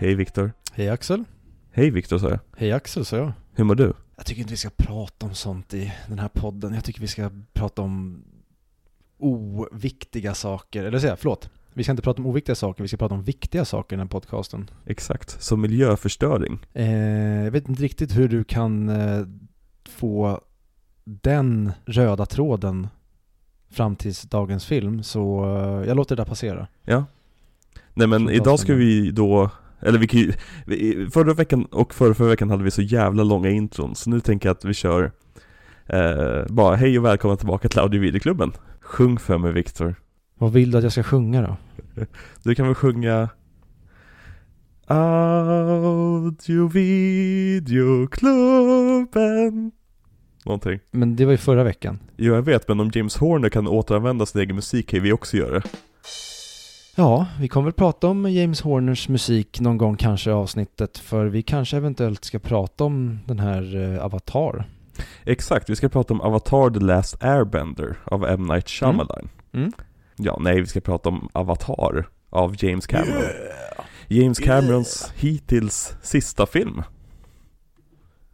Hej Viktor. Hej Axel. Hej Viktor, sa jag. Hej Axel, sa jag. Hur mår du? Jag tycker inte vi ska prata om sånt i den här podden. Jag tycker vi ska prata om oviktiga saker. Eller säga, förlåt. Vi ska inte prata om oviktiga saker, vi ska prata om viktiga saker i den här podcasten. Exakt, som miljöförstöring. Jag vet inte riktigt hur du kan få den röda tråden fram till dagens film, så jag låter det där passera. Ja. Nej, men idag ska vi då... Eller förra veckan och förra veckan hade vi så jävla långa intron, så nu tänker jag att vi kör bara hej och välkomna tillbaka till Audiovideoklubben. Sjung för mig, Viktor. Vad vill du att jag ska sjunga då? Du kan väl sjunga Audiovideoklubben någonting. Men det var ju förra veckan. Jo, jag vet, men om James Horner kan återanvända sin egen musik kan vi också göra. Ja, vi kommer väl prata om James Horners musik någon gång kanske i avsnittet, för vi kanske eventuellt ska prata om den här Avatar. Exakt, vi ska prata om Avatar The Last Airbender av M. Night Shyamalan. Mm. Ja, nej, vi ska prata om Avatar av James Cameron. Yeah. James Camerons hittills sista film.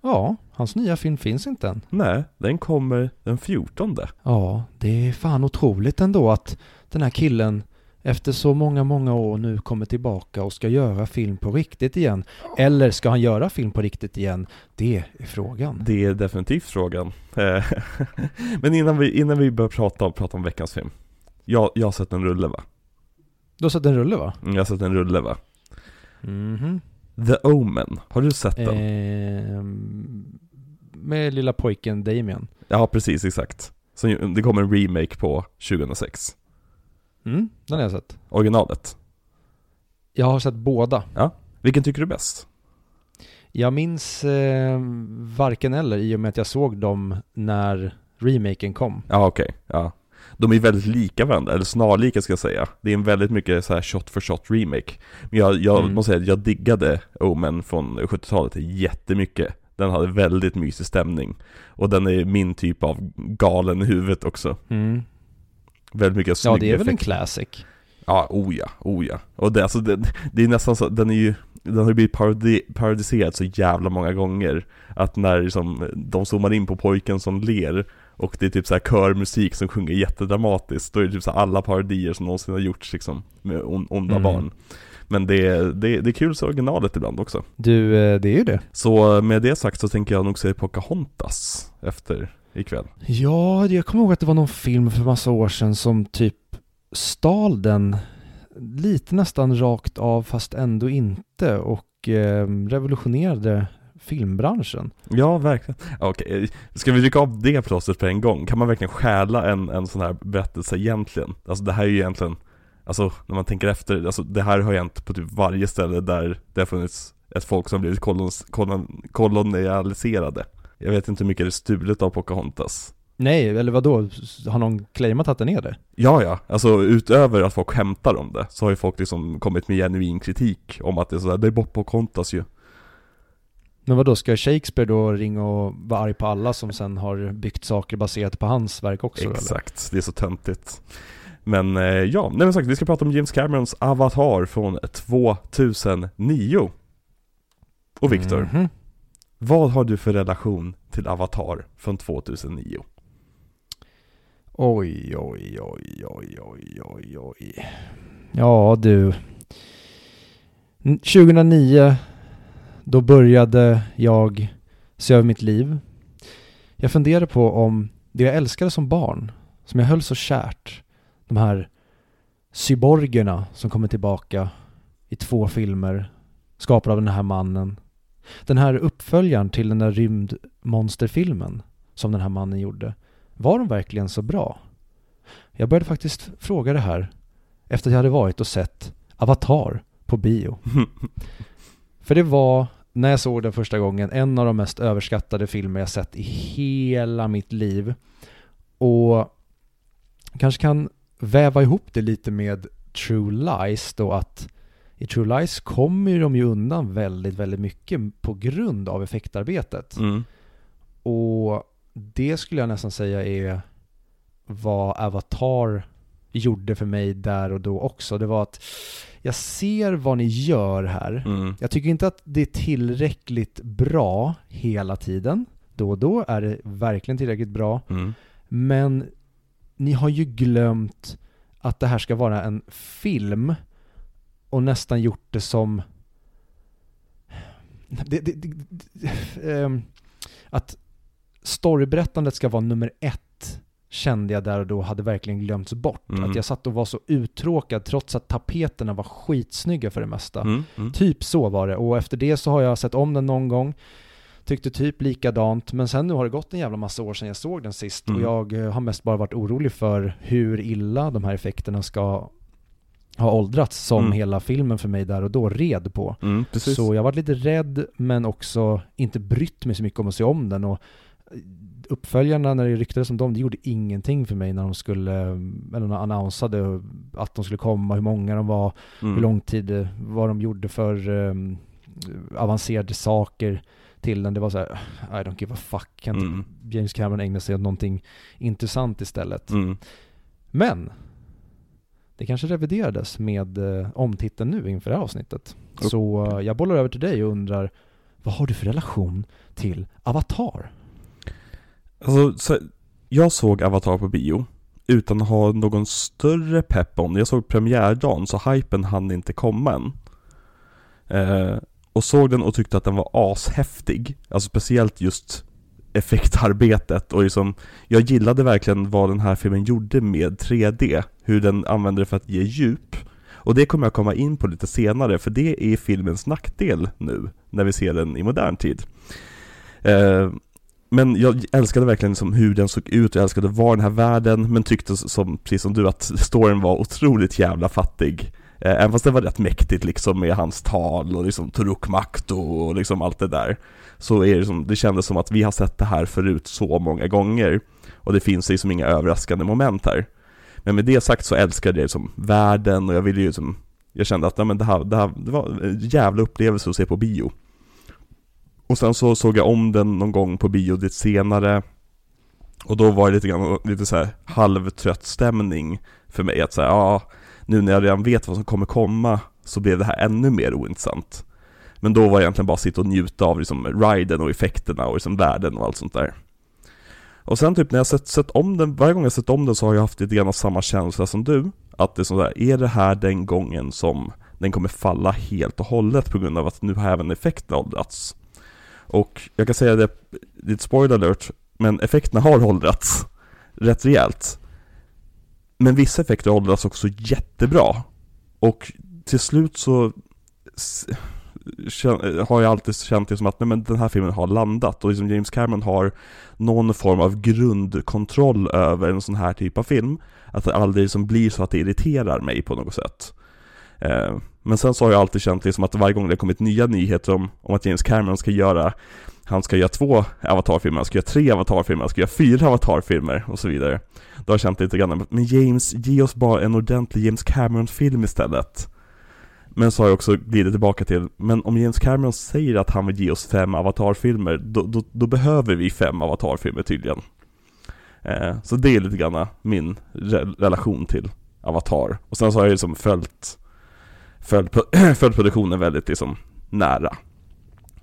Ja, hans nya film finns inte än. Nej, den kommer den 14:e. Ja, det är fan otroligt ändå att den här killen efter så många år nu kommer tillbaka och ska göra film på riktigt igen. Eller ska han göra film på riktigt igen? Det är frågan. Det är definitivt frågan. Men innan vi börjar prata om veckans film. Jag har sett en rulle, va? Du har sett en rulle, va? Jag har sett en rulle, va? Mm-hmm. The Omen. Har du sett den? Med lilla pojken Damien. Ja, precis, exakt. Så det kommer en remake på 2006. Mm, den har jag sett. Originalet? Jag har sett båda. Ja. Vilken tycker du bäst? Jag minns varken eller, i och med att jag såg dem när remaken kom. Ja, okej. Ja. De är väldigt lika varandra, eller snarlika ska jag säga. Det är en väldigt mycket så här shot för shot remake. Men jag måste säga att jag diggade Omen från 70-talet jättemycket. Den hade väldigt mysig stämning. Och den är min typ av galen i huvudet också. Mm. Väldigt mycket snygg effekt. Ja, det är väl en classic. Ja, oja. Och det, alltså, det är nästan så, den har ju blivit parodiserad så jävla många gånger. Att när liksom, de zoomar in på pojken som ler och det är typ så här körmusik som sjunger jättedramatiskt, då är det typ så här alla parodier som någonsin har gjorts liksom, med onda barn. Men det är kul så originalet ibland också. Du, det är ju det. Så med det sagt så tänker jag nog se Pocahontas efter ikväll. Ja, jag kommer ihåg att det var någon film för massa år sedan som typ stal den lite nästan rakt av, fast ändå inte, och revolutionerade filmbranschen. Ja, verkligen. Okej. Ska vi rycka av det plåstret på en gång? Kan man verkligen stjäla en sån här berättelse egentligen? Alltså det här är ju egentligen, alltså när man tänker efter, alltså det här har hänt på typ varje ställe där det har funnits ett folk som blivit kolonialiserade. Jag vet inte hur mycket det är stulet av Pocahontas. Nej, eller vad då? Har någon claimat att den är det? Ja. Alltså utöver att folk skämtar om det så har ju folk liksom kommit med genuin kritik om att det är sådär, det är bort Pocahontas ju. Men vad då, ska Shakespeare då ringa och vara arg på alla som sen har byggt saker baserat på hans verk också? Exakt, eller? Det är så töntigt. Men ja, nej, men sagt, vi ska prata om James Camerons Avatar från 2009. Och Victor, vad har du för relation till Avatar från 2009? Oj. Ja, du. 2009... Då började jag se över mitt liv. Jag funderade på om det jag älskade som barn, som jag höll så kärt, de här cyborgerna som kommer tillbaka i 2 filmer, skapade av den här mannen. Den här uppföljaren till den där rymdmonsterfilmen som den här mannen gjorde. Var de verkligen så bra? Jag började faktiskt fråga det här efter att jag hade varit och sett Avatar på bio. För det var, när jag såg den första gången, en av de mest överskattade filmer jag sett i hela mitt liv. Och kanske kan väva ihop det lite med True Lies då, att i True Lies kommer de ju undan väldigt, väldigt mycket på grund av effektarbetet. Mm. Och det skulle jag nästan säga är vad Avatar gjorde för mig där och då också. Det var att jag ser vad ni gör här. Mm. Jag tycker inte att det är tillräckligt bra hela tiden. Då och då är det verkligen tillräckligt bra. Mm. Men ni har ju glömt att det här ska vara en film och nästan gjort det som att storyberättandet ska vara nummer ett, kände jag där och då, hade verkligen glömts bort. Mm. Att jag satt och var så uttråkad trots att tapeterna var skitsnygga för det mesta. Mm. Mm. Typ så var det. Och efter det så har jag sett om den någon gång. Tyckte typ likadant. Men sen nu har det gått en jävla massa år sedan jag såg den sist. Mm. Och jag har mest bara varit orolig för hur illa de här effekterna ska ha åldrats, som hela filmen för mig där och då red på. Mm, så jag var lite rädd, men också inte brytt mig så mycket om att se om den. Och uppföljarna, när det ryktades om dem, det gjorde ingenting för mig när de skulle, eller när annonsade att de skulle komma, hur många de var, hur lång tid, vad de gjorde för avancerade saker till den. Det var så här, I don't give a fuck. Kan inte James Cameron ägna sig åt någonting intressant istället? Mm. Men det kanske reviderades med omtiteln nu inför det här avsnittet. Okay. Så jag bollar över till dig och undrar, vad har du för relation till Avatar? Alltså, jag såg Avatar på bio utan att ha någon större pepp om det. Jag såg premiärdagen, så hypen hann inte komma än. Och såg den och tyckte att den var ashäftig. Alltså speciellt just effektarbetet. Och liksom, jag gillade verkligen vad den här filmen gjorde med 3D. Hur den använde det för att ge djup. Och det kommer jag komma in på lite senare. För det är filmens nackdel nu, när vi ser den i modern tid. Men jag älskade verkligen liksom hur den såg ut. Jag älskade var den här världen. Men tyckte, som, precis som du, att storyn var otroligt jävla fattig. Även fast det var rätt mäktigt liksom, med hans tal och liksom Turukmakt och liksom allt det där. Så är det, liksom, det kändes som att vi har sett det här förut så många gånger. Och det finns liksom inga överraskande moment här. Men med det sagt så älskade jag liksom världen. Och jag ville ju liksom, jag kände att nej, men det var en jävla upplevelse att se på bio. Och sen så såg jag om den någon gång på bio lite senare. Och då var det lite så här halvtrött stämning för mig. Att säga, ja, nu när jag redan vet vad som kommer komma så blev det här ännu mer ointressant. Men då var jag egentligen bara att sitta och njuta av liksom riden och effekterna och liksom världen och allt sånt där. Och sen typ när jag sett om den, varje gång jag sett om den så har jag haft lite grann samma känsla som du. Att det är sånt där, är det här den gången som den kommer falla helt och hållet på grund av att nu har även effekterna åldrats. Och jag kan säga det, lite spoiler alert, men effekterna har håldrats rätt rejält. Men vissa effekter åldras också jättebra. Och till slut så har jag alltid känt det som att nej, men den här filmen har landat. Och liksom James Cameron har någon form av grundkontroll över en sån här typ av film. Att det aldrig liksom blir så att det irriterar mig på något sätt. Men sen så har jag alltid känt det som att varje gång det har kommit nya nyheter om att James Cameron ska göra, han ska göra 2 avatarfilmer, han ska göra 3 avatarfilmer, han ska göra 4 avatarfilmer och så vidare. Då har jag känt lite grann, men James, ge oss bara en ordentlig James Cameron-film istället. Men så har jag också glidit tillbaka till, men om James Cameron säger att han vill ge oss 5 avatarfilmer, då behöver vi 5 avatarfilmer tydligen. Så det är lite grann min relation till Avatar. Och sen så har jag liksom följt produktionen väldigt liksom nära.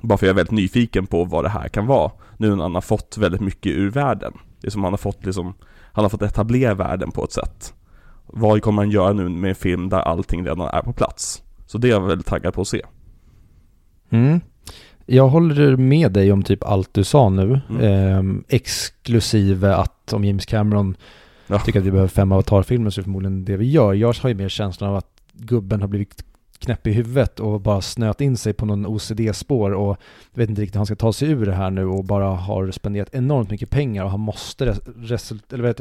Bara för jag är väldigt nyfiken på vad det här kan vara. Nu när han har fått väldigt mycket ur världen. Det är som han har fått etablera världen på ett sätt. Vad kommer han göra nu med en film där allting redan är på plats? Så det är jag väldigt taggad på att se. Mm. Jag håller med dig om typ allt du sa nu. Exklusive att om James Cameron tycker att vi behöver 5 avatarfilmer så är förmodligen det vi gör. Jag har ju mer känslan av att gubben har blivit knäpp i huvudet och bara snöat in sig på någon OCD-spår och vet inte riktigt hur han ska ta sig ur det här nu och bara har spenderat enormt mycket pengar och han måste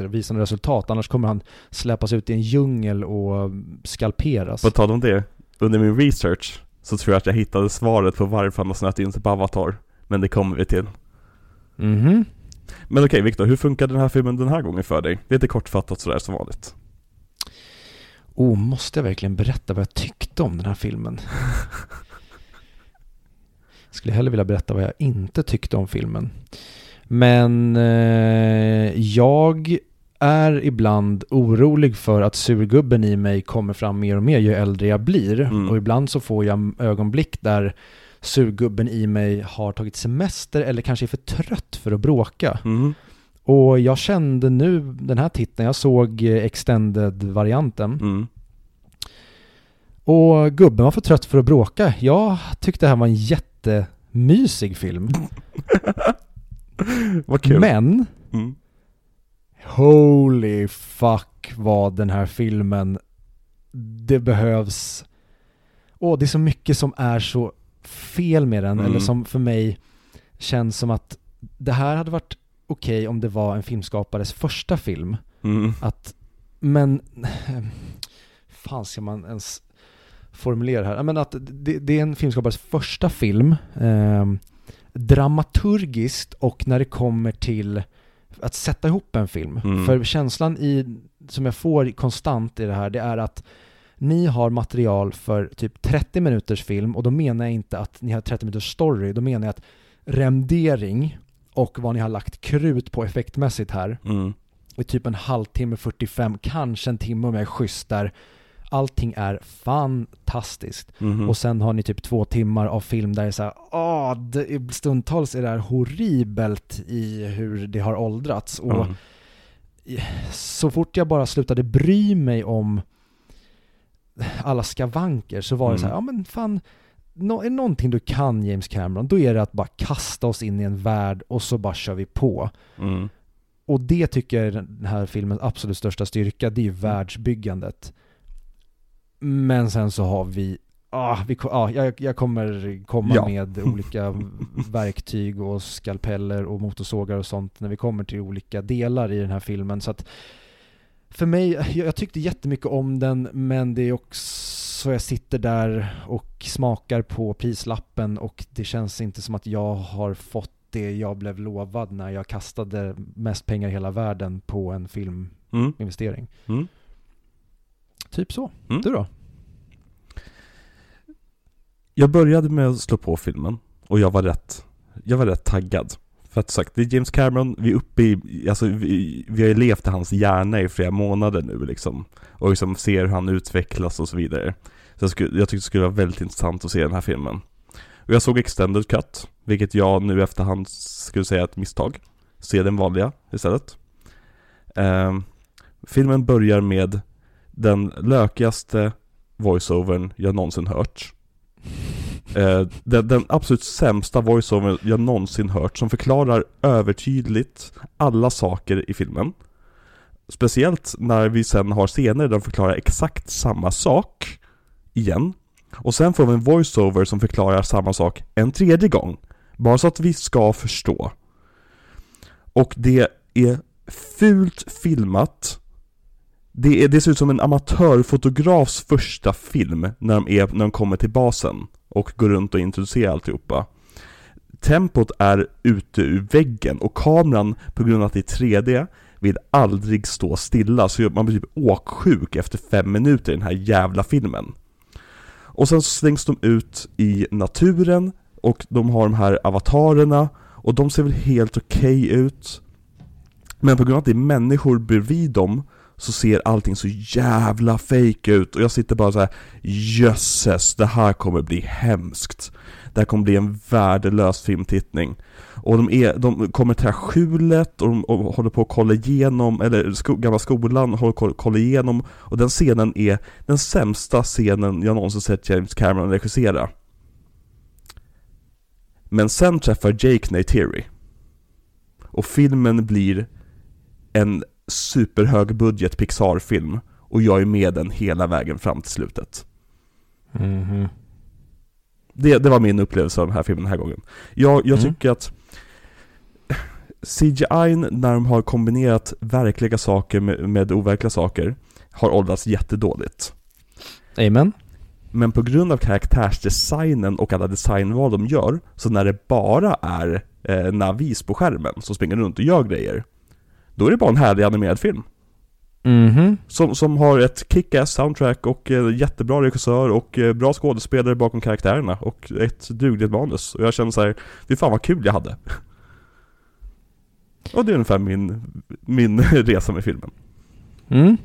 visa något resultat, annars kommer han släpas ut i en djungel och skalperas. På tal om det, under min research så tror jag att jag hittade svaret på varför han har snöat in sig på Avatar, men det kommer vi till. Mm-hmm. Men okej, Victor, hur funkar den här filmen den här gången för dig? Lite kortfattat sådär som vanligt. Måste jag verkligen berätta vad jag tyckte om den här filmen? Jag skulle hellre vilja berätta vad jag inte tyckte om filmen. Men jag är ibland orolig för att surgubben i mig kommer fram mer och mer ju äldre jag blir. Mm. Och ibland så får jag ögonblick där surgubben i mig har tagit semester eller kanske är för trött för att bråka. Mm. Och jag kände nu den här titeln, jag såg extended-varianten. Mm. Och gubben var för trött för att bråka. Jag tyckte det här var en jättemysig film. Vad kul. Men holy fuck vad den här filmen, det behövs. Åh, det är så mycket som är så fel med den, eller som för mig känns som att det här hade varit okej om det var en filmskapares första film. Att, men fan ska man ens formulera här? Men att det är en filmskapares första film, dramaturgiskt, och när det kommer till att sätta ihop en film. För känslan som jag får konstant i det här, det är att ni har material för typ 30 minuters film, och då menar jag inte att ni har 30 minuters story, då menar jag att rendering och vad ni har lagt krut på effektmässigt här är typ en halvtimme, 45, kanske en timme om jag är schysst där. Allting är fantastiskt. Och sen har ni typ 2 timmar av film där det är så här, stundtals är det här horribelt i hur det har åldrats. Och så fort jag bara slutade bry mig om alla skavanker så var det så här, ja men fan, är någonting du kan, James Cameron, då är det att bara kasta oss in i en värld och så bara kör vi på. Och det tycker jag är den här filmens absolut största styrka, det är ju världsbyggandet. Men sen så har jag kommer komma med olika verktyg och skalpeller och motorsågar och sånt när vi kommer till olika delar i den här filmen. Så att för mig, jag tyckte jättemycket om den, men det är också, jag sitter där och smakar på prislappen och det känns inte som att jag har fått det jag blev lovad när jag kastade mest pengar i hela världen på en filminvestering. Typ så. Du då? Jag började med att slå på filmen och jag var rätt taggad. För att sagt, det är James Cameron, vi är uppe i, alltså vi har ju levt i hans hjärna i flera månader nu liksom, och liksom ser hur han utvecklas och så vidare. Så jag tyckte det skulle vara väldigt intressant att se den här filmen. Och jag såg extended cut, vilket jag nu efterhand skulle säga är ett misstag. Se den vanliga istället. Filmen börjar med den lökigaste voiceovern jag någonsin hört. Den absolut sämsta voiceovern jag någonsin hört, som förklarar övertydligt alla saker i filmen. Speciellt när vi sen har scener där de förklarar exakt samma sak igen. Och sen får vi en voiceover som förklarar samma sak en tredje gång. Bara så att vi ska förstå. Och det är fult filmat. Det ser ut som en amatörfotografs första film när de kommer till basen och går runt och introducerar alltihopa. Tempot är ute ur väggen och kameran, på grund av att det är 3D, vill aldrig stå stilla, så man blir typ åksjuk efter 5 minuter i den här jävla filmen. Och sen slängs de ut i naturen och de har de här avatarerna och de ser väl helt okej ut. Men på grund av att det är människor bredvid dem så ser allting så jävla fake ut. Och jag sitter bara så här: jösses, det här kommer bli hemskt. Det här kommer bli en värdelös filmtittning. Och de kommer till det här skjulet och håller på att kolla igenom, eller gamla skolan håller på att kolla igenom. Och den scenen är den sämsta scenen jag någonsin sett James Cameron regissera. Men sen träffar Jake Neytiri. Och filmen blir en superhög budget Pixar-film, och jag är med den hela vägen fram till slutet. Det var min upplevelse av den här filmen den här gången. Jag tycker att CGI, när de har kombinerat verkliga saker med overkliga saker, har åldrats jättedåligt. Amen. Men på grund av karaktärsdesignen och alla designval de gör, så när det bara är Navis på skärmen som springer runt och gör grejer, då är det bara en härlig animerad film. Som har ett kick-ass soundtrack och jättebra regissör och bra skådespelare bakom karaktärerna och ett dugligt manus. Och jag känner så här, fy fan vad kul jag hade. Och det är ungefär min resa med filmen. Mm.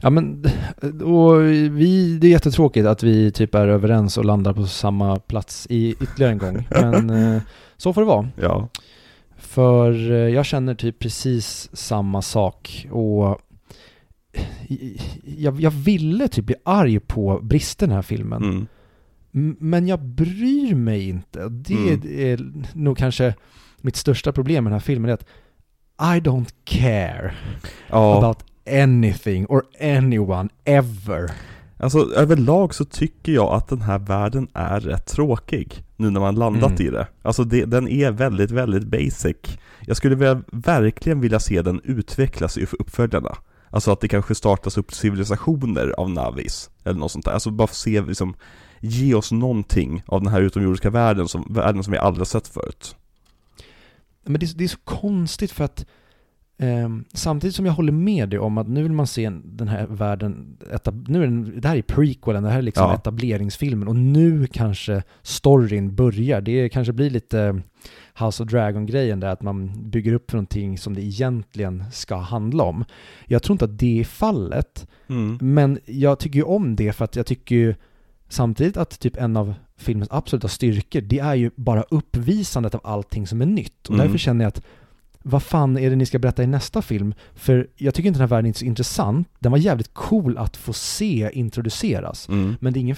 Ja, men det är jättetråkigt att vi typ är överens och landar på samma plats ytterligare en gång. Men så får det vara. Ja. För jag känner typ precis samma sak. Och jag ville typ bli arg på bristen i den här filmen. Mm. Men jag bryr mig inte. Det är nog kanske mitt största problem med den här filmen, är att I don't care about anything or anyone ever. Alltså överlag så tycker jag att den här världen är rätt tråkig nu när man landat i det. Alltså den är väldigt, väldigt basic. Jag skulle verkligen vilja se den utvecklas i uppföljarna. Alltså att det kanske startas upp civilisationer av Navis eller något sånt där. Alltså bara se, liksom, ge oss någonting av den här utomjordiska världen som vi aldrig sett förut. Men det är så konstigt, för att samtidigt som jag håller med dig om att nu vill man se den här världen, det här är prequelen, det här är liksom etableringsfilmen, och nu kanske storyn börjar. Det kanske blir lite House of Dragon-grejen där, att man bygger upp någonting som det egentligen ska handla om. Jag tror inte att det är fallet, men jag tycker ju om det, för att jag tycker ju samtidigt att typ en av filmens absoluta styrkor, det är ju bara uppvisandet av allting som är nytt. Och därför känner jag att vad fan är det ni ska berätta i nästa film? För jag tycker inte den här världen är så intressant. Den var jävligt cool att få se introduceras. Men det är ingen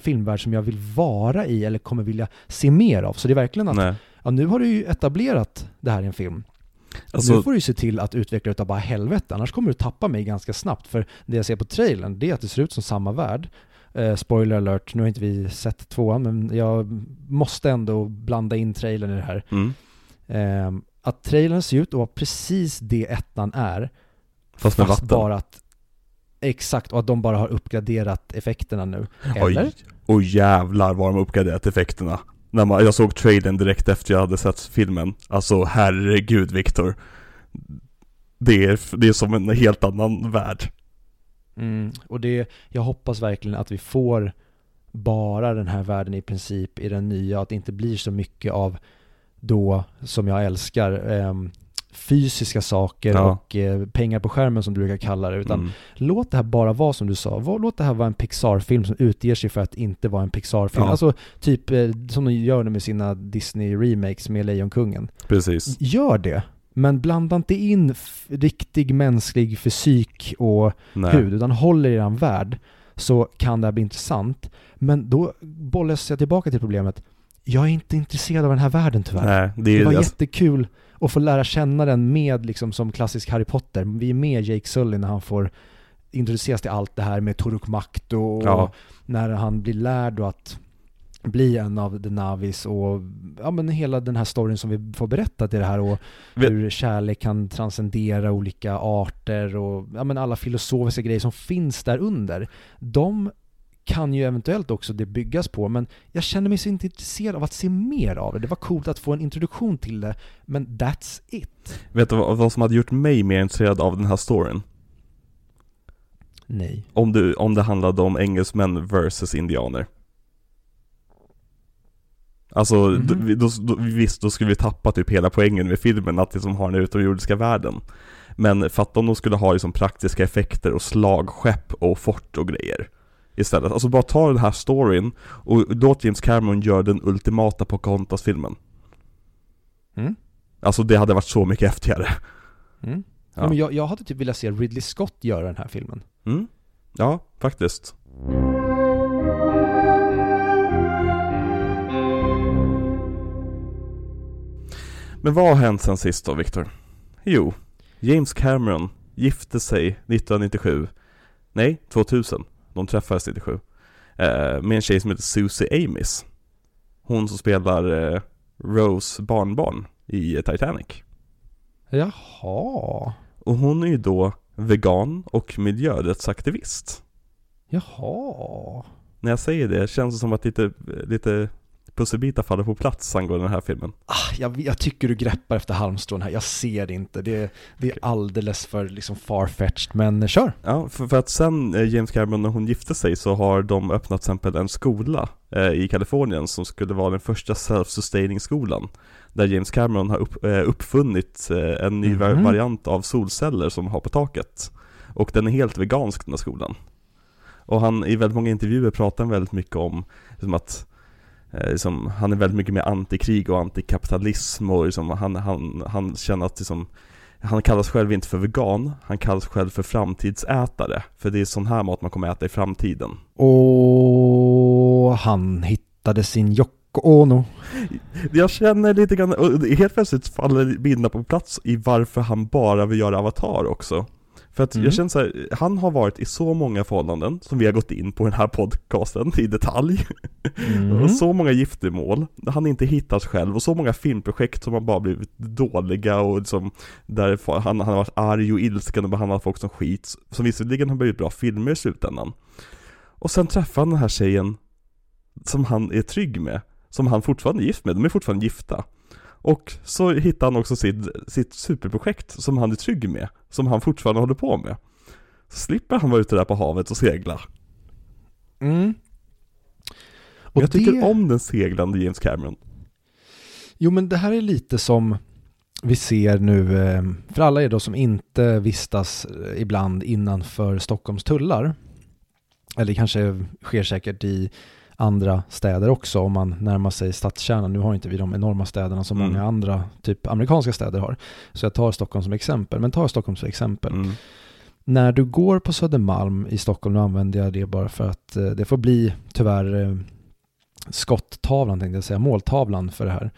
filmvärld som jag vill vara i eller kommer vilja se mer av. Så det är verkligen att nu har du ju etablerat det här i en film. Alltså, nu får du se till att utveckla utav bara helvete. Annars kommer du tappa mig ganska snabbt. För det jag ser på trailern, det är att det ser ut som samma värld. Spoiler alert, nu har inte vi sett tvåan, men jag måste ändå blanda in trailern i det här. Att trailern ser ut och var precis det ettan är, fast med vatten. Bara att, exakt, och att de bara har uppgraderat effekterna nu. Eller? Oj, och jävlar vad de har uppgraderat effekterna. Jag såg trailern direkt efter jag hade sett filmen. Alltså herregud, Victor. Det är som en helt annan värld. Och jag hoppas verkligen att vi får bara den här världen i princip i den nya, att det inte blir så mycket av då, som jag älskar, fysiska saker och pengar på skärmen som du brukar kalla det, utan låt det här bara vara, som du sa, låt det här vara en Pixar-film som utger sig för att inte vara en Pixar-film. Alltså typ som de gör nu med sina Disney-remakes med Lejonkungen. Precis. Gör det. Men blanda inte in riktig mänsklig fysik och hud, utan håller i den värld, så kan det här bli intressant. Men då bollas jag tillbaka till problemet. Jag är inte intresserad av den här världen tyvärr. Nej, det var jättekul att få lära känna den med, liksom, som klassisk Harry Potter. Vi är med Jake Sully när han får introduceras till allt det här med Toruk Makto och när han blir lärd och att bli en av The Navis, och men hela den här storyn som vi får berättat i det här, och hur kärlek kan transcendera olika arter och alla filosofiska grejer som finns där under. De kan ju eventuellt också det byggas på, men jag känner mig så inte intresserad av att se mer av det. Det var coolt att få en introduktion till det, men that's it. Vet du vad som hade gjort mig mer intresserad av den här storyn? Nej. Om det handlade om engelsmän versus indianer. Alltså, då skulle vi tappa typ hela poängen med filmen, att liksom har den utomjordiska världen. Men för att de skulle ha liksom praktiska effekter och slagskepp och fort och grejer istället. Alltså bara ta den här storyn och låt James Cameron göra den ultimata Pocahontas-filmen. Alltså det hade varit så mycket häftigare. Ja. Men jag hade typ velat se Ridley Scott göra den här filmen. Ja, faktiskt. Men vad har hänt sen sist då, Victor? Jo, James Cameron gifte sig 1997. Nej, 2000. De träffades 1997. Med en tjej som heter Susie Amis. Hon som spelar Rose barnbarn i Titanic. Jaha. Och hon är ju då vegan och miljörättsaktivist. Jaha. När jag säger det känns det som att lite pusselbitar faller på plats angående den här filmen. Jag tycker du greppar efter halmstrån här. Jag ser det inte. Det är alldeles för liksom far-fetched, men kör. Ja, för att sen James Cameron, när hon gifte sig, så har de öppnat till exempel en skola i Kalifornien som skulle vara den första self-sustaining skolan. Där James Cameron har uppfunnit en ny variant av solceller som har på taket. Och den är helt vegansk, den här skolan. Och han i väldigt många intervjuer pratar väldigt mycket om liksom att liksom, han är väldigt mycket med antikrig och antikapitalism och liksom, han känner att liksom, han kallas själv inte för vegan, han kallas själv för framtidsätare, för det är sån här mat man kommer äta i framtiden. Och han hittade sin Yoko Ono. Jag känner lite grann, och helt plötsligt faller bilderna på plats i varför han bara vill göra Avatar också. För att jag känner så här, han har varit i så många förhållanden som vi har gått in på den här podcasten i detalj. Och så många giftermål, han inte hittat själv, och så många filmprojekt som har bara blivit dåliga och liksom, där han har varit arg och ilsken och behandlat folk som skit, som visserligen har blivit bra filmer i slutändan. Och sen träffar han den här tjejen som han är trygg med, som han fortfarande är gift med, de är fortfarande gifta. Och så hittar han också sitt superprojekt som han är trygg med, som han fortfarande håller på med. Så slipper han vara ute där på havet och segla. Och jag tycker om den seglande James Cameron. Jo, men det här är lite som vi ser nu, för alla er då som inte vistas ibland innanför Stockholms tullar, eller kanske sker säkert i andra städer också om man närmar sig stadskärnan. Nu har inte vi de enorma städerna som många andra typ amerikanska städer har. Så jag tar Stockholm som exempel. När du går på Södermalm i Stockholm, nu använder jag det bara för att det får bli tyvärr skotttavlan, tänkte jag säga, måltavlan för det här.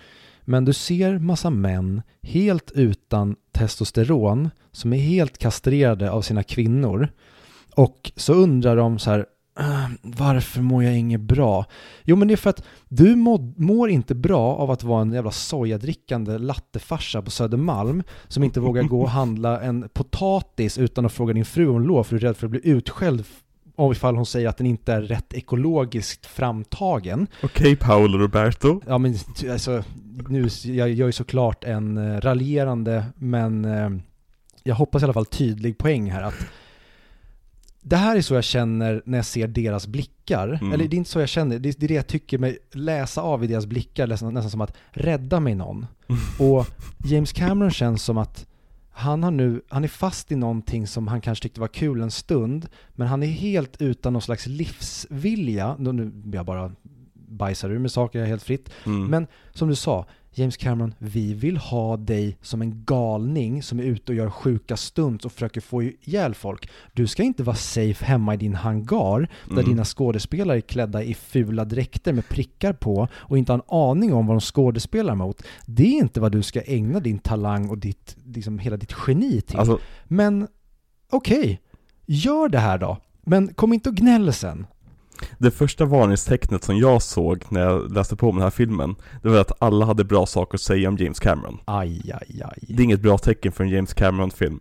Men du ser massa män helt utan testosteron som är helt kastrerade av sina kvinnor. Och så undrar de så här: varför mår jag inget bra? Jo, men det är för att du mår inte bra av att vara en jävla sojadrickande lattefarsa på Södermalm som inte vågar gå och handla en potatis utan att fråga din fru om lov, för du är rädd för att bli utskälld ifall hon säger att den inte är rätt ekologiskt framtagen. Okej, Paolo Roberto. Ja, men alltså, nu, jag gör ju såklart en raljerande, men jag hoppas i alla fall tydlig poäng här, att det här är så jag känner när jag ser deras blickar. Eller det är inte så jag känner. Det är det jag tycker mig läsa av i deras blickar. Nästan som att rädda mig någon. Och James Cameron känns som att han är fast i någonting som han kanske tyckte var kul en stund. Men han är helt utan någon slags livsvilja. Nu jag bara bajsar ur med saker, jag är helt fritt. Men som du sa, James Cameron, vi vill ha dig som en galning som är ute och gör sjuka stunts och försöker få ihjäl folk. Du ska inte vara safe hemma i din hangar där dina skådespelare är klädda i fula dräkter med prickar på och inte har en aning om vad de skådespelar mot. Det är inte vad du ska ägna din talang och ditt, liksom, hela ditt geni till. Alltså, men okej, gör det här då. Men kom inte och gnäll sen. Det första varningstecknet som jag såg när jag läste på om den här filmen, det var att alla hade bra saker att säga om James Cameron. Aj. Det är inget bra tecken för en James Cameron-film.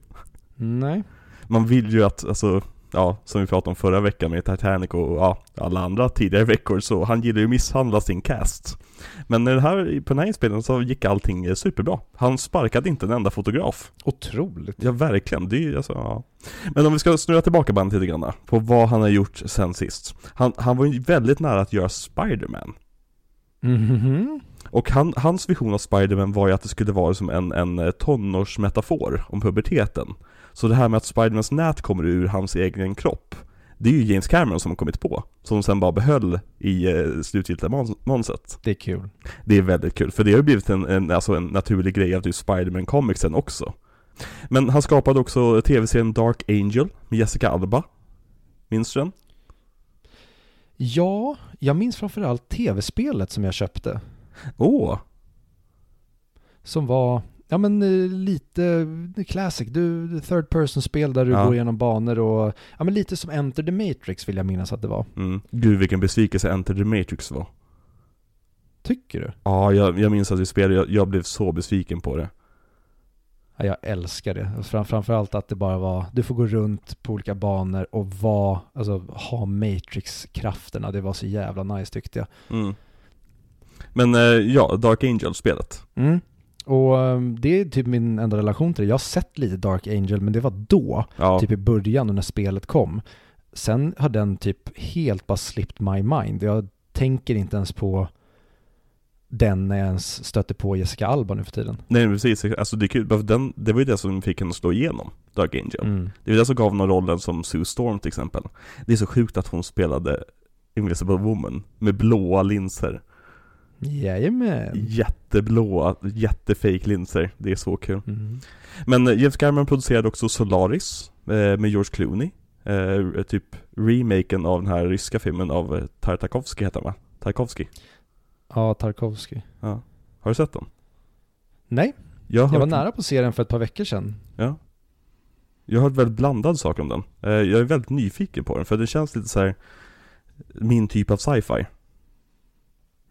Nej. Man vill ju att, alltså, ja, som vi pratade om förra veckan med Titanic och ja, alla andra tidigare veckor, så han gillar ju att misshandla sin cast. Men när på den här inspelningen så gick allting superbra. Han sparkade inte en enda fotograf. Otroligt. Ja, verkligen. Det är, alltså, ja. Men om vi ska snurra tillbaka bandet lite grann på vad han har gjort sen sist. Han var ju väldigt nära att göra Spider-Man. Och hans vision av Spider-Man var ju att det skulle vara som en tonårsmetafor om puberteten. Så det här med att Spidermans nät kommer ur hans egen kropp, det är ju James Cameron som har kommit på, som sen bara behöll i slutgiltiga manuset. Det är kul. Det är väldigt kul, för det har ju blivit en naturlig grej av Spider-Man comicsen också. Men han skapade också tv-serien Dark Angel med Jessica Alba. Minns du den? Ja, jag minns framförallt tv-spelet som jag köpte. Som var... Ja, men lite classic, du third person spel där du går igenom banor och ja, men lite som Enter the Matrix vill jag minnas att det var. Gud, vilken besvikelse Enter the Matrix var. Tycker du? Ja, jag minns att vi spelade, jag blev så besviken på det. Ja, jag älskar det. Framförallt att det bara var, du får gå runt på olika banor och ha Matrix-krafterna. Det var så jävla nice, tyckte jag. Men ja, Dark Angel-spelet. Mm. Och det är typ min enda relation till det. Jag har sett lite Dark Angel, men det var då, typ i början när spelet kom. Sen har den typ helt bara slipped my mind. Jag tänker inte ens på den när jag ens stöter på Jessica Alba nu för tiden. Nej, precis. Alltså, det är kul, det var ju det som fick henne att slå igenom, Dark Angel. Mm. Det var det som gav henne rollen som Sue Storm till exempel. Det är så sjukt att hon spelade Invisible Woman med blåa linser. Jajamän. Jätteblåa, jättefake linser. Det är så kul. Mm. Men James Cameron producerade också Solaris med George Clooney. Typ remaken av den här ryska filmen av Tarkovsky heter han, va? Tarkovsky. Ja, Tarkovsky. Ja. Har du sett den? Nej. Jag var nära på serien för ett par veckor sedan. Ja. Jag har hört väldigt blandad saker om den. Jag är väldigt nyfiken på den, för det känns lite så här min typ av sci-fi.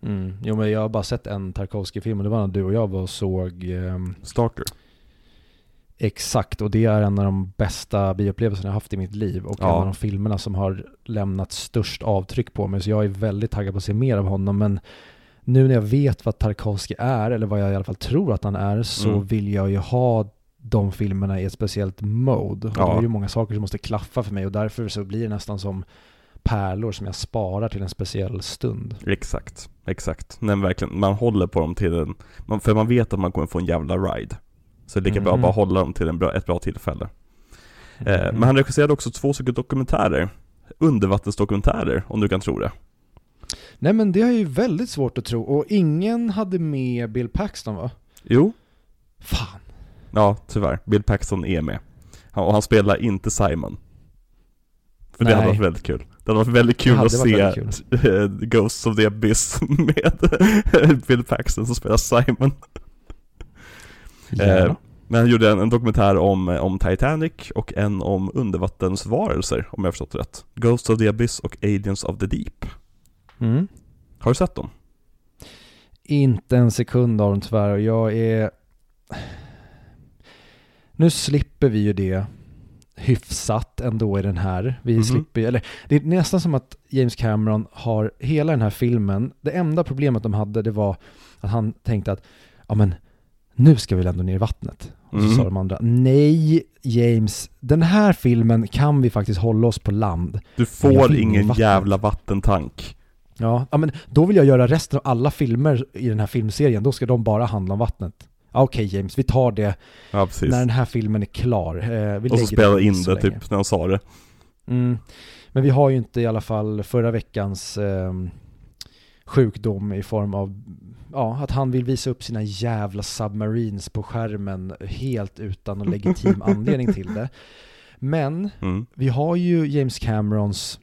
Mm. Jo, men jag har bara sett en Tarkovsky-film, och det var när du och jag var och såg Stalker. Exakt, och det är en av de bästa bioupplevelserna jag haft i mitt liv, och en av de filmerna som har lämnat störst avtryck på mig, så jag är väldigt taggad på att se mer av honom. Men nu när jag vet vad Tarkovsky är, eller vad jag i alla fall tror att han är, så vill jag ju ha de filmerna i ett speciellt mode. Och det är ju många saker som måste klaffa för mig, och därför så blir det nästan som pärlor som jag sparar till en speciell stund. Exakt, exakt. Nej, verkligen, man håller på dem till en, för man vet att man kommer få en jävla ride. Så det är lika bra att bara hålla dem till ett bra tillfälle. Men han regisserade också 2 stycken dokumentärer. Undervattensdokumentärer, om du kan tro det. Nej, men det är ju väldigt svårt att tro. Och ingen hade med Bill Paxton, va? Jo. Fan. Ja, tyvärr. Bill Paxton är med. Och han spelar inte Simon. För nej. Det hade varit väldigt kul. Det hade varit väldigt kul att se Ghosts of the Abyss med Bill Paxton som spelar Simon. Yeah. Men han gjorde en dokumentär om Titanic och en om undervattensvarelser, om jag har förstått rätt. Ghosts of the Abyss och Aliens of the Deep. Mm. Har du sett dem? Inte en sekund av dem tyvärr, och jag är... Nu slipper vi ju det hyfsat ändå i den här. Vi slipper, eller, det är nästan som att James Cameron har hela den här filmen. Det enda problemet de hade, det var att han tänkte att ja, men nu ska vi ändå ner i vattnet. Och så sa de andra, nej James, den här filmen kan vi faktiskt hålla oss på land. Du får ingen jävla vattentank. Ja, men då vill jag göra resten av alla filmer i den här filmserien. Då ska de bara handla om vattnet. Okej, James, vi tar det när den här filmen är klar. Vi och så spelar in så det länge. Typ när de sa det. Mm. Men vi har ju inte i alla fall förra veckans... sjukdom i form av att han vill visa upp sina jävla submarines på skärmen helt utan någon legitim anledning till det. Men vi har ju James Camerons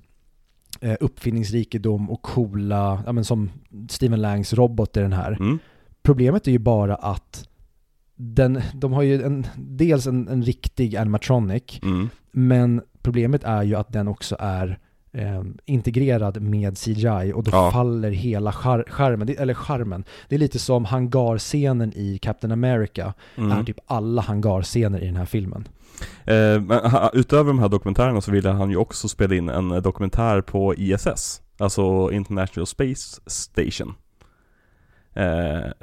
uppfinningsrikedom och coola, ja, men som Stephen Langs robot i den här. Problemet är ju bara att de har ju dels en riktig animatronic, men problemet är ju att den också är integrerad med CGI, och då faller hela skärmen. Det är lite som hangarscenen i Captain America. Är typ alla hangarscener i den här filmen. Utöver de här dokumentärerna så ville han ju också spela in en dokumentär på ISS, alltså International Space Station.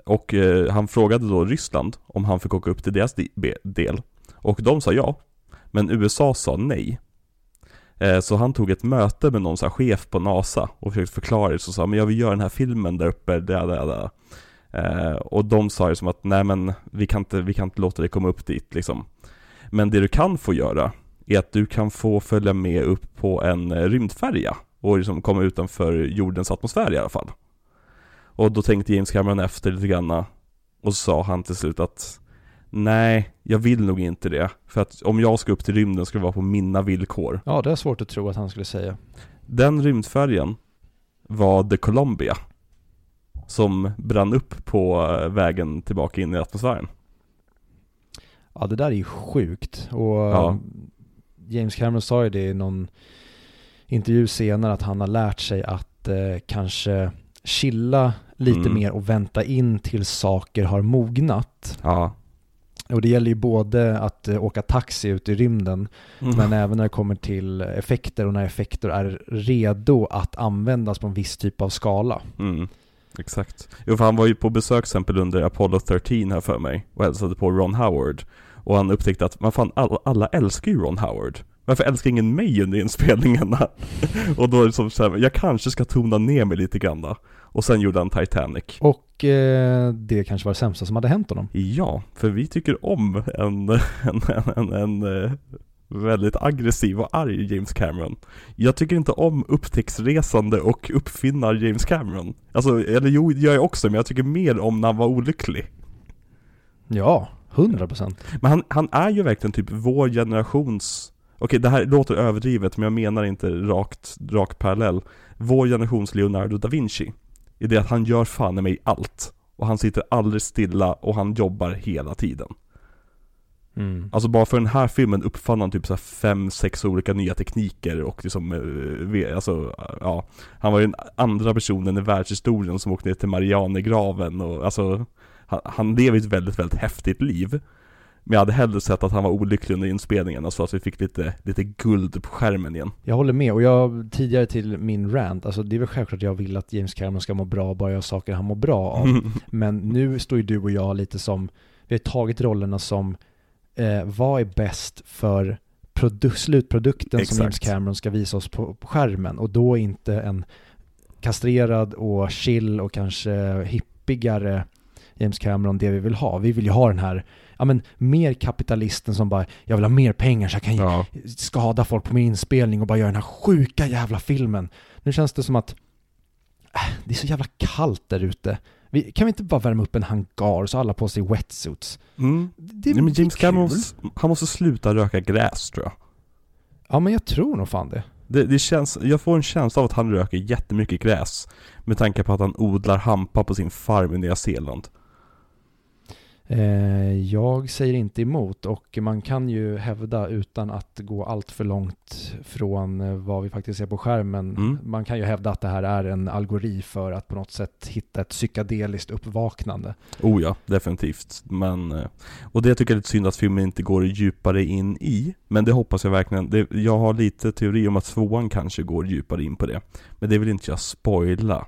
Och han frågade då Ryssland om han fick åka upp till deras del, och de sa ja, men USA sa nej. Så han tog ett möte med någon så här chef på NASA och försökte förklara det, så sa men jag vill göra den här filmen där uppe där. Och de sa ju som att nej, men vi kan inte låta dig komma upp dit liksom. Men det du kan få göra är att du kan få följa med upp på en rymdfärja och liksom komma utanför jordens atmosfär i alla fall. Och då tänkte James Cameron efter lite grann, och sa han till slut att nej, jag vill nog inte det. För att om jag ska upp till rymden ska det vara på mina villkor. Ja, det är svårt att tro att han skulle säga. Den rymdfärjan var The Columbia, som brann upp på vägen tillbaka in i atmosfären. Ja, det där är ju sjukt. Och James Cameron sa ju det i någon intervju senare, att han har lärt sig att kanske chilla lite mer och vänta in till saker har mognat. Ja. Och det gäller ju både att åka taxi ut i rymden, men även när det kommer till effekter, och när effekter är redo att användas på en viss typ av skala. Exakt. Jo, för han var ju på besök exempel under Apollo 13 här för mig och hälsade på Ron Howard. Och han upptäckte att man fan, alla älskar ju Ron Howard. Varför älskar ingen mig under inspelningarna? Och då är det som så här, jag kanske ska tona ner mig lite grann då. Och sen gjorde han Titanic. Och det kanske var det sämsta som hade hänt honom. Ja, för vi tycker om en väldigt aggressiv och arg James Cameron. Jag tycker inte om upptäcktsresande och uppfinnar James Cameron. Alltså, eller jo, jag är också, men jag tycker mer om när han var olycklig. Ja, 100%. Men han är ju verkligen typ vår generations... Okej, det här låter överdrivet, men jag menar inte rakt parallell. Vår generations Leonardo da Vinci. I det att han gör fan i mig allt. Och han sitter aldrig stilla och han jobbar hela tiden. Mm. Alltså bara för den här filmen uppfann han typ så här 5-6 olika nya tekniker och liksom, alltså, ja, han var ju den andra personen i världshistorien som åkte ner till Marianergraven och alltså han lever ett väldigt, väldigt häftigt liv. Men jag hade hellre sett att han var olycklig under inspelningen, alltså att vi fick lite guld på skärmen igen. Jag håller med, och jag tidigare till min rant, alltså det är väl självklart att jag vill att James Cameron ska må bra, bara jag saker han mår bra av. Men nu står ju du och jag lite som, vi har tagit rollerna som vad är bäst för slutprodukten. Exakt. Som James Cameron ska visa oss på skärmen, och då inte en kastrerad och chill och kanske hippigare James Cameron det vi vill ha. Vi vill ju ha den här, ja men mer kapitalisten som bara, jag vill ha mer pengar så jag kan skada folk på min inspelning och bara göra den här sjuka jävla filmen. Nu känns det som att det är så jävla kallt där ute. Kan vi inte bara värma upp en hangar så alla på sig wetsuits? Mm. Nej, men James Cameron, han måste sluta röka gräs, tror jag. Ja, men jag tror nog fan det. Det känns, jag får en känsla av att han röker jättemycket gräs med tanke på att han odlar hampa på sin farm i Nya Zeeland. Jag säger inte emot, och man kan ju hävda utan att gå allt för långt från vad vi faktiskt ser på skärmen. Mm. Man kan ju hävda att det här är en algori för att på något sätt hitta ett psykedeliskt uppvaknande. Oh ja, definitivt. Men, och det tycker jag är lite synd att filmen inte går djupare in i. Men det hoppas jag verkligen. Jag har lite teori om att tvåan kanske går djupare in på det. Men det vill inte jag spoila.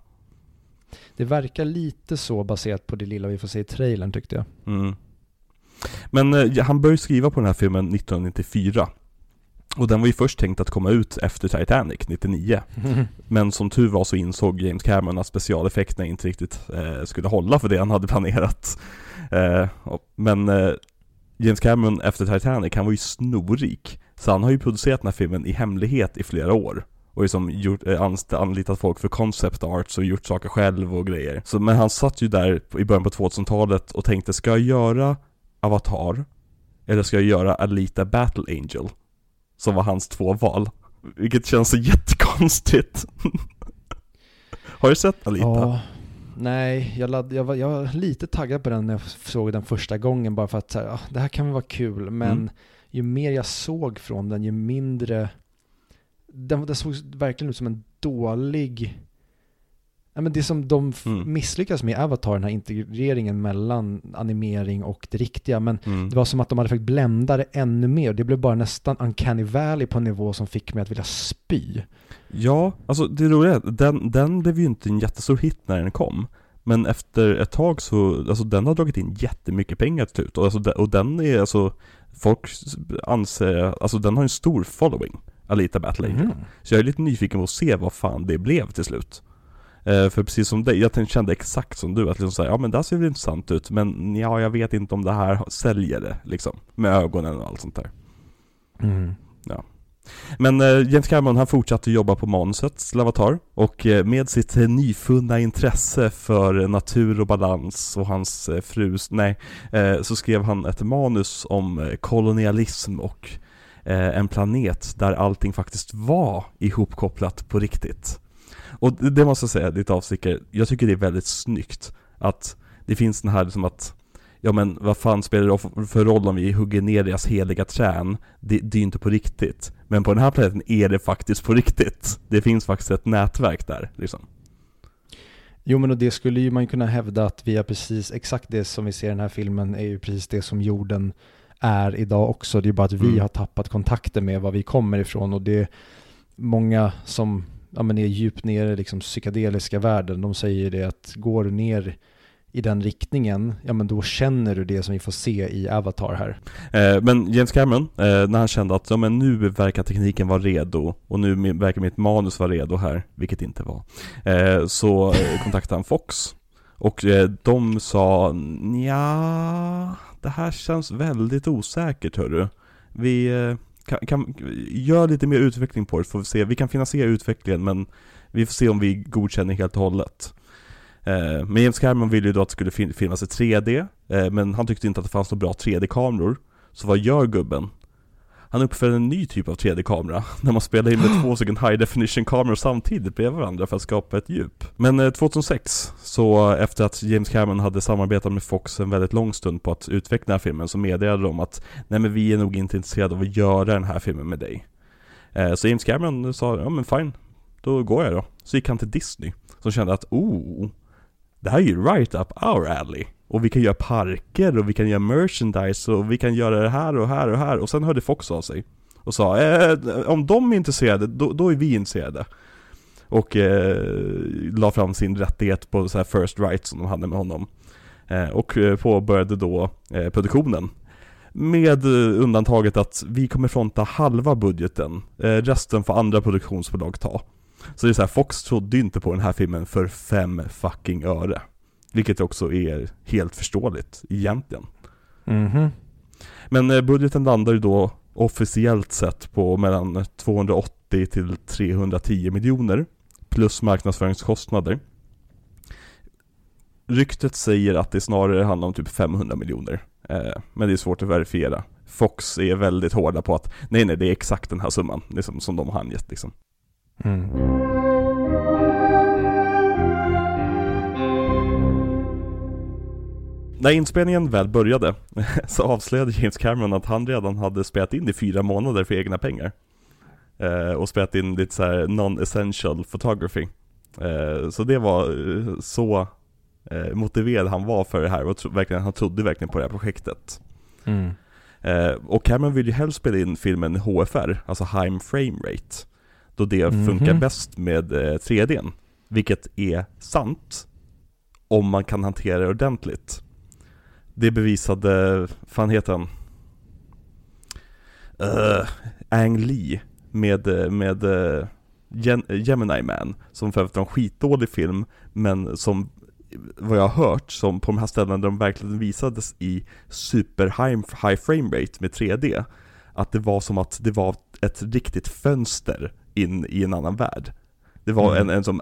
Det verkar lite så baserat på det lilla vi får se i trailern, tyckte jag. Mm. Men han började skriva på den här filmen 1994. Och den var ju först tänkt att komma ut efter Titanic 99. Men som tur var så insåg James Cameron att specialeffekterna inte riktigt skulle hålla för det han hade planerat. Men James Cameron efter Titanic, han var ju snorrik. Så han har ju producerat den här filmen i hemlighet i flera år. Och liksom anlitat folk för concept arts och gjort saker själv och grejer. Så, men han satt ju där i början på 2000-talet och tänkte, ska jag göra Avatar? Eller ska jag göra Alita Battle Angel? Som var hans två val. Vilket känns så jättekonstigt. Har du sett Alita? Ja. Nej, jag var lite taggad på den när jag såg den första gången. Bara för att så här, det här kan väl vara kul. Men ju mer jag såg från den, ju mindre... Den såg verkligen ut som en dålig... Ja, men det som de misslyckas med i Avatar, den här integreringen mellan animering och det riktiga. Men det var som att de hade försökt blända det ännu mer. Det blev bara nästan Uncanny Valley på en nivå som fick mig att vilja spy. Ja, alltså det är roligt. Den blev ju inte en jättestor hit när den kom. Men efter ett tag så... Alltså den har dragit in jättemycket pengar till ut. Och den är alltså... Folk anser... Alltså den har en stor following. Alita Battle Angel. Så jag är lite nyfiken på att se vad fan det blev till slut. För precis som dig, jag kände exakt som du, att liksom säga, ja men det här ser väl intressant ut, men ja, jag vet inte om det här säljer det liksom, med ögonen och allt sånt där. Ja. Men James Cameron, han fortsatte jobba på manuset Avatar, och med sitt nyfunna intresse för natur och balans och hans frus, så skrev han ett manus om kolonialism och en planet där allting faktiskt var ihopkopplat på riktigt. Och det måste jag säga, lite avstickare. Jag tycker det är väldigt snyggt att det finns den här liksom att, ja men vad fan spelar det för roll om vi hugger ner deras heliga trän? Det är inte på riktigt. Men på den här planeten är det faktiskt på riktigt. Det finns faktiskt ett nätverk där liksom. Jo, men och det skulle ju man kunna hävda att vi är precis exakt det som vi ser i den här filmen är ju precis det som jorden är idag också. Det är ju bara att vi har tappat kontakten med var vi kommer ifrån, och det är många som ja, men är djupt nere i liksom psykedeliska världen. De säger det att går du ner i den riktningen, ja men då känner du det som vi får se i Avatar här. Men James Cameron, när han kände att ja, men nu verkar tekniken vara redo och nu verkar mitt manus vara redo här, vilket inte var, så kontaktade han Fox och de sa ja, det här känns väldigt osäkert hörru. Vi kan göra lite mer utveckling på det, får vi se. Vi kan finansiera utvecklingen men vi får se om vi godkänner helt och hållet. Men James Cameron ville ju då att det skulle filmas i 3D, men han tyckte inte att det fanns några bra 3D-kameror. Så vad gör gubben? Han uppför en ny typ av 3D-kamera när man spelar in med två stycken high-definition-kameror samtidigt bredvid varandra för att skapa ett djup. Men 2006, så efter att James Cameron hade samarbetat med Fox en väldigt lång stund på att utveckla den här filmen, så meddelade de att nej men vi är nog inte intresserade av att göra den här filmen med dig. Så James Cameron sa, ja men fine, då går jag då. Så gick han till Disney som kände att det här är ju right up our alley. Och vi kan göra parker och vi kan göra merchandise och vi kan göra det här och här och här. Och sen hörde Fox av sig och sa om de är intresserade då är vi intresserade. Och la fram sin rättighet på så här first right som de hade med honom. Och påbörjade då produktionen. Med undantaget att vi kommer fronta halva budgeten. Resten får andra produktionsbolag ta. Så det är så här, Fox trodde inte på den här filmen för 5 fucking öre. Vilket också är helt förståeligt egentligen. Mm-hmm. Men budgeten landar ju då officiellt sett på mellan 280 till 310 miljoner. Plus marknadsföringskostnader. Ryktet säger att det snarare handlar om typ 500 miljoner. Men det är svårt att verifiera. Fox är väldigt hårda på att nej, det är exakt den här summan liksom, som de har angett liksom. Mm. När inspelningen väl började så avslöjade James Cameron att han redan hade spelat in i 4 månader för egna pengar och spelat in lite så här non-essential photography, så det var så motiverad han var för det här och han trodde verkligen på det här projektet. Mm. Och Cameron ville ju helst spela in filmen HFR, alltså High Frame Rate, då det funkar bäst med 3D:n, vilket är sant om man kan hantera det ordentligt. Det bevisade fan heter han? Ang Lee med Gemini Man, som för att en skitdålig film, men som vad jag har hört, som på de här ställena där de verkligen visades i super high frame rate med 3D, att det var som att det var ett riktigt fönster in i en annan värld. Det var en som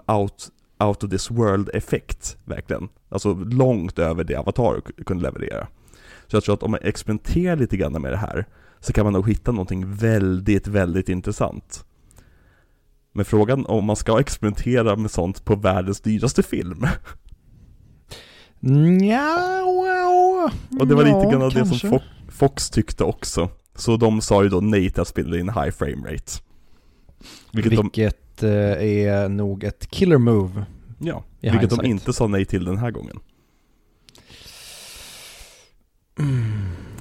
out of this world-effekt verkligen. Alltså långt över det Avatar kunde leverera. Så jag tror att om man experimenterar lite grann med det här så kan man nog hitta någonting väldigt, väldigt intressant. Men frågan om man ska experimentera med sånt på världens dyraste film. Nja, och det var lite grann det som Fox tyckte också. Så de sa ju då nej till att spela in high frame rate. Vilket är nog ett killer move. Ja, vilket de inte sa nej till den här gången.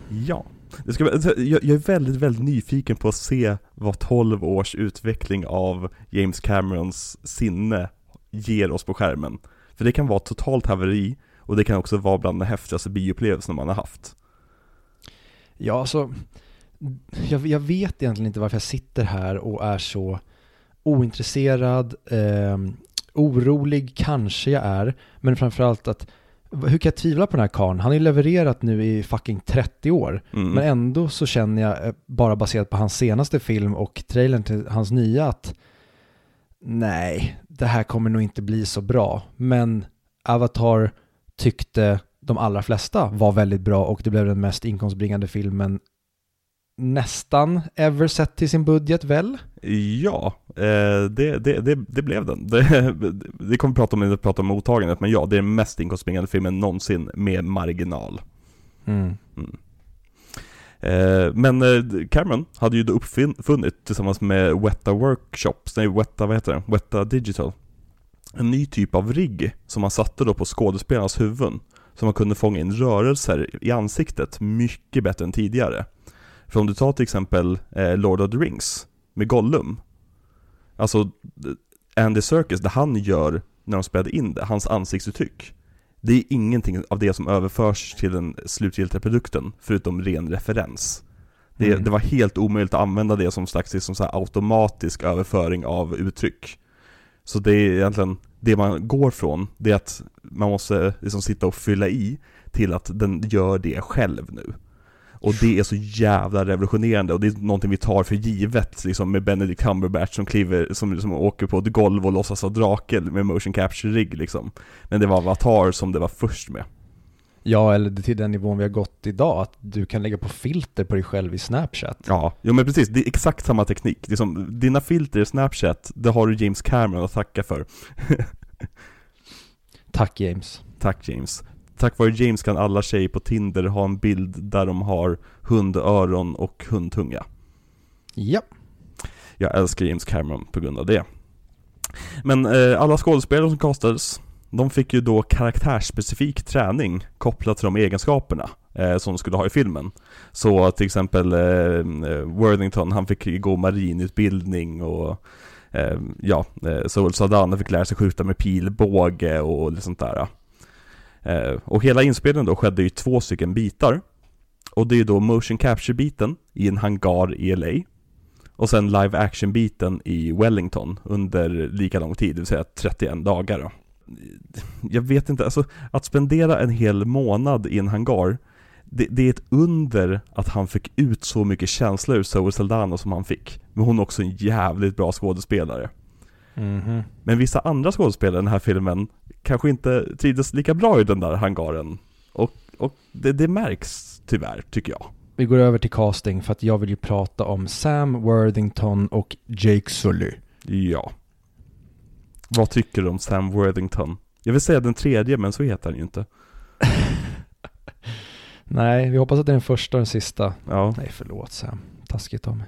Ja, jag är väldigt, väldigt nyfiken på att se vad 12 års utveckling av James Camerons sinne ger oss på skärmen. För det kan vara totalt haveri och det kan också vara bland de häftigaste bioupplevelserna man har haft. Ja, alltså jag vet egentligen inte varför jag sitter här och är så ointresserad, orolig kanske jag är, men framförallt att hur kan jag tvivla på den här karln? Han har ju levererat nu i fucking 30 år, men ändå så känner jag, bara baserat på hans senaste film och trailern till hans nya, att nej, det här kommer nog inte bli så bra. Men Avatar tyckte de allra flesta var väldigt bra och det blev den mest inkomstbringande filmen nästan ever sett till sin budget väl? Ja, det blev den. Det kommer vi prata om mottagandet, men ja, det är den mest inkomstbringande filmen någonsin med marginal. Men Cameron hade ju då uppfunnit tillsammans med Weta Digital en ny typ av rigg som man satte då på skådespelarnas huvuden, så man kunde fånga in rörelser i ansiktet mycket bättre än tidigare. För om du tar till exempel Lord of the Rings med Gollum, alltså Andy Serkis, det han gör när de spelade in det, hans ansiktsuttryck, det är ingenting av det som överförs till den slutgiltiga produkten förutom ren referens. Det var helt omöjligt att använda det som slags som så här automatisk överföring av uttryck. Så det är egentligen det man går från, det är att man måste liksom sitta och fylla i till att den gör det själv nu. Och det är så jävla revolutionerande, och det är någonting vi tar för givet liksom, med Benedict Cumberbatch som kliver, som åker på ett golv och låtsas ha drakel med motion capture rig liksom. Men det var Avatar som det var först med. Ja, eller till den nivån vi har gått idag, att du kan lägga på filter på dig själv i Snapchat. Ja, jo, men precis, det är exakt samma teknik. Det är som, dina filter i Snapchat, det har du James Cameron att tacka för. Tack James. Tack James. Tack vare James kan alla tjejer på Tinder ha en bild där de har hundöron och hundtunga. Ja. Jag älskar James Cameron på grund av det. Men alla skådespelare som kastades, de fick ju då karaktärsspecifik träning kopplat till de egenskaperna som de skulle ha i filmen. Så till exempel Worthington, han fick gå marinutbildning, och Zoe Saldana fick lära sig skjuta med pilbåge och sånt där. Och hela inspelningen då skedde i 2 bitar. Och det är då motion capture-biten i en hangar i LA. Och sen live action-biten i Wellington under lika lång tid, det vill säga 31 dagar då. Jag vet inte, alltså att spendera en hel månad i en hangar, det är ett under att han fick ut så mycket känslor ur Zoe Saldana som han fick. Men hon är också en jävligt bra skådespelare. Mm-hmm. Men vissa andra skådespelare i den här filmen kanske inte trivdes lika bra i den där hangaren. Och det märks tyvärr, tycker jag. Vi går över till casting, för att jag vill ju prata om Sam Worthington och Jake Sully. Ja. Vad tycker du om Sam Worthington? Jag vill säga den tredje, men så heter han ju inte. Nej, vi hoppas att det är den första och den sista. Ja. Nej, förlåt Sam. Taskigt av mig.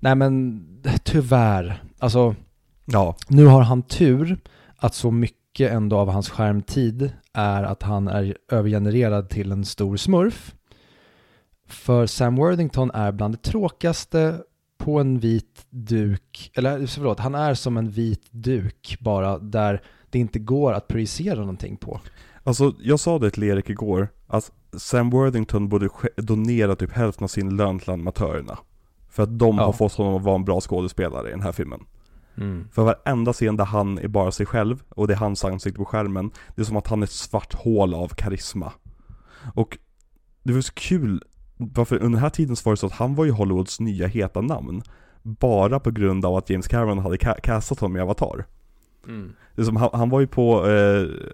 Nej, men tyvärr. Alltså, ja. Nu har han tur att så mycket ändå av hans skärmtid är att han är övergenererad till en stor smurf. För Sam Worthington är bland det tråkigaste på en vit duk, eller förlåt, han är som en vit duk bara, där det inte går att projicera någonting på. Alltså, jag sa det till Erik igår att Sam Worthington borde donera typ hälften av sin lön till animatörerna, för att de har fått honom att vara en bra skådespelare i den här filmen. Mm. För varenda scen där han är bara sig själv och det är hans ansikte på skärmen, det är som att han är ett svart hål av karisma. Och det var så kul, varför under den här tiden var det så att han var ju Hollywoods nya heta namn, bara på grund av att James Cameron hade castat honom i Avatar. Mm. Det är som, han var ju på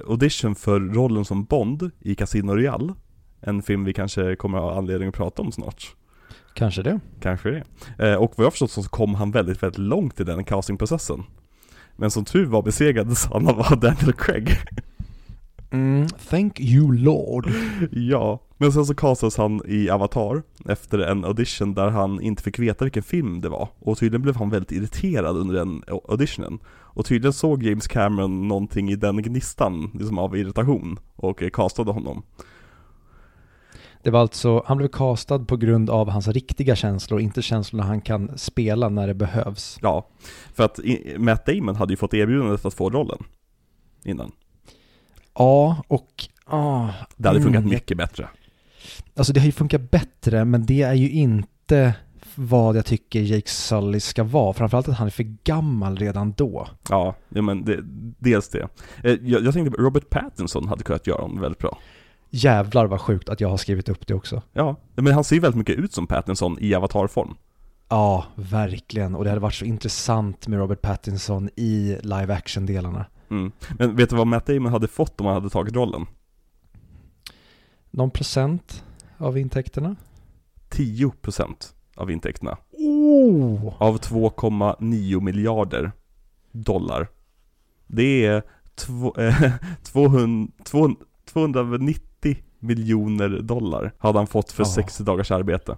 audition för rollen som Bond i Casino Royale, en film vi kanske kommer ha anledning att prata om snart. Kanske det. Kanske det. Och vad jag förstått så kom han väldigt, väldigt långt i den castingprocessen. Men som tur var besegades han av Daniel Craig. Thank you Lord. Ja, men sen så castades han i Avatar efter en audition där han inte fick veta vilken film det var. Och tydligen blev han väldigt irriterad under den auditionen. Och tydligen såg James Cameron någonting i den gnistan liksom, av irritation, och castade honom. Det var alltså, han blev castad på grund av hans riktiga känslor, inte känslorna han kan spela när det behövs. Ja, för att Matt Damon hade ju fått erbjudandet att få rollen innan. Ja, och... det hade funkat mycket bättre. Alltså det har ju funkat bättre, men det är ju inte vad jag tycker Jake Sully ska vara. Framförallt att han är för gammal redan då. Ja, men dels det. Jag tänkte att Robert Pattinson hade kunnat göra honom väldigt bra. Jävlar vad sjukt att jag har skrivit upp det också. Ja, men han ser ju väldigt mycket ut som Pattinson i avatarform. Ja, verkligen. Och det hade varit så intressant med Robert Pattinson i live action-delarna. Mm. Men vet du vad Matt Damon hade fått om han hade tagit rollen? Någon procent av intäkterna? 10% av intäkterna. Av 2,9 miljarder dollar. Det är 290 miljoner dollar hade han fått för 60 dagars arbete.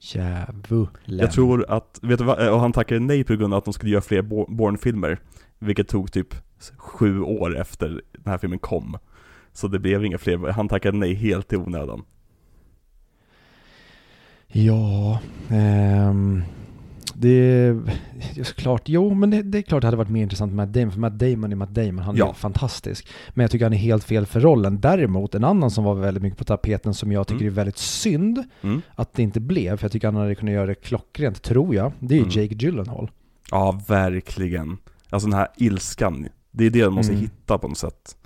Jävlar. Jag tror att, vet du vad, och han tackade nej på grund av att de skulle göra fler Bourne-filmer, vilket tog typ 7 år efter den här filmen kom. Så det blev inga fler. Han tackade nej helt i onödan. Ja, Det är såklart, jo, men det är klart det hade varit mer intressant med Matt Damon, för Matt Damon, han är fantastisk. Men jag tycker han är helt fel för rollen. Däremot en annan som var väldigt mycket på tapeten, som jag tycker är väldigt synd att det inte blev, för jag tycker han hade kunnat göra det klockrent, tror jag. Det är ju Jake Gyllenhaal. Ja, verkligen. Alltså den här ilskan, det är det man måste hitta på något sätt.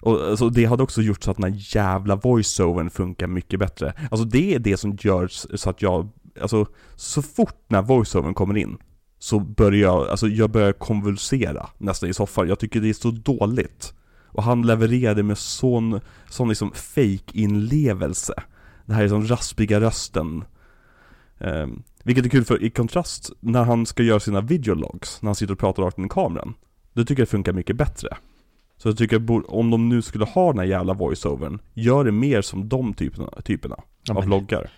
Och alltså, det hade också gjort så att den här jävla voiceovern funkar mycket bättre. Alltså det är det som gör så att jag, alltså så fort när voiceovern kommer in så börjar jag konvulsera nästan i soffan. Jag tycker det är så dåligt. Och han levererade med sån liksom fake inlevelse. Det här är sån raspiga rösten. Vilket är kul, för i kontrast när han ska göra sina videologs, när han sitter och pratar rakt in i kameran, det tycker jag funkar mycket bättre. Så jag tycker om de nu skulle ha den här jävla voiceovern, gör det mer som de typerna av vloggar.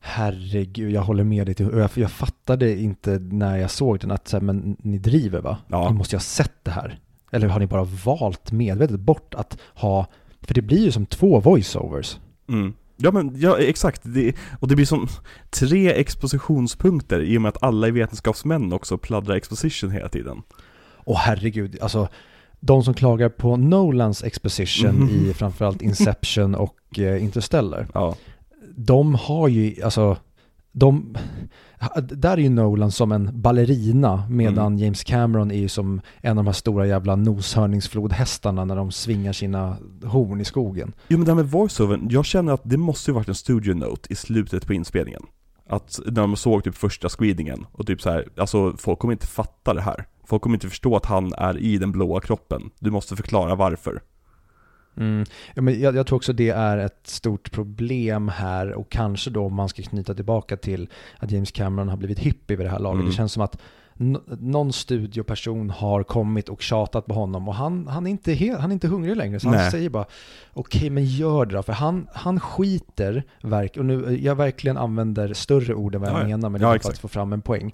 Herregud, jag håller med dig. Jag fattade inte när jag såg den att så här, men ni driver, va? Ja. Nu måste jag sett det här. Eller har ni bara valt medvetet bort att ha, för det blir ju som 2 voiceovers. Mm. Ja, men ja, exakt. Och det blir som 3 expositionspunkter i och med att alla är vetenskapsmän också pladdrar exposition hela tiden. Åh, herregud, alltså de som klagar på Nolans exposition i framförallt Inception och Interstellar. Ja. De har ju, alltså där är ju Nolan som en ballerina, medan James Cameron är ju som en av de här stora jävla noshörningsflodhästarna när de svingar sina horn i skogen. Jo, men det här med voiceovern, jag känner att det måste ju varit en studio note i slutet på inspelningen. Att när de såg typ första screeningen och typ så här, alltså folk kommer inte fatta det här. Folk kommer inte förstå att han är i den blåa kroppen. Du måste förklara varför. Mm. Ja, men jag tror också det är ett stort problem här, och kanske då om man ska knyta tillbaka till att James Cameron har blivit hippie vid det här laget. Det känns som att någon studioperson har kommit och tjatat på honom, och han är inte hungrig längre, så han säger bara okej, men gör det då, för han skiter och nu jag verkligen använder större ord än vad jag menar, men det är för att få fram en poäng.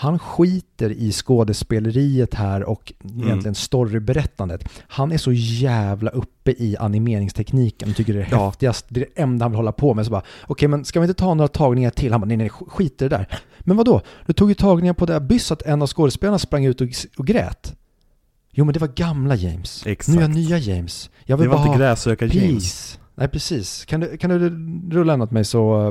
Han skiter i skådespeleriet här och egentligen storyberättandet. Han är så jävla uppe i animeringstekniken. Han tycker det är häftigast. Det är det enda han vill hålla på med. Så bara, okej, men ska vi inte ta några tagningar till? Han bara, nej, skiter i det där. Men vadå? Du tog ju tagningar på det här byss att en av skådespelarna sprang ut och grät. Jo, men det var gamla James. Exakt. Nu är jag nya James. Jag vill bara inte gräsöka James. Nej, precis. Kan du rulla något med, så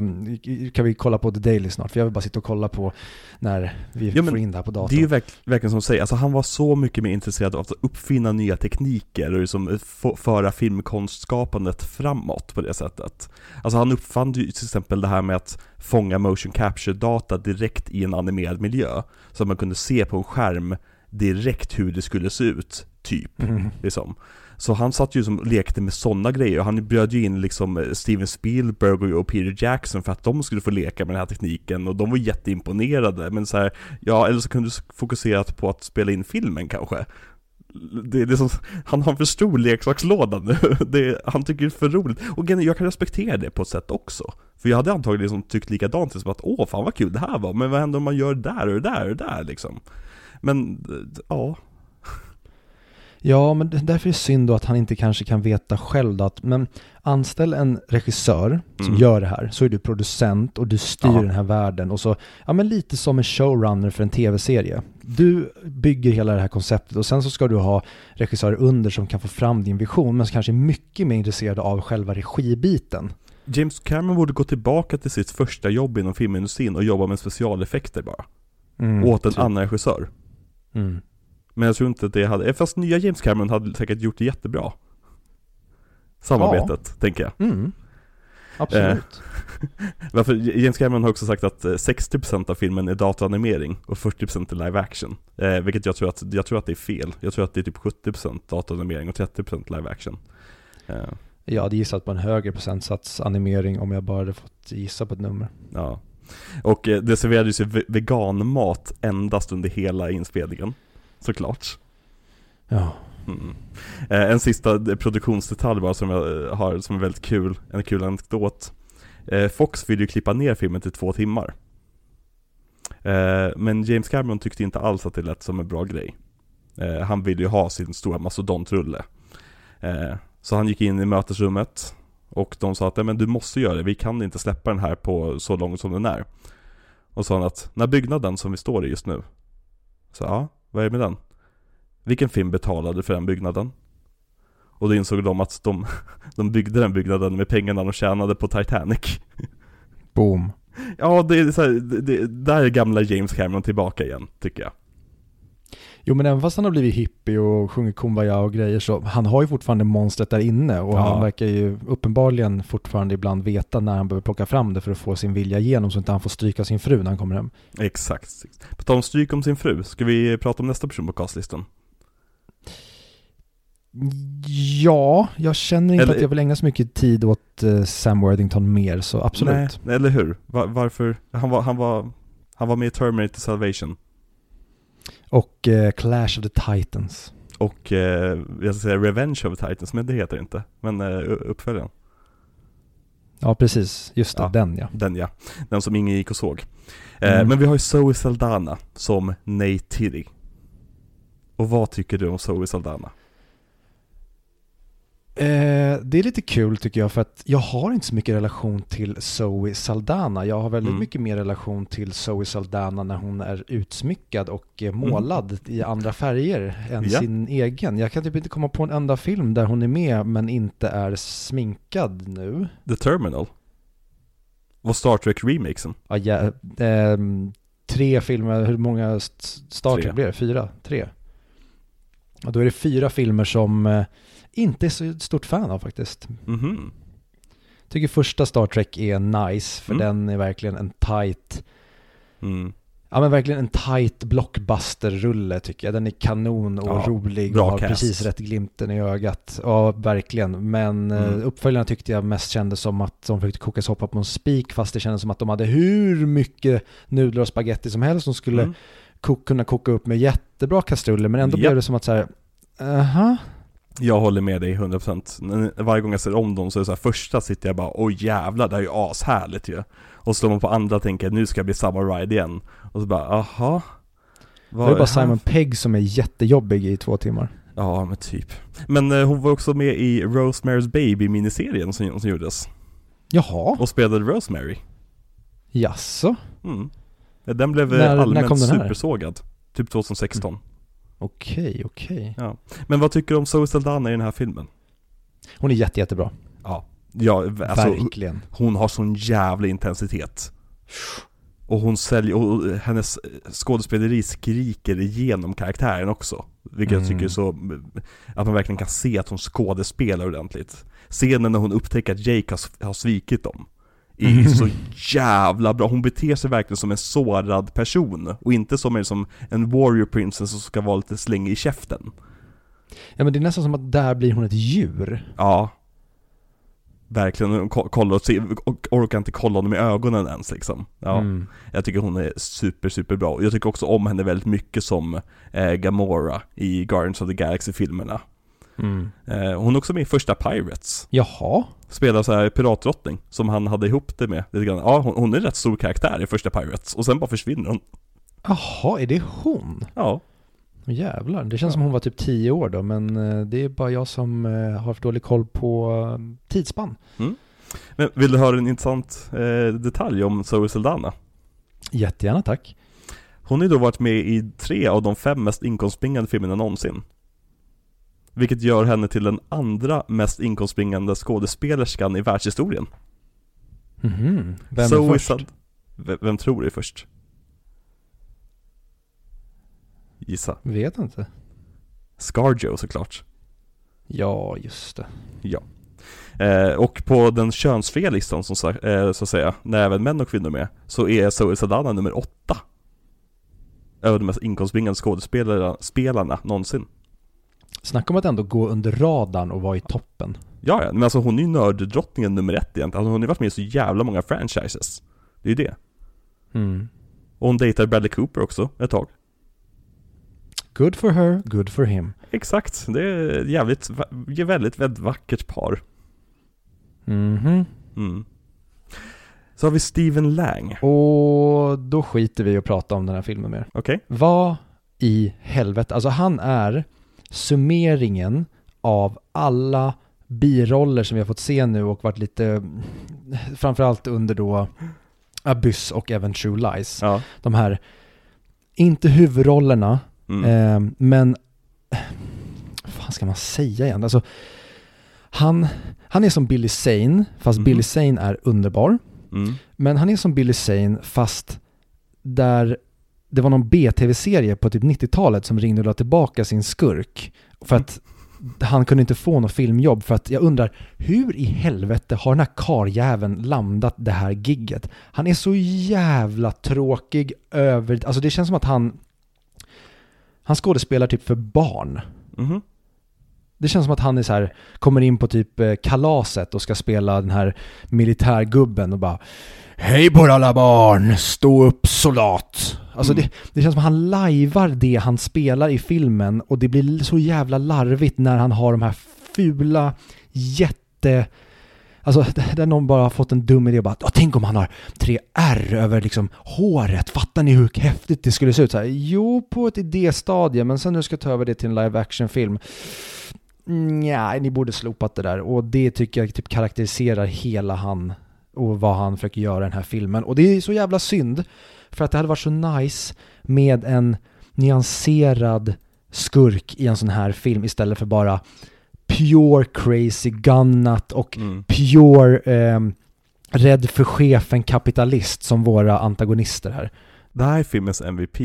kan vi kolla på The Daily snart. För jag vill bara sitta och kolla på när vi får in det här på datorn. Det är ju verkligen som säger. Alltså, han var så mycket mer intresserad av att uppfinna nya tekniker och liksom föra filmkonstskapandet framåt på det sättet. Alltså, han uppfann ju till exempel det här med att fånga motion capture-data direkt i en animerad miljö. Så att man kunde se på en skärm direkt hur det skulle se ut, typ. Liksom. Så han satt ju som lekte med sådana grejer. Han bjöd ju in liksom Steven Spielberg och Peter Jackson för att de skulle få leka med den här tekniken. Och de var jätteimponerade. Men så här, ja, eller så kunde du fokusera på att spela in filmen kanske. Det som, han har en för stor leksakslåda nu. Han tycker det är för roligt. Och jag kan respektera det på ett sätt också. För jag hade antagligen liksom tyckt likadant som att åh, fan vad kul det här var. Men vad händer om man gör där och där och där liksom? Men ja... Ja, men därför är det synd då att han inte kanske kan veta själv då att, men anställ en regissör som gör det här, så är du producent och du styr den här världen, och så, ja, men lite som en showrunner för en tv-serie. Du bygger hela det här konceptet och sen så ska du ha regissörer under som kan få fram din vision, men som kanske är mycket mer intresserade av själva regibiten. James Cameron borde gå tillbaka till sitt första jobb inom filmindustrin och jobba med specialeffekter bara. Åt en annan regissör. Men jag tror inte att det hade... Fast nya James Cameron hade säkert gjort det jättebra. Samarbetet, tänker jag. Absolut. Varför James Cameron har också sagt att 60% av filmen är dataanimering och 40% är live action. Vilket jag tror att det är fel. Jag tror att det är typ 70% dataanimering och 30% live action. Jag hade gissat på en högre procentsats animering om jag bara hade fått gissa på ett nummer. Ja. Och det serverades ju veganmat endast under hela inspelningen. Såklart. Ja. En sista produktionsdetalj bara som jag har som är väldigt kul. En kul anekdot. Fox ville ju klippa ner filmen till 2 timmar. Men James Cameron tyckte inte alls att det lät som en bra grej. Han ville ju ha sin stora mastodontrulle. Så han gick in i mötesrummet och de sa att men du måste göra det. Vi kan inte släppa den här på så långt som den är. Och sa han att när byggnaden som vi står i just nu. Så ja, vad är det med den? Vilken film betalade för den byggnaden? Och då insåg de att de byggde den byggnaden med pengarna de tjänade på Titanic. Boom. Ja, det är så här, det där är gamla James Cameron tillbaka igen, tycker jag. Jo, men även fast han har blivit hippie och sjunger kumbaya och grejer, så han har ju fortfarande monstret där inne. Och han verkar ju uppenbarligen fortfarande ibland veta när han behöver plocka fram det för att få sin vilja igenom, så inte han får stryka sin fru när han kommer hem. Exakt. På tal om stryk om sin fru, ska vi prata om nästa person på castlistan? Ja, jag känner inte att jag vill ägna så mycket tid åt Sam Worthington mer, så absolut. Nej, eller hur? Varför? Han var med i Terminator Salvation. Och Clash of the Titans. Och jag ska säga Revenge of the Titans, men det heter inte. Men uppföljaren. Ja, precis. Just det, ja, den. Den som ingen gick och såg. Men vi har ju Zoe Saldana som Neytiri. Och vad tycker du om Zoe Saldana? Det är lite kul, tycker jag, för att jag har inte så mycket relation till Zoe Saldana. Jag har väldigt mycket mer relation till Zoe Saldana när hon är utsmyckad och målad i andra färger än sin egen. Jag kan typ inte komma på en enda film där hon är med men inte är sminkad nu. The Terminal? Och Star Trek-remakesen? Tre filmer. Hur många Star Trek blir det? 4? 3? Och då är det 4 filmer som... inte så stort fan av faktiskt. Mm-hmm. Tycker första Star Trek är nice, för den är verkligen en tight blockbuster-rulle, tycker jag. Den är kanon och rolig och har precis rätt glimten i ögat. Ja, verkligen. Men uppföljarna tyckte jag mest kändes som att de försökte koka soppa på en spik, fast det kändes som att de hade hur mycket nudlar och spaghetti som helst som skulle kunna koka upp med jättebra kastruller, men ändå blev det som att så här, jag håller med dig 100%. Varje gång jag ser om dem så är det så här, första sitter jag bara, åh jävlar, det här är ju ashärligt ju. Och så står man på andra och tänker, nu ska jag bli samma ride igen. Och så bara, det är bara Simon Pegg som är jättejobbig i 2 timmar. Ja, men typ. Men hon var också med i Rosemary's Baby-miniserien som gjordes. Jaha. Och spelade Rosemary. Jasså? Mm. Den blev allmänt kom den supersågad. Typ 2016. Okej. Ja. Men vad tycker du om Zoe Saldana i den här filmen? Hon är jättebra. Ja, alltså, verkligen. Hon har sån jävla intensitet. Och hon säljer, och hennes skådespeleri skriker igenom karaktären också. Vilket jag tycker är så, att man verkligen kan se att hon skådespelar ordentligt. Scenen när hon upptäcker att Jake har svikit dem är så jävla bra. Hon beter sig verkligen som en sårad person och inte som en warrior princess som ska vara lite släng i käften. Ja, men det är nästan som att där blir hon ett djur. Ja. Verkligen, hon orkar inte kolla honom i ögonen ens liksom. Ja. Jag tycker hon är superbra. Och jag tycker också om henne väldigt mycket som Gamora i Guardians of the Galaxy-filmerna. Hon är också med i första Pirates. Jaha. Spelar så här piratdrottning som han hade ihop det med lite grann. Ja, hon är en rätt stor karaktär i första Pirates och sen bara försvinner hon. Jaha, är det hon? Ja. Jävlar, det känns som hon var typ 10 år då, men det är bara jag som har för dålig koll på tidsspann. Men vill du höra en intressant detalj om Zoe Saldana? Jättegärna, tack. Hon har då varit med i 3 av de 5 mest inkomstbringande filmerna någonsin. Vilket gör henne till den andra mest inkomstbringande skådespelerskan i världshistorien. Vem är först? Vem tror du är först? Gissa. Vet inte. ScarJo, såklart. Ja, just det. Ja. Och på den könsfria listan som, så att säga, när även män och kvinnor med, så är Zoe Saldana nummer 8 över de mest inkomstbringande skådespelarna någonsin. Snacka om att ändå gå under radarn och vara i toppen. Ja, men alltså hon är ju nörddrottningen nummer 1 egentligen. Alltså hon har varit med i så jävla många franchises. Det är ju det. Och hon dejtar Bradley Cooper också ett tag. Good for her, good for him. Exakt, det är väldigt vackert par. Så har vi Stephen Lang. Och då skiter vi och pratar om den här filmen mer. Okej. Vad i helvete? Alltså han är... summeringen av alla biroller som vi har fått se nu och varit lite, framförallt under då Abyss och även True Lies. Ja. De här, inte huvudrollerna, men vad fan ska man säga igen? Alltså, han är som Billy Zane, fast Billy Zane är underbar. Mm. Men han är som Billy Zane, fast där det var någon BTV-serie på typ 90-talet som ringde och la tillbaka sin skurk för att han kunde inte få något filmjobb. För att jag undrar, hur i helvete har den här karljäveln landat det här gigget? Han är så jävla tråkig över... Alltså det känns som att han skådespelar typ för barn. Mm-hmm. Det känns som att han är så här, kommer in på typ kalaset och ska spela den här militärgubben och bara, hej på alla barn, stå upp soldat. Alltså det känns som att han lajvar det han spelar i filmen, och det blir så jävla larvigt när han har de här fula alltså där någon bara har fått en dum idé och bara, tänk om han har 3 R över liksom håret. Fattar ni hur häftigt det skulle se ut? Så här, jo, på ett idéstadie, men sen nu ska ta över det till en live action film. Nej, ni borde slopat det där. Och det tycker jag typ karaktäriserar hela han och vad han försöker göra i den här filmen. Och det är så jävla synd, för att det hade varit så nice med en nyanserad skurk i en sån här film, istället för bara pure crazy gunnat och pure rädd för chefen kapitalist som våra antagonister här. Det här är filmens MVP.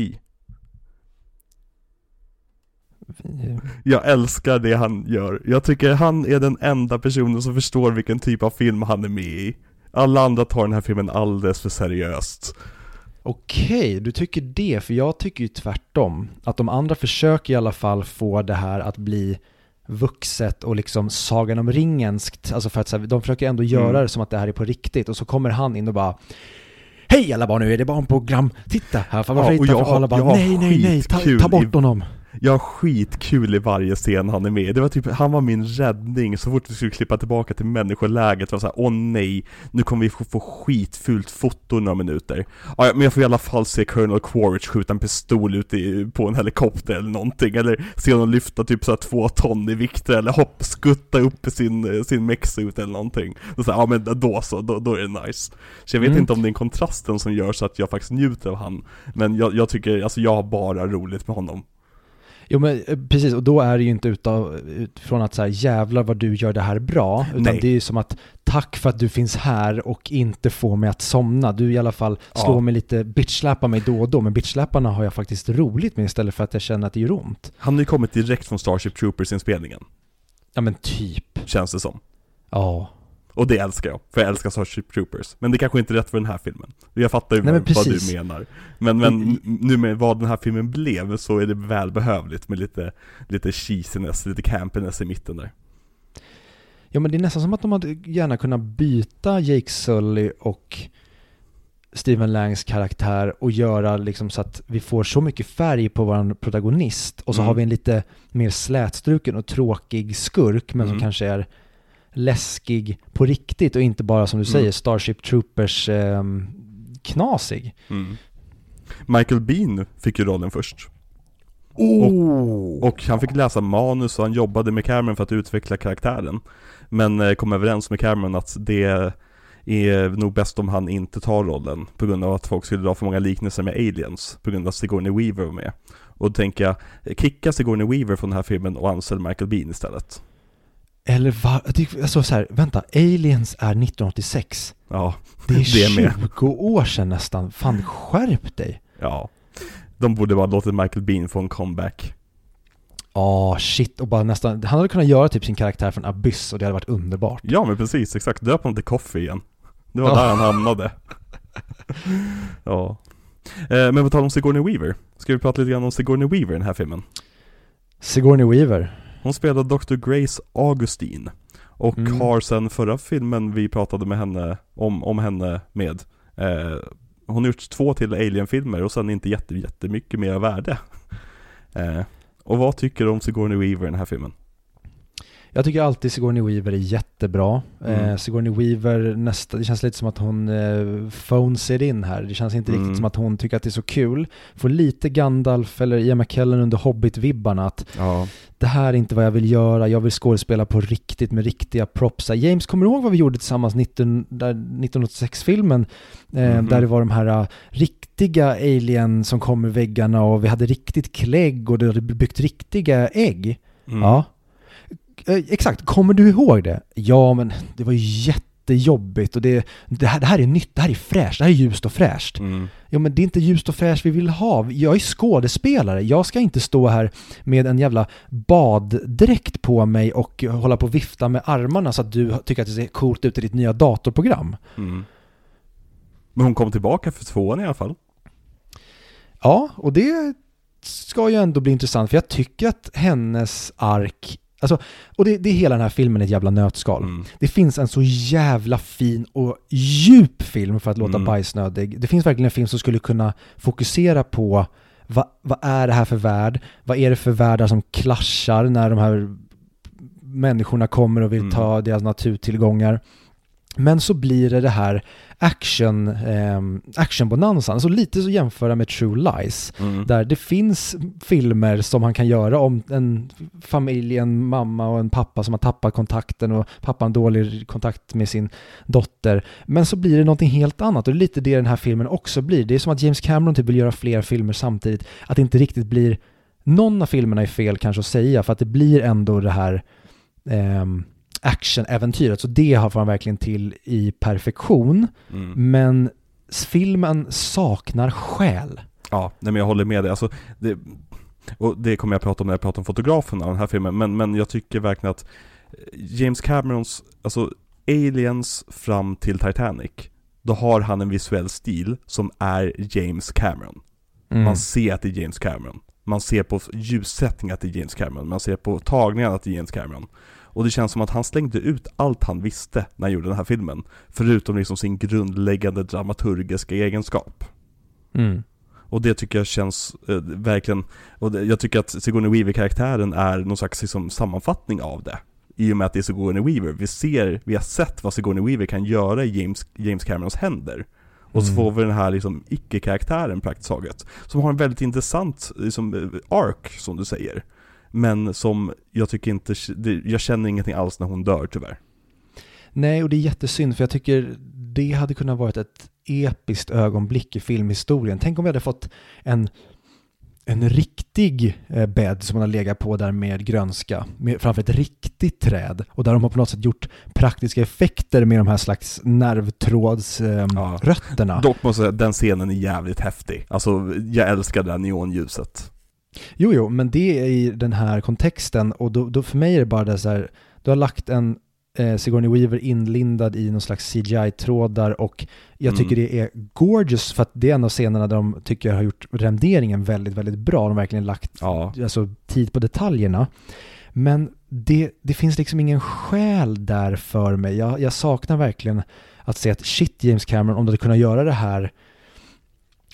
Jag älskar det han gör. Jag tycker han är den enda personen som förstår vilken typ av film han är med i. Alla andra tar den här filmen alldeles för seriöst. Okej, du tycker det, för jag tycker ju tvärtom. Att de andra försöker i alla fall få det här att bli vuxet och liksom Sagan om ringenskt. Alltså för att så här, de försöker ändå göra det som att det här är på riktigt. Och så kommer han in och bara, hej alla barn, nu är det barnprogram. Titta, här favoriten för alla barn. Nej, ta bort honom. Jag har skitkul i varje scen han är med. Det var typ, han var min räddning. Så fort vi skulle klippa tillbaka till människoläget var så här, åh nej, nu kommer vi få skitfullt foto några minuter. Ja, men jag får i alla fall se Colonel Quaritch skjuta en pistol ut på en helikopter eller någonting. Eller se honom lyfta typ så här 2 ton i vikt, eller skutta upp sin mexut eller någonting. Så här, ja men då är det nice. Så jag vet inte om det är kontrasten som gör så att jag faktiskt njuter av han. Men jag tycker, alltså jag har bara roligt med honom. Jo men precis, och då är det ju inte utifrån att så här, jävlar vad du gör det här bra, utan det är ju som att tack för att du finns här och inte får mig att somna. Du i alla fall slår mig lite, bitchläpar mig då och då, men bitchläpparna har jag faktiskt roligt med istället för att jag känner att det gör ont. Han har ju kommit direkt från Starship Troopers-inspelningen. Ja men typ. Känns det som. Ja. Och det älskar jag, för jag älskar Starship Troopers. Men det kanske inte är rätt för den här filmen. Jag fattar ju vad du menar. Men nu med vad den här filmen blev, så är det välbehövligt med lite cheesiness, lite campiness i mitten där. Ja, men det är nästan som att de hade gärna kunnat byta Jake Sully och Stephen Langs karaktär och göra liksom så att vi får så mycket färg på vår protagonist. Och så har vi en lite mer slätstruken och tråkig skurk, men som kanske är läskig på riktigt och inte bara som du säger Starship Troopers knasig. Michael Biehn fick ju rollen först. Och han fick läsa manus och han jobbade med Cameron för att utveckla karaktären, men kom överens med Cameron att det är nog bäst om han inte tar rollen, på grund av att folk skulle dra för många liknelser med Aliens, på grund av Sigourney Weaver var med. Och då tänker jag, kicka Sigourney Weaver från den här filmen och anställ Michael Biehn istället. Eller vad? Alltså så här, vänta, Aliens är 1986. Ja, det är 20 år sedan nästan. Fan, skärp dig. Ja, de borde bara låtit Michael Biehn få en comeback. Ja, shit. Och bara nästan, han hade kunnat göra typ sin karaktär från Abyss och det hade varit underbart. Ja, men precis, exakt. Döp honom till Coffee igen. Det var där han hamnade. Ja. Men på tal om Sigourney Weaver, ska vi prata lite grann om Sigourney Weaver i den här filmen? Sigourney Weaver. Hon spelar Dr. Grace Augustine och har sen förra filmen vi pratade med henne om henne med. Hon har gjort 2 till Alien-filmer och sen inte jättemycket mer värde. Och vad tycker du om Sigourney Weaver i den här filmen? Jag tycker alltid Sigourney Weaver är jättebra. Sigourney Weaver nästa, det känns lite som att hon phones it in här. Det känns inte riktigt som att hon tycker att det är så kul. Får lite Gandalf eller Ian McKellen under Hobbit-vibbarna att det här är inte vad jag vill göra. Jag vill skådespela på riktigt med riktiga propsar. James, kommer du ihåg vad vi gjorde tillsammans 1986-filmen? Där det var de här riktiga alien som kom ur väggarna och vi hade riktigt klägg och det hade byggt riktiga ägg. Ja. Exakt, kommer du ihåg det? Ja, men det var ju jättejobbigt och det här är nytt, det här är fräscht, det här är ljust och fräscht. Ja, men det är inte ljust och fräscht vi vill ha. Jag är skådespelare, jag ska inte stå här med en jävla baddräkt på mig och hålla på och vifta med armarna så att du tycker att det ser coolt ut i ditt nya datorprogram. Men hon kom tillbaka för tvåan i alla fall. Ja, och det ska ju ändå bli intressant för jag tycker att hennes ark alltså, och det är hela den här filmen ett jävla nötskal. Det finns en så jävla fin och djup film för att låta bajsnödig. Det finns verkligen en film som skulle kunna fokusera på vad är det här för värld? Vad är det för världar som klaschar när de här människorna kommer och vill ta deras naturtillgångar? Men så blir det här actionbonansan. Så lite så jämföra med True Lies. Där det finns filmer som man kan göra om en familj, en mamma och en pappa som har tappat kontakten och pappan dålig kontakt med sin dotter. Men så blir det någonting helt annat och det är lite det den här filmen också blir. Det är som att James Cameron typ vill göra fler filmer samtidigt. Att det inte riktigt blir... Någon av filmerna är fel kanske att säga för att det blir ändå det här... action-äventyret, så det har man verkligen till i perfektion. Men filmen saknar själ. Ja, nej, men jag håller med dig. Alltså, det kommer jag prata om när jag pratar om fotografen av den här filmen, men jag tycker verkligen att James Camerons, alltså Aliens fram till Titanic, då har han en visuell stil som är James Cameron. Man ser att det är James Cameron. Man ser på ljussättning att det är James Cameron. Man ser på tagningen att det är James Cameron. Och det känns som att han slängde ut allt han visste när han gjorde den här filmen. Förutom liksom sin grundläggande dramaturgiska egenskap. Och det tycker jag känns verkligen... Och jag tycker att Sigourney Weaver-karaktären är någon slags liksom, sammanfattning av det. I och med att det är Sigourney Weaver. Vi har sett vad Sigourney Weaver kan göra i James Camerons händer. Och så får vi den här liksom, icke-karaktären praktiskt taget. Som har en väldigt intressant liksom, arc, som du säger. Men som jag tycker inte... Jag känner ingenting alls när hon dör, tyvärr. Nej, och det är jättesynd. För jag tycker det hade kunnat vara ett episkt ögonblick i filmhistorien. Tänk om vi hade fått en riktig bädd som man har legat på där med grönska. Framför ett riktigt träd. Och där de har på något sätt gjort praktiska effekter med de här slags nervtrådsrötterna. Dock måste jag säga, den scenen är jävligt häftig. Alltså, jag älskar det här neonljuset. Jo, men det är i den här kontexten och då för mig är det bara det så här, du har lagt en Sigourney Weaver inlindad i någon slags CGI-trådar och jag tycker det är gorgeous för att det är en av scenerna där de tycker jag har gjort renderingen väldigt, väldigt bra. De har verkligen lagt alltså, tid på detaljerna. Men det finns liksom ingen själ där för mig. Jag saknar verkligen att se att shit James Cameron, om du hade kunnat göra det här.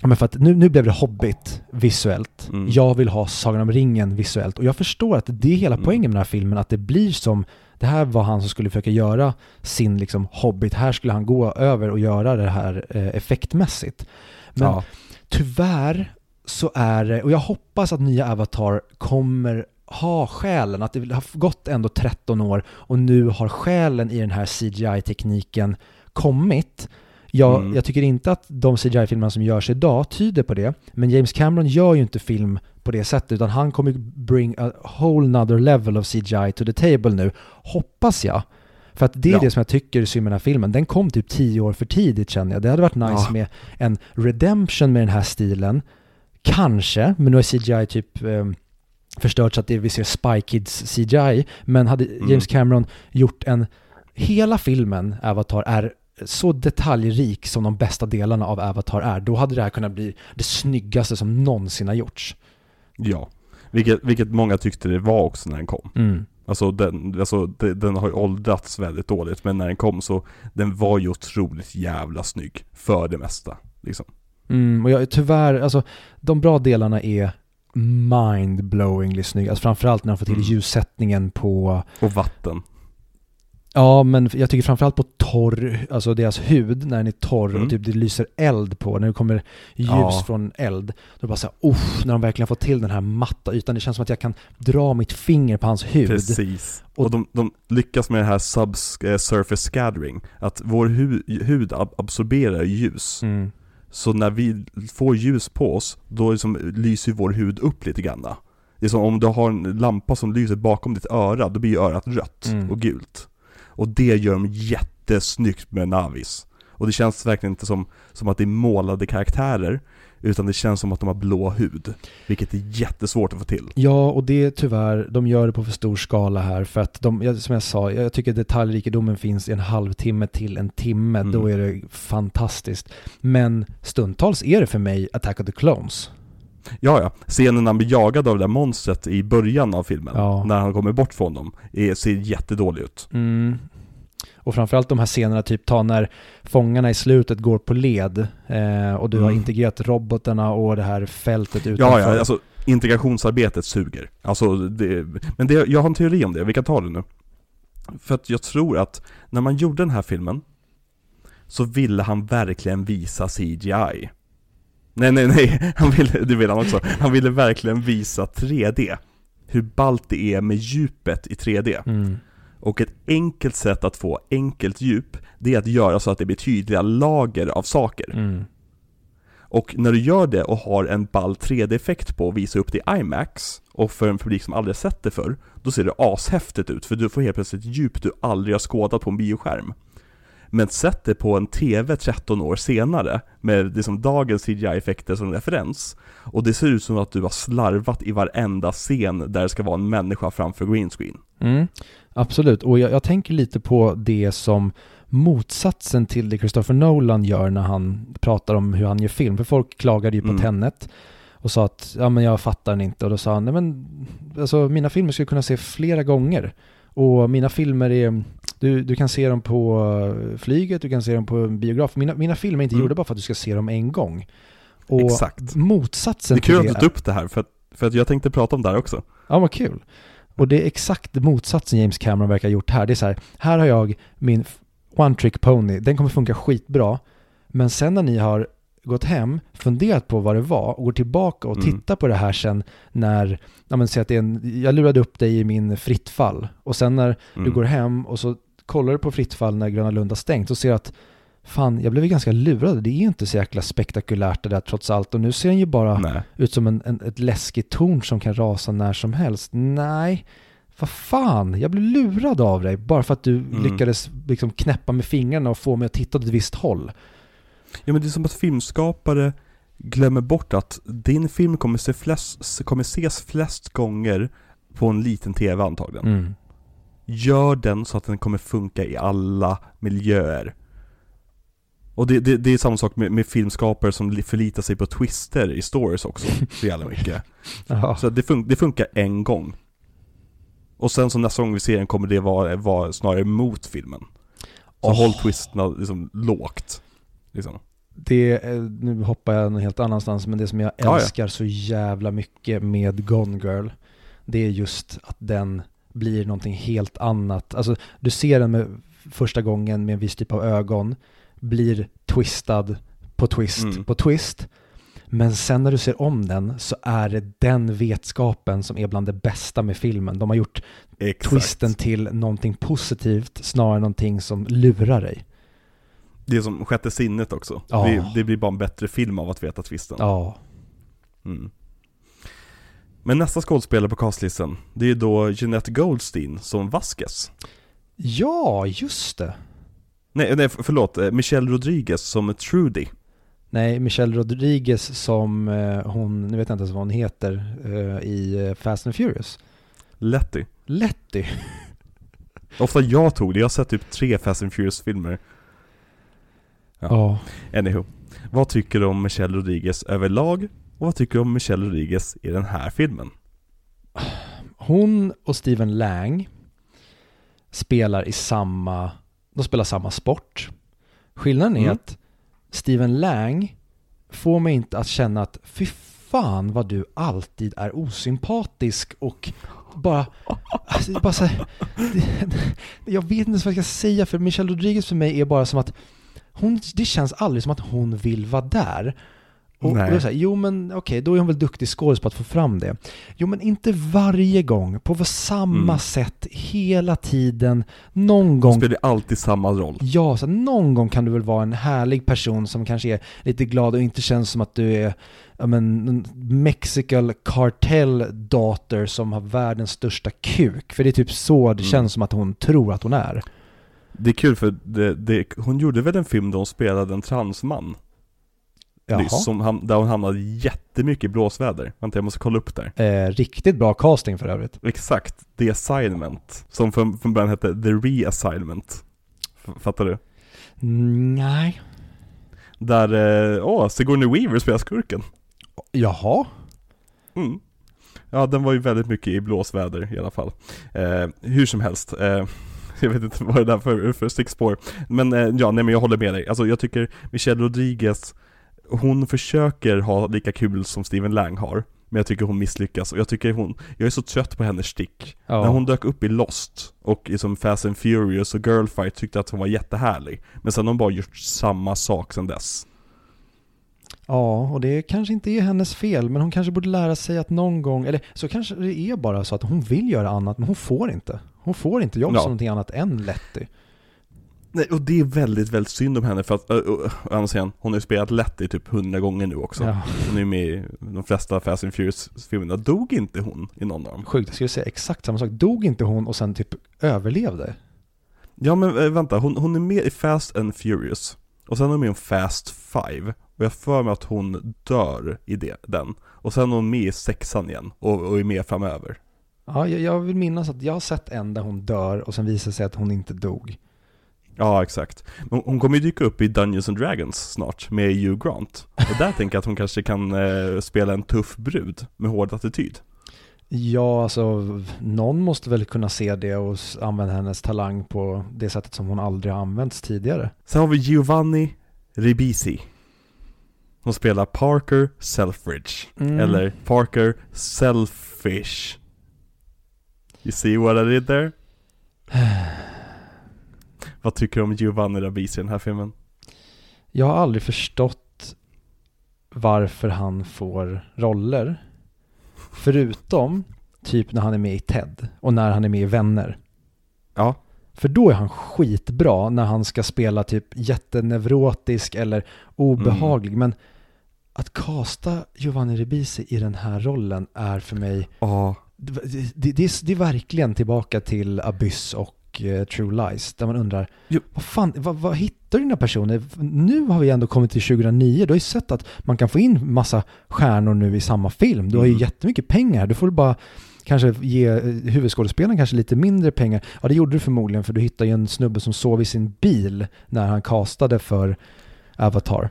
Ja, men för att nu blev det Hobbit visuellt. Jag vill ha Sagan om ringen visuellt. Och jag förstår att det är hela poängen med den här filmen. Att det blir som, det här var han som skulle försöka göra sin liksom, Hobbit. Här skulle han gå över och göra det här effektmässigt. Men tyvärr så är det, och jag hoppas att nya Avatar kommer ha själen. Att det har gått ändå 13 år och nu har själen i den här CGI-tekniken kommit. Jag tycker inte att de CGI-filmerna som görs idag tyder på det. Men James Cameron gör ju inte film på det sättet. Utan han kommer bring a whole nother level of CGI to the table nu. Hoppas jag. För att det är det som jag tycker synd med den här filmen. Den kom typ 10 år för tidigt känner jag. Det hade varit nice med en redemption med den här stilen. Kanske, men nu är CGI typ... förstört så att vi ser Spy Kids CGI. Men hade James Cameron gjort en... Hela filmen Avatar är... så detaljrik som de bästa delarna av Avatar är, då hade det här kunnat bli det snyggaste som någonsin har gjorts. Ja, vilket många tyckte det var också när den kom. Alltså, den har ju åldrats väldigt dåligt, men när den kom så den var ju otroligt jävla snygg för det mesta. Liksom. Och tyvärr, alltså, de bra delarna är mind-blowingly snygg. Alltså framförallt när han får till ljussättningen på... Och vatten. Ja, men jag tycker framförallt på torr, alltså deras hud när den är torr och typ det lyser eld på, när det kommer ljus från eld, då bara såhär, när de verkligen får till den här matta ytan, det känns som att jag kan dra mitt finger på hans hud. Precis, och de lyckas med det här subsurface scattering, att vår hud absorberar ljus, så när vi får ljus på oss, då liksom lyser vår hud upp lite grann. Det är som om du har en lampa som lyser bakom ditt öra, då blir ju örat rött och gult. Och det gör de jättesnyggt med Navis. Och det känns verkligen inte som att det är målade karaktärer, utan det känns som att de har blå hud, vilket är jättesvårt att få till. Ja, och det tyvärr, de gör det på för stor skala här, för att de, som jag sa, jag tycker detaljrikedomen finns i en halvtimme till en timme, då är det fantastiskt. Men stundtals är det för mig Attack of the Clones. Ja, scenen när han blir jagad av det där monstret i början av filmen, när han kommer bort från dem, ser jättedålig ut. Och framförallt de här scenerna, typ ta när fångarna i slutet går på led, och du har integrerat robotarna och det här fältet utanför. Ja, alltså integrationsarbetet suger. Alltså, jag har en teori om det, vi kan ta det nu. För att jag tror att när man gjorde den här filmen så ville han verkligen visa CGI. Nej. Han ville verkligen visa 3D. Hur ballt det är med djupet i 3D. Och ett enkelt sätt att få enkelt djup, det är att göra så att det blir tydliga lager av saker. Och när du gör det och har en ball 3D-effekt på och visar upp det i IMAX, och för en publik som aldrig sett det förr, då ser det ashäftigt ut, för du får helt plötsligt djup du aldrig har skådat på en bioskärm. Men sätt det på en TV 13 år senare med liksom dagens CGI-effekter som referens, och det ser ut som att du har slarvat i varenda scen där det ska vara en människa framför greenscreen. Absolut, och jag tänker lite på det som motsatsen till det Christopher Nolan gör när han pratar om hur han gör film, för folk klagade ju på Tenet och sa att ja, men jag fattar den inte, och då sa han nej, men alltså, mina filmer skulle kunna se flera gånger, och mina filmer är... Du kan se dem på flyget, du kan se dem på en biograf. Mina filmer är inte gjorda bara för att du ska se dem en gång. Och exakt. Motsatsen till det... Det är kul att du tog upp det här, för att jag tänkte prata om det här också. Ja, vad kul. Och det är exakt motsatsen James Cameron verkar ha gjort här. Det är så här, här har jag min One Trick Pony. Den kommer funka skitbra. Men sen när ni har gått hem, funderat på vad det var och går tillbaka och tittar på det här sen när, ja, men, så att det är jag lurade upp dig i min frittfall. Och sen när du går hem och så kollar du på frittfall när Gröna Lund har stängt och ser att fan, jag blev ganska lurad. Det är inte så jäkla spektakulärt det där trots allt. Och nu ser den ju bara ut som ett läskigt torn som kan rasa när som helst. Nej, vad fan, jag blev lurad av dig bara för att du lyckades liksom knäppa med fingrarna och få mig att titta åt ett visst håll. Ja, men det är som att filmskapare glömmer bort att din film kommer ses flest gånger på en liten tv antagligen. Gör den så att den kommer funka i alla miljöer. Och det är samma sak med filmskapare som förlitar sig på twister i stories också. Så jävla mycket. Så det funkar en gång. Och sen som nästa gång vi ser den kommer det vara snarare mot filmen. Så håll twisterna liksom lågt. Liksom. Nu hoppar jag någon helt annanstans, men det som jag älskar så jävla mycket med Gone Girl, det är just att den blir någonting helt annat. Alltså, du ser den med första gången med en viss typ av ögon, blir twistad på twist på twist, men sen när du ser om den så är det den vetskapen som är bland det bästa med filmen. De har gjort twisten till någonting positivt snarare än någonting som lurar dig. Det är som sjätte sinnet också. Det blir bara en bättre film av att veta twisten. Men nästa skådespelare på castlistan, det är då Jeanette Goldstein som Vasquez. Ja, just det. Nej, förlåt. Michelle Rodriguez som Trudy. Nej, Michelle Rodriguez som hon, nu vet jag inte ens vad hon heter i Fast and Furious. Letty. Ofta jag tog det. Jag har sett typ 3 Fast and Furious-filmer. Anywho. Vad tycker du om Michelle Rodriguez överlag? Och vad tycker du om Michelle Rodriguez i den här filmen? Hon och Stephen Lang spelar samma sport. Skillnaden är att Stephen Lang får mig inte att känna att fy fan vad du alltid är osympatisk och bara, alltså, bara så här, jag vet inte vad jag ska säga, för Michelle Rodriguez för mig är bara som att hon, det känns aldrig som att hon vill vara där. Och då är det så här, jo men okej, då är hon väl duktig skådis på att få fram det. Jo men inte varje gång, på samma sätt hela tiden, någon gång. Hon spelar alltid samma roll. Ja, så någon gång kan du väl vara en härlig person som kanske är lite glad och inte känns som att du är en Mexican cartel daughter som har världens största kuk. För det är typ så det känns som att hon tror att hon är. Det är kul för hon gjorde väl en film där hon spelade en transman. Där hon hamnade jättemycket i blåsväder. Jag måste kolla upp där. Riktigt bra casting för övrigt. Exakt, The Assignment. Som från början hette The Reassignment. Fattar du? Nej. Där, Sigourney Weaver spelar skurken. Jaha. Mm. Ja, den var ju väldigt mycket i blåsväder i alla fall. Hur som helst. Jag vet inte vad det där för stickspår. Men men jag håller med dig. Alltså, jag tycker Michelle Rodriguez, hon försöker ha lika kul som Stephen Lang har, men jag tycker hon misslyckas. Och jag är så trött på hennes stick. När hon dök upp i Lost och liksom Fast and Furious och Girlfight, tyckte att hon var jättehärlig. Men sen har hon bara gjort samma sak sen dess. Ja, och det kanske inte är hennes fel, men hon kanske borde lära sig att någon gång, eller så kanske det är bara så att hon vill göra annat, men hon får inte jobba som någonting annat än Letty. Nej, och det är väldigt, väldigt synd om henne, för att hon har ju spelat Letty typ 100 gånger nu också. Ja. Hon är med i de flesta Fast and Furious-filmerna. Dog inte hon i någon av dem? Sjukt, jag skulle säga exakt samma sak. Dog inte hon och sen typ överlevde? Ja, men vänta. Hon är med i Fast and Furious. Och sen är hon med i Fast 5. Och jag för mig att hon dör i den. Och sen är hon med i 6:an igen och är med framöver. Ja, jag vill minnas att jag har sett en där hon dör och sen visar sig att hon inte dog. Ja, exakt. Men hon kommer ju dyka upp i Dungeons and Dragons snart med Hugh Grant. Och där tänker jag att hon kanske kan spela en tuff brud med hård attityd. Ja, alltså någon måste väl kunna se det och använda hennes talang på det sättet som hon aldrig har använts tidigare. Sen har vi Giovanni Ribisi. Hon spelar Parker Selfridge. Eller Parker Selfish. You see what I did there? Vad tycker du om Giovanni Ribisi i den här filmen? Jag har aldrig förstått varför han får roller. Förutom typ när han är med i Ted och när han är med i Vänner. Ja. För då är han skitbra när han ska spela typ jättenevrotisk eller obehaglig. Men att kasta Giovanni Ribisi i den här rollen är för mig... Ja. Det är verkligen tillbaka till Abyss och True Lies, där man undrar vad hittar dina personer? Nu har vi ändå kommit till 2009. Du har ju sett att man kan få in massa stjärnor nu i samma film. Du har ju jättemycket pengar. Du får bara kanske ge huvudskådespelaren kanske lite mindre pengar. Ja, det gjorde du förmodligen, för du hittade ju en snubbe som sov i sin bil när han castade för Avatar.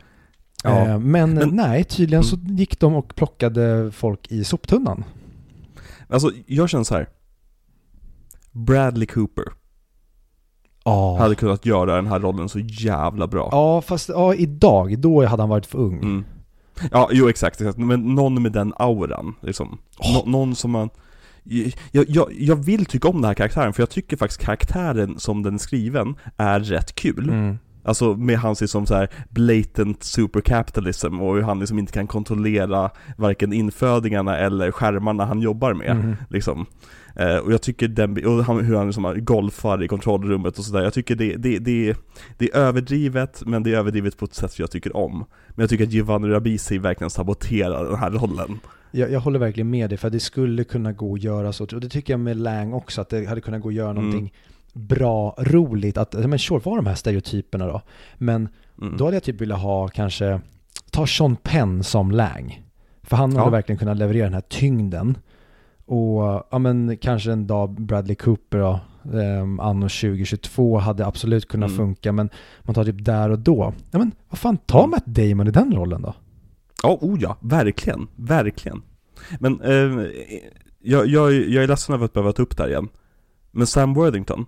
Ja. Men nej, tydligen så gick de och plockade folk i soptunnan. Alltså, jag känner så här. Bradley Cooper hade kunnat göra den här rollen så jävla bra. Ja, fast idag, då hade han varit för ung. Ja, jo, exakt. Men någon med den auran liksom. Någon som man... Jag vill tycka om den här karaktären, för jag tycker faktiskt karaktären som den är skriven är rätt kul. Alltså med hans liksom så här blatant supercapitalism och hur han liksom inte kan kontrollera varken infödingarna eller skärmarna han jobbar med liksom. Och jag tycker hur han liksom golfar i kontrollrummet och sådär. Jag tycker det är överdrivet, men det är överdrivet på ett sätt jag tycker om. Men jag tycker att Giovanni Ribisi verkligen saboterar den här rollen. Jag håller verkligen med dig, för det skulle kunna gå att göra så. Och det tycker jag med Lang också, att det hade kunnat gå att göra någonting bra, roligt. Att, men sure, var de här stereotyperna då? Men då hade jag typ vilja ha kanske, ta Sean Penn som Lang. För han hade verkligen kunnat leverera den här tyngden. Och ja, men kanske en dag Bradley Cooper då, anno 2022 hade absolut kunnat funka, men man tar typ där och då. Ja, men vad fan, ta Matt Damon i den rollen då? Ja, verkligen, verkligen. Men jag är ledsen över att behöva ta upp där igen. Men Sam Worthington,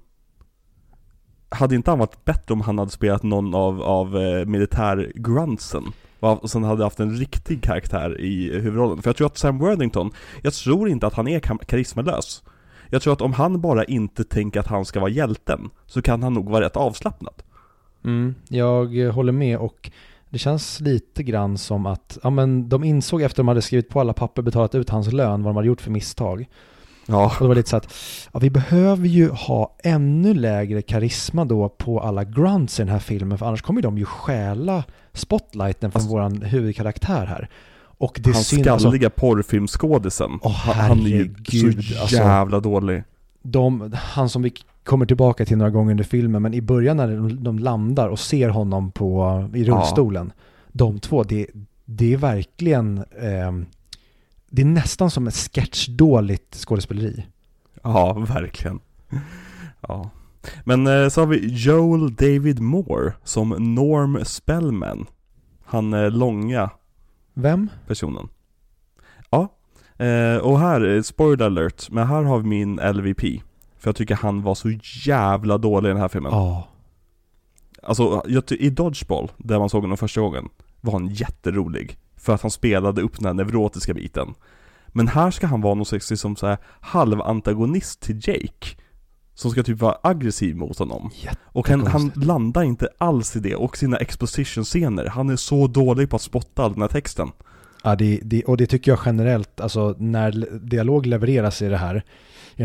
hade inte han varit bättre om han hade spelat någon av militärgruntsen? och sen hade haft en riktig karaktär i huvudrollen. För jag tror att Sam Worthington, jag tror inte att han är karismalös. Jag tror att om han bara inte tänker att han ska vara hjälten så kan han nog vara rätt avslappnad. Mm, jag håller med, och det känns lite grann som att ja, men de insåg efter de hade skrivit på alla papper, betalat ut hans lön, vad de hade gjort för misstag. Ja. Och det var lite så att ja, vi behöver ju ha ännu lägre karisma då på alla grunts i den här filmen, för annars kommer de ju stjäla spotlighten från våran huvudkaraktär här. Och det han skalliga alltså, porrfilmskådisen. Åh, han är ju så jävla alltså, dålig. Han som vi kommer tillbaka till några gånger under filmen, men i början när de landar och ser honom i rullstolen. Ja. De två, det är verkligen... det är nästan som ett sketchdåligt skådespeleri. Ja, verkligen. Ja. Men så har vi Joel David Moore som Norm Spellman. Han är långa... Vem? Personen. Ja, och här, spoiler alert, men här har vi min LVP. För jag tycker han var så jävla dålig i den här filmen. Oh. Alltså, i Dodgeball, där man såg honom första gången, var han jätterolig. För att han spelade upp den här neurotiska biten. Men här ska han vara någon slags som så här, halvantagonist till Jake. Som ska typ vara aggressiv mot honom. Och han landar inte alls i det. Och sina exposition-scener. Han är så dålig på att spotta all den här texten. Ja, och det tycker jag generellt. Alltså när dialog levereras i den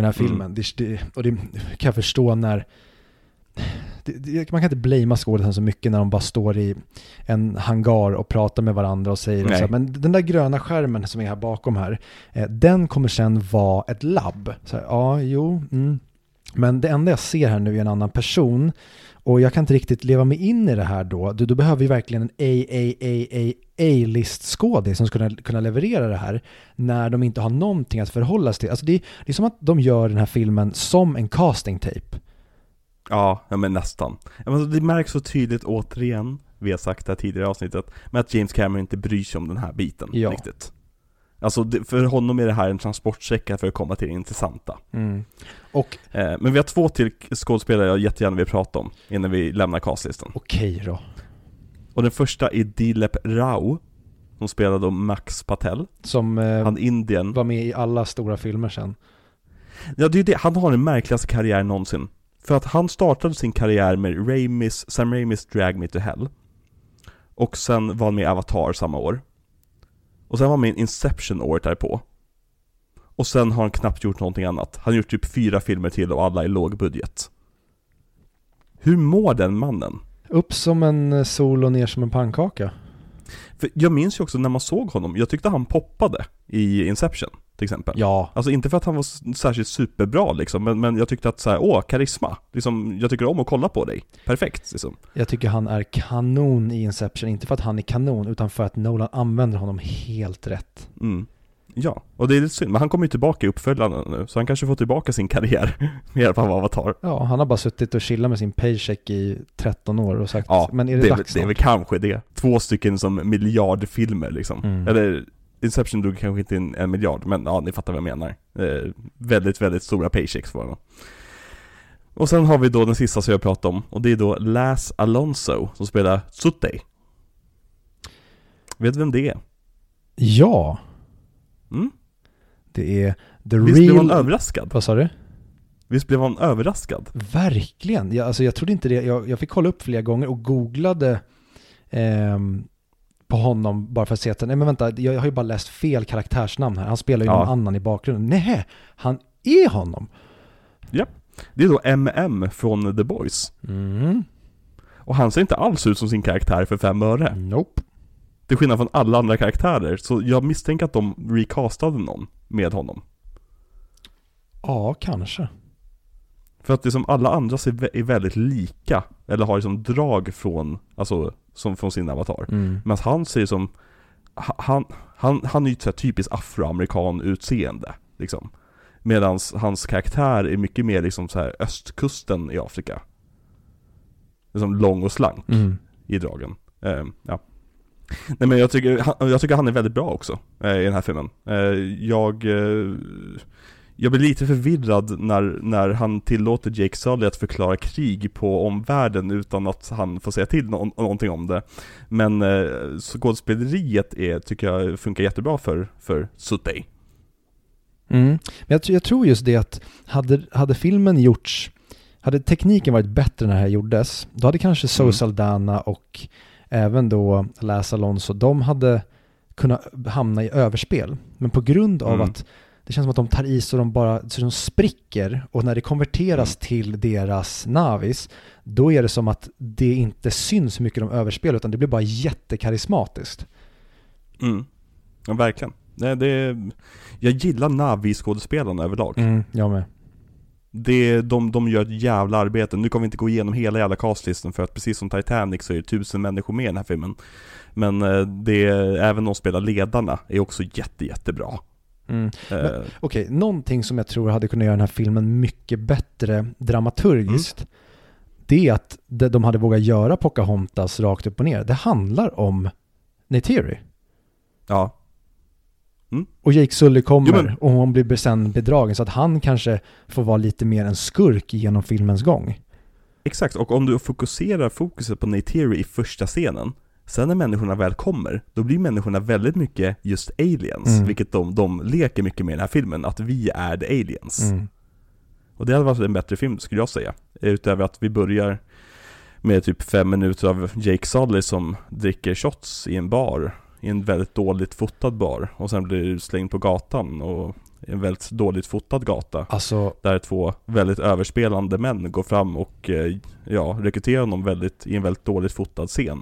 här filmen. Mm. Det kan jag förstå när... man kan inte blama skådespelaren så mycket när de bara står i en hangar och pratar med varandra och säger så här, men den där gröna skärmen som är här bakom här. Den kommer sen vara ett labb. Så här, ja, jo, mm. Men det enda jag ser här nu är en annan person. Och jag kan inte riktigt leva mig in i det här då. Du behöver ju verkligen en A-list-skådis som ska kunna leverera det här. När de inte har någonting att förhålla sig till. Alltså det är som att de gör den här filmen som en casting-tape. Ja, men nästan. Det märks så tydligt återigen, vi har sagt det här tidigare i avsnittet, men att James Cameron inte bryr sig om den här biten riktigt. Alltså för honom är det här en transportsäcka för att komma till det intressanta. Mm. Men vi har två till skådespelare jag jättegärna vill prata om innan vi lämnar castlistan. Okej då. Och den första är Dilip Rao som spelade Max Patel. Som han Indien. Var med i alla stora filmer sen. Ja, det är det. Han har den märkligaste karriären någonsin. För att han startade sin karriär med Sam Raimis Drag Me to Hell. Och sen var han med i Avatar samma år. Och sen var han med Inception året därpå. Och sen har han knappt gjort någonting annat. Han har gjort typ 4 filmer till och alla i låg budget. Hur mår den mannen? Upp som en sol och ner som en pannkaka. För jag minns ju också när man såg honom. Jag tyckte han poppade i Inception till exempel. Ja. Alltså inte för att han var särskilt superbra liksom. Men jag tyckte att så här, karisma. Liksom, jag tycker om att kolla på dig. Perfekt liksom. Jag tycker han är kanon i Inception. Inte för att han är kanon utan för att Nolan använder honom helt rätt. Mm. Ja, och det är lite synd. Men han kommer ju tillbaka i uppföljande nu. Så han kanske får tillbaka sin karriär med hjälp av Avatar. Ja, han har bara suttit och chillat med sin paycheck i 13 år och sagt, ja, men är det dags? Det är väl kanske det. 2 stycken som miljardfilmer liksom. Mm. Eller Inception drog kanske inte in 1 miljard. Men ja, ni fattar vad jag menar. Väldigt, väldigt stora paychecks för honom. Och sen har vi då den sista som jag pratat om. Och det är då Laz Alonso som spelar Tsutei. Vet du vem det är? Ja. Mm. Det är the real... Visst blev han överraskad? Vad sa du? Visst blev han överraskad? Verkligen. Jag trodde inte det. Jag fick kolla upp flera gånger och googlade... på honom bara för att se att nej men vänta, jag har ju bara läst fel karaktärsnamn här. Han spelar ju någon annan i bakgrunden. Nej, han är honom. Ja, det är då MM från The Boys. Mm. Och han ser inte alls ut som sin karaktär för 5 öre. Nope. Till skillnad från alla andra karaktärer. Så jag misstänker att de recastade någon med honom. Ja, kanske. För att det som alla andra är väldigt lika. Eller har liksom drag från... Alltså, som från sin avatar. Mm. Men han ser som... Han är ju ett typiskt afroamerikan utseende. Liksom. Medan hans karaktär är mycket mer liksom så här östkusten i Afrika. Liksom lång och slank i dragen. Ja. Nej, men jag tycker han är väldigt bra också i den här filmen. Jag... Jag blir lite förvirrad när han tillåter Jake Sully att förklara krig på omvärlden utan att han får säga till någonting om det. Men skådespeleriet tycker jag funkar jättebra för Sutei. Men jag tror just det att hade filmen gjorts, hade tekniken varit bättre när det här gjordes, då hade kanske Zoe Saldana och även då Laz Alonso, de hade kunnat hamna i överspel. Men på grund av att det känns som att de tar i så de spricker, och när det konverteras till deras Navis, då är det som att det inte syns hur mycket de överspelar, utan det blir bara jättekarismatiskt. Ja, verkligen. Nej, jag gillar Navi-skådespelarna överlag. Jag med. De gör ett jävla arbete. Nu kommer vi inte gå igenom hela jävla castlistan, för att precis som Titanic så är det 1000 människor med i den här filmen. Men även de spelar ledarna är också jättebra. Okej, någonting som jag tror hade kunnat göra den här filmen mycket bättre dramaturgiskt, det är att de hade vågat göra Pocahontas rakt upp och ner. Det handlar om Neytiri. Ja. Och Jake Sully kommer och hon blir sen bedragen, så att han kanske får vara lite mer en skurk genom filmens gång. Exakt, och om du fokuserar fokuset på Neytiri i första scenen, sen när människorna väl kommer, då blir människorna väldigt mycket just aliens, vilket de leker mycket med i den här filmen, att vi är the aliens. Och det hade varit en bättre film, skulle jag säga, utöver att vi börjar med typ 5 minuter av Jake Sully som dricker shots i en bar, i en väldigt dåligt fotad bar, och sen blir utslängd på gatan, och en väldigt dåligt fotad gata, alltså, där 2 väldigt överspelande män går fram och rekryterar honom i en väldigt dåligt fotad scen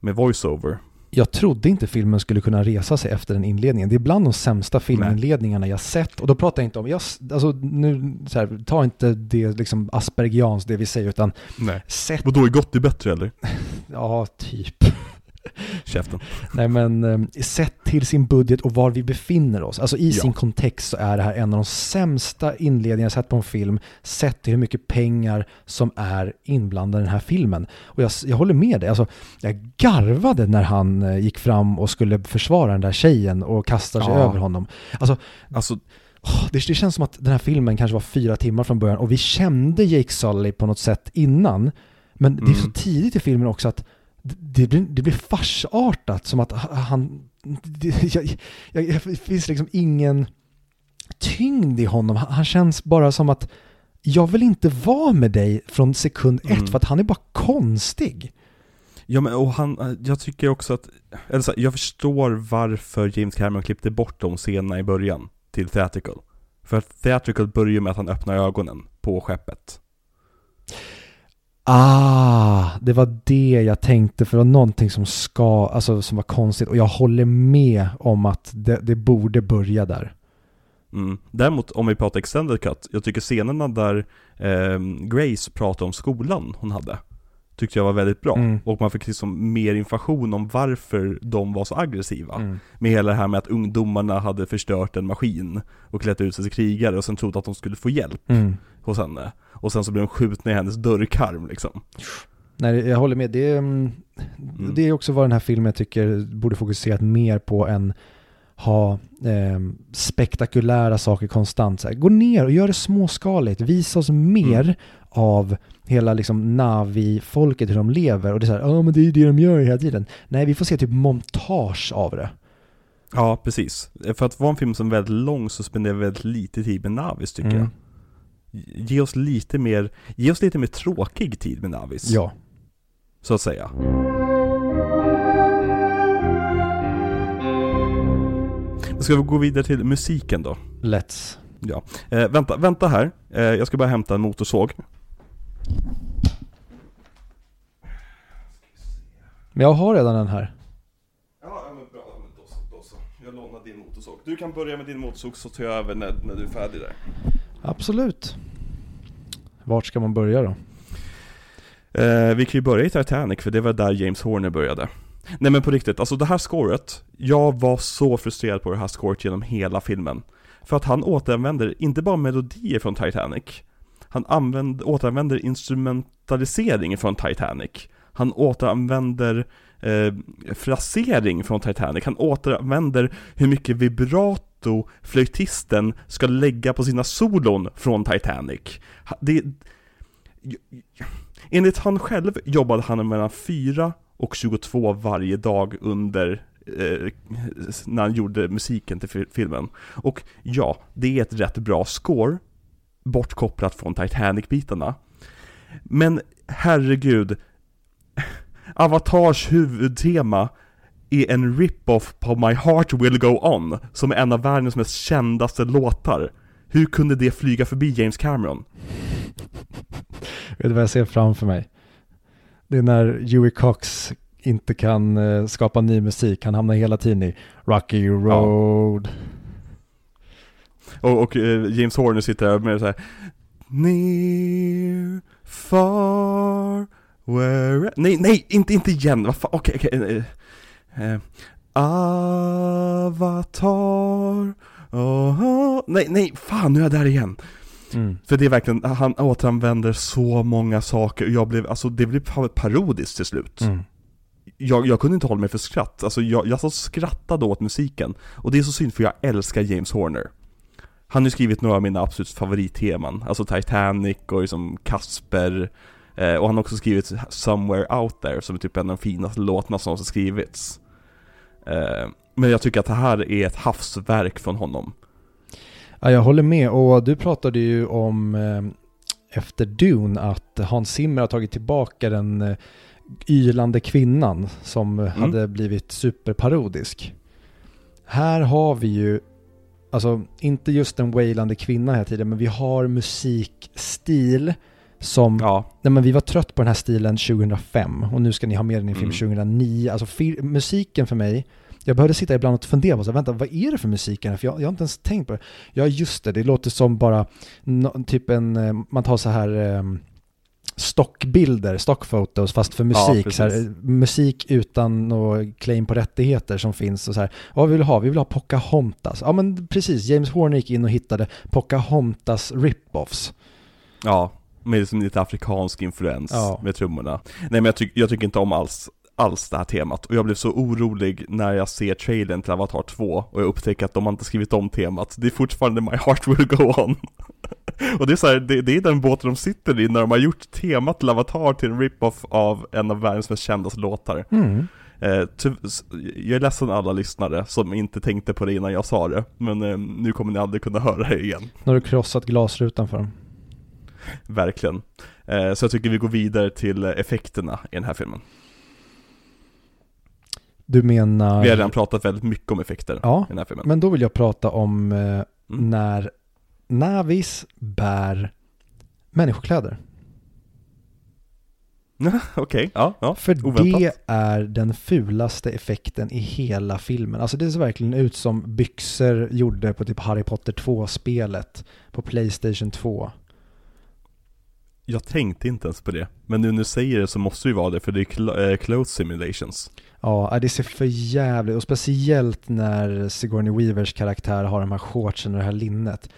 med voiceover. Jag trodde inte filmen skulle kunna resa sig efter den inledningen. Det är bland de sämsta filminledningarna jag sett, och då pratar jag inte om ta inte det liksom aspergians det vi säger, utan och då är gott det bättre, eller? Ja, typ. Käften. Nej, men sett till sin budget och var vi befinner oss, alltså i sin kontext, så är det här en av de sämsta inledningar jag sett på en film, sett till hur mycket pengar som är inblandade i den här filmen. Och jag håller med dig, alltså, jag garvade när han gick fram och skulle försvara den där tjejen och kastar sig över honom. Alltså det känns som att den här filmen kanske var 4 timmar från början, och vi kände Jake Sully på något sätt innan, men det är så tidigt i filmen också att det blir farsartat, som att det finns liksom ingen tyngd i honom. Han känns bara som att jag vill inte vara med dig från sekund 1, för att han är bara konstig. Ja, men och jag tycker också att, eller så, jag förstår varför James Cameron klippte bort de scenerna i början till Theatrical. För att Theatrical börjar med att han öppnar ögonen på skeppet. Det var det jag tänkte, för det var någonting som var konstigt, och jag håller med om att det borde börja där. Däremot, om vi pratar extended cut, jag tycker scenerna där Grace pratar om skolan hon hade, tyckte jag var väldigt bra, och man fick liksom mer information om varför de var så aggressiva, med hela det här med att ungdomarna hade förstört en maskin och klätt ut sig till krigare, och sen trodde att de skulle få hjälp hos henne, och sen så blev de skjutna i hennes dörrkarm liksom. Nej, jag håller med. Det är också vad den här filmen, jag tycker, borde fokusera mer på än ha spektakulära saker konstant. Så här, gå ner och gör det småskaligt. Visa oss mer av hela liksom Navi-folket, hur de lever. Och det är så här, men det är ju det de gör hela tiden. Nej, vi får se typ montage av det. Ja, precis. För att vara en film som är väldigt lång, så spenderar vi väldigt lite tid med Navis, tycker jag. Ge oss lite mer tråkig tid med Navis. Ja. Så att säga. Ska vi gå vidare till musiken då? Let's. Ja. Vänta här. Jag ska bara hämta en motorsåg. Men jag har redan den här. Ja, men bra. Men då så. Jag lånar din motorsåg. Du kan börja med din motorsåg, så tar jag över när du är färdig där. Absolut. Vart ska man börja då? Vi kan ju börja i Titanic, för det var där James Horner började. Nej, men på riktigt, alltså det här scoret, jag var så frustrerad på det här scoret genom hela filmen. För att han återanvänder inte bara melodier från Titanic, han återanvänder instrumentalisering från Titanic. Han återanvänder frasering från Titanic. Han återanvänder hur mycket vibrato flöjtisten ska lägga på sina solon från Titanic. Det, enligt han själv jobbade han mellan 4 och 22 varje dag under när han gjorde musiken till filmen. Och ja, det är ett rätt bra score bortkopplat från Titanic-bitarna. Men herregud, Avatars huvudtema är en rip-off på My Heart Will Go On, som är en av världens mest kändaste låtar. Hur kunde det flyga förbi James Cameron? Vet du vad jag ser framför mig? Det är när Dewey Cox inte kan skapa ny musik. Han hamnar hela tiden i Rocky Road. Ja. Och James Horner sitter där med så här: near, far, where... Nej, inte igen. Vad fan? Okej. Avatar. Oh. Nej, fan, nu är jag där igen. Mm. För det är verkligen, han återanvänder så många saker. Och jag blev, alltså, det blev parodiskt till slut. Mm. Jag kunde inte hålla mig för skratt. Alltså, jag så skrattade åt musiken. Och det är så synd, för jag älskar James Horner. Han har ju skrivit några av mina absolut favoritteman. Alltså Titanic och liksom Casper. Och han har också skrivit Somewhere Out There, som är typ en av de finaste låtarna som har skrivits. Men jag tycker att det här är ett havsverk från honom. Ja, jag håller med. Och du pratade ju om efter Dune att Hans Zimmer har tagit tillbaka den ylande kvinnan som hade blivit superparodisk. Här har vi ju, alltså inte just en wailande kvinna här tiden, men vi har musikstil som, nej men vi var trött på den här stilen 2005 och nu ska ni ha med den i film 2009. Alltså musiken för mig, jag behövde sitta ibland och fundera på så här, vänta, vad är det för musiken? För jag har inte ens tänkt på det. Ja just det, det låter som bara typ en, man tar så här stockbilder, stockfotos fast för musik, så här, musik utan något claim på rättigheter som finns och så här, vad vill ha? Vi vill ha Pocahontas. Ja men precis, James Horner gick in och hittade Pocahontas rip-offs. Ja, med liksom lite afrikansk influens med trummorna. Nej men jag tycker inte om alls det här temat, och jag blev så orolig när jag ser trailern till Avatar 2 och jag upptäcker att de inte skrivit om temat. Det är fortfarande My Heart Will Go On. Och det är så här, det är den båten de sitter i när de har gjort temat till Avatar till en rip-off av en av världens mest kända låtar. Jag är ledsen alla lyssnare som inte tänkte på det innan jag sa det, men nu kommer ni aldrig kunna höra det igen. Nu har du krossat glasrutan för dem. Verkligen. Så jag tycker vi går vidare till effekterna i den här filmen. Du menar... Vi har redan pratat väldigt mycket om effekter i den här filmen. Men då vill jag prata om när Navis bär människokläder. Okej. Ja, för oväntat. Det är den fulaste effekten i hela filmen. Alltså det ser verkligen ut som byxor gjorde på typ Harry Potter 2-spelet på PlayStation 2. Jag tänkte inte ens på det. Men nu när du säger det så måste det ju vara det, för det är clothes simulations. Ja, det ser för jävligt. Och speciellt när Sigourney Weavers karaktär har de här shortsen och det här linnet.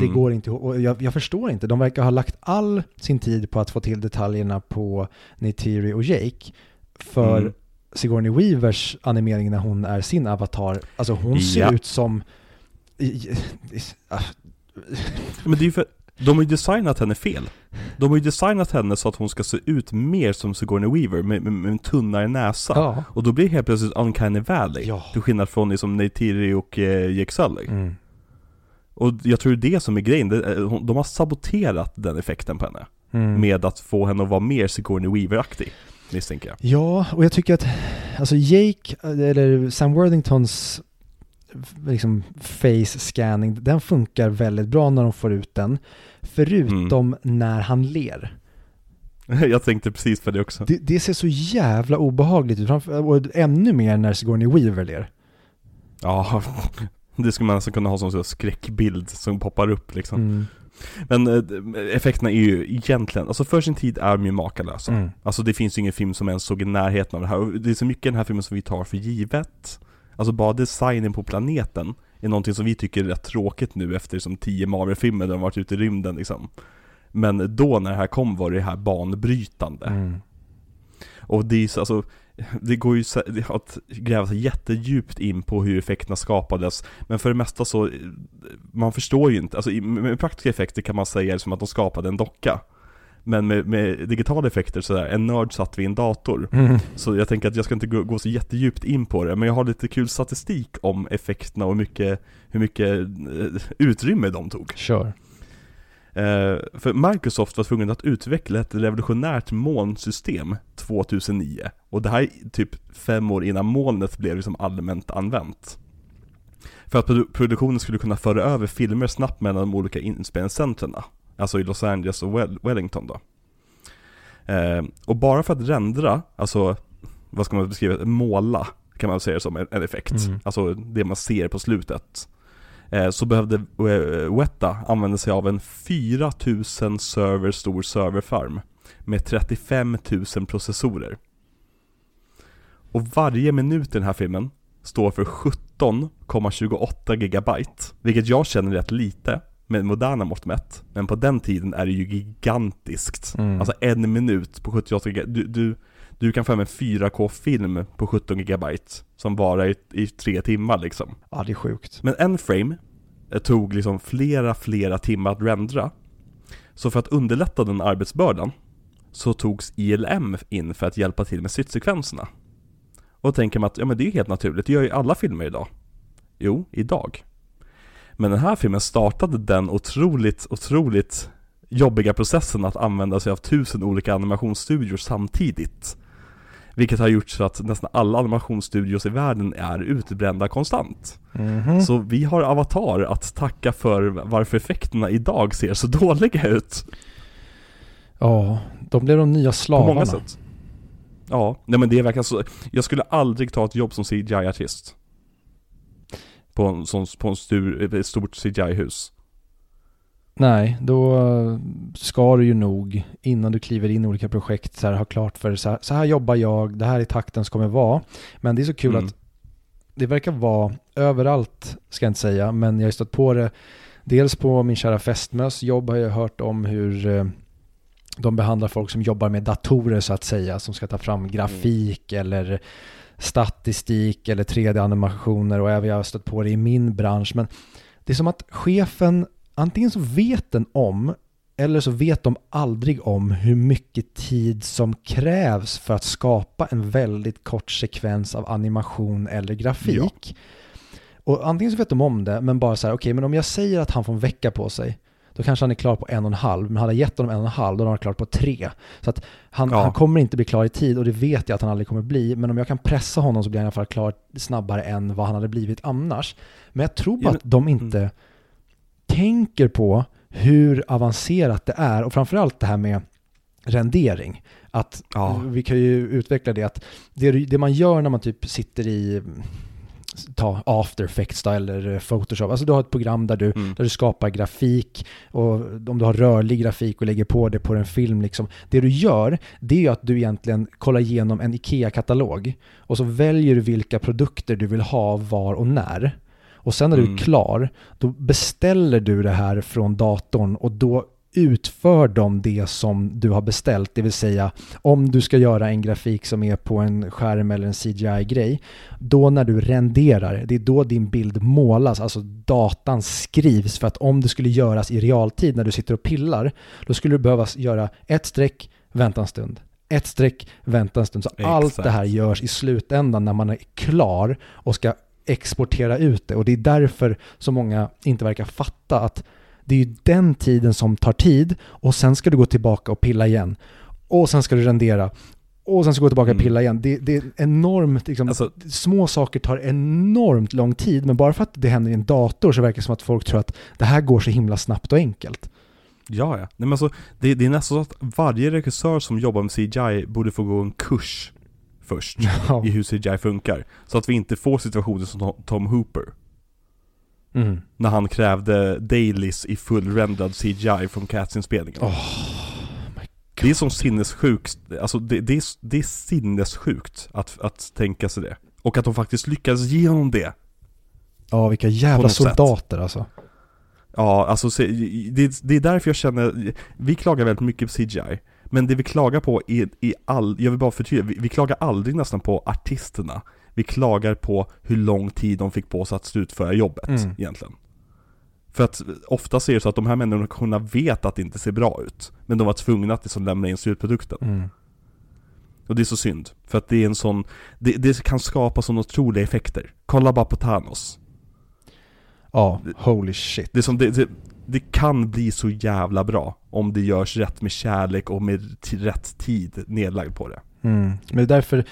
Det går inte ihop. Och jag förstår inte. De verkar ha lagt all sin tid på att få till detaljerna på Neytiri och Jake. För Sigourney Weavers animering när hon är sin avatar. Alltså hon ser ut som... Men det är ju för... De har ju designat henne fel. De har ju designat henne så att hon ska se ut mer som Sigourney Weaver med en tunnare näsa. Ja. Och då blir det helt plötsligt Uncanny Valley. Ja. Till skillnad från liksom Neytiri och Jake Sully. Och jag tror det som är grejen. De har saboterat den effekten på henne. Med att få henne att vara mer Sigourney Weaver-aktig. Misstänker jag. Ja, och jag tycker att alltså Jake, eller Sam Worthingtons liksom face scanning, den funkar väldigt bra när de får ut den, förutom när han ler. Jag tänkte precis på det också. Det ser så jävla obehagligt ut, och ännu mer när Sigourney Weaver ler. Ja, det skulle man alltså kunna ha som en skräckbild som poppar upp liksom. Men effekterna är ju egentligen, alltså för sin tid är de ju makalösa. Alltså det finns ju ingen film som ens såg i närheten av det här, och det är så mycket i den här filmen som vi tar för givet. Alltså bara designen på planeten är någonting som vi tycker är rätt tråkigt nu efter som 10 Marvel-filmer där de varit ute i rymden liksom. Men då när det här kom var det här banbrytande. Och det är så, alltså, det går ju att gräva sig jättedjupt in på hur effekterna skapades. Men för det mesta så, man förstår ju inte. Alltså, med praktiska effekter kan man säga som att de skapade en docka. Men med digitala effekter så där, en nörd satt vid en dator. Mm. Så jag tänker att jag ska inte gå så jättedjupt in på det. Men jag har lite kul statistik om effekterna och hur mycket utrymme de tog. Sure. För Microsoft var tvungen att utveckla ett revolutionärt molnsystem 2009. Och det här är typ 5 år innan molnet blev liksom allmänt använt. För att produktionen skulle kunna föra över filmer snabbt mellan de olika inspelningscentrerna. Alltså i Los Angeles och Wellington då. Och bara för att rendra, alltså vad ska man beskriva, måla kan man säga som en effekt. Mm. Alltså det man ser på slutet. Så behövde Weta använda sig av en 4000 server stor serverfarm med 35 000 processorer. Och varje minut i den här filmen står för 17,28 gigabyte. Vilket jag känner rätt lite med moderna mått mätt. Men på den tiden är det ju gigantiskt. Mm. Alltså en minut på 78 gigabyte. Du kan få en 4K-film på 17 gigabyte som bara i 3 timmar liksom. Ja, det är sjukt. Men en frame tog liksom flera timmar att rendra. Så för att underlätta den arbetsbördan så togs ILM in för att hjälpa till med sittsekvenserna. Och tänker man att ja, men det är ju helt naturligt, det gör ju alla filmer idag. Jo, idag. Men den här filmen startade den otroligt jobbiga processen att använda sig av 1000 olika animationsstudior samtidigt. Vilket har gjort så att nästan alla animationsstudios i världen är utbrända konstant. Mm-hmm. Så vi har Avatar att tacka för varför effekterna idag ser så dåliga ut. Ja, de blev de nya slavarna. På många sätt. Ja, nej men det är verkligen så. Jag skulle aldrig ta ett jobb som CGI-artist. På ett stort CGI-hus. Nej, då ska du ju nog innan du kliver in i olika projekt så här, ha klart för så här jobbar jag, det här är takten som kommer vara. Men det är så kul att det verkar vara överallt, ska jag inte säga, men jag har stött på det dels på min kära fästmös jobb har jag hört om hur de behandlar folk som jobbar med datorer så att säga, som ska ta fram grafik eller statistik eller 3D-animationer och även jag har stött på det i min bransch. Men det är som att chefen antingen så vet den om eller så vet de aldrig om hur mycket tid som krävs för att skapa en väldigt kort sekvens av animation eller grafik. Ja. Och antingen så vet de om det men bara så här, okej, men om jag säger att han får en vecka på sig då kanske han är klar på 1,5. Men han har gett honom 1,5 då han är klar på 3. Så att han kommer inte bli klar i tid och det vet jag att han aldrig kommer bli. Men om jag kan pressa honom så blir han i alla fall klar snabbare än vad han hade blivit annars. Men jag tror bara att de inte tänker på hur avancerat det är och framförallt det här med rendering. Att vi kan ju utveckla det att det man gör när man typ sitter i ta After Effects eller Photoshop. Alltså du har ett program där du skapar grafik och om du har rörlig grafik och lägger på det på en film liksom. Det du gör, det är ju att du egentligen kollar igenom en IKEA-katalog och så väljer du vilka produkter du vill ha var och när. Och sen när du är klar, då beställer du det här från datorn och då utför de det som du har beställt. Det vill säga, om du ska göra en grafik som är på en skärm eller en CGI-grej, då när du renderar, det är då din bild målas, alltså datan skrivs. För att om det skulle göras i realtid när du sitter och pillar, då skulle du behöva göra ett streck, vänta en stund. Ett streck, vänta en stund. Så exakt. Allt det här görs i slutändan när man är klar och ska exportera ut det och det är därför så många inte verkar fatta att det är ju den tiden som tar tid och sen ska du gå tillbaka och pilla igen och sen ska du rendera och sen ska du gå tillbaka och pilla igen. Det är enormt liksom, alltså, små saker tar enormt lång tid men bara för att det händer i en dator så verkar det som att folk tror att det här går så himla snabbt och enkelt. Ja, ja. Nej, men alltså, det är nästan så att varje regissör som jobbar med CGI borde få gå en kurs först i hur CGI funkar. Så att vi inte får situationer som Tom Hooper. Mm. När han krävde dailies i fullrenderad CGI från Cats-inspelningen. Det är som sinnessjukt. Alltså det är sinnessjukt att tänka sig det. Och att de faktiskt lyckas genom det. Ja, vilka jävla soldater sätt. Alltså. Ja, alltså det är därför jag känner vi klagar väldigt mycket på CGI. Men det vi klagar på jag vill bara förtydliga, vi klagar aldrig nästan på artisterna. Vi klagar på hur lång tid de fick på sig att slutföra jobbet egentligen. För att ofta ser det så att de här människorna vet att det inte ser bra ut, men de var tvungna att liksom lämna in slutprodukten. Och det är så synd, för att det är en sån, det kan skapa sådana otroliga effekter. Kolla bara på Thanos. Ja, holy shit. Det kan bli så jävla bra om det görs rätt med kärlek och med rätt tid nedlagd på det. Men det är därför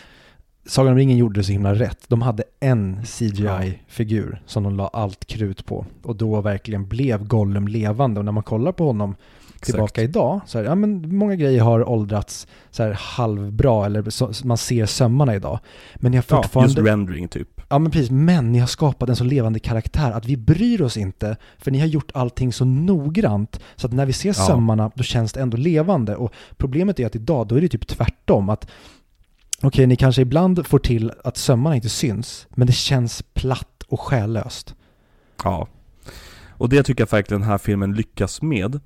Sagan om ringen gjorde det så himla rätt. De hade en CGI-figur som de la allt krut på. Och då verkligen blev Gollum levande. Och när man kollar på honom tillbaka idag, så här, ja, men många grejer har åldrats så här halvbra, eller så, man ser sömmarna idag. Men jag fortfarande... just rendering typ. Ja, men precis. Men ni har skapat en så levande karaktär att vi bryr oss inte, för ni har gjort allting så noggrant så att när vi ser sömmarna, då känns det ändå levande. Och problemet är att idag, då är det typ tvärtom, att okej, ni kanske ibland får till att sömmarna inte syns, men det känns platt och själlöst. Ja, och det tycker jag verkligen den här filmen lyckas med,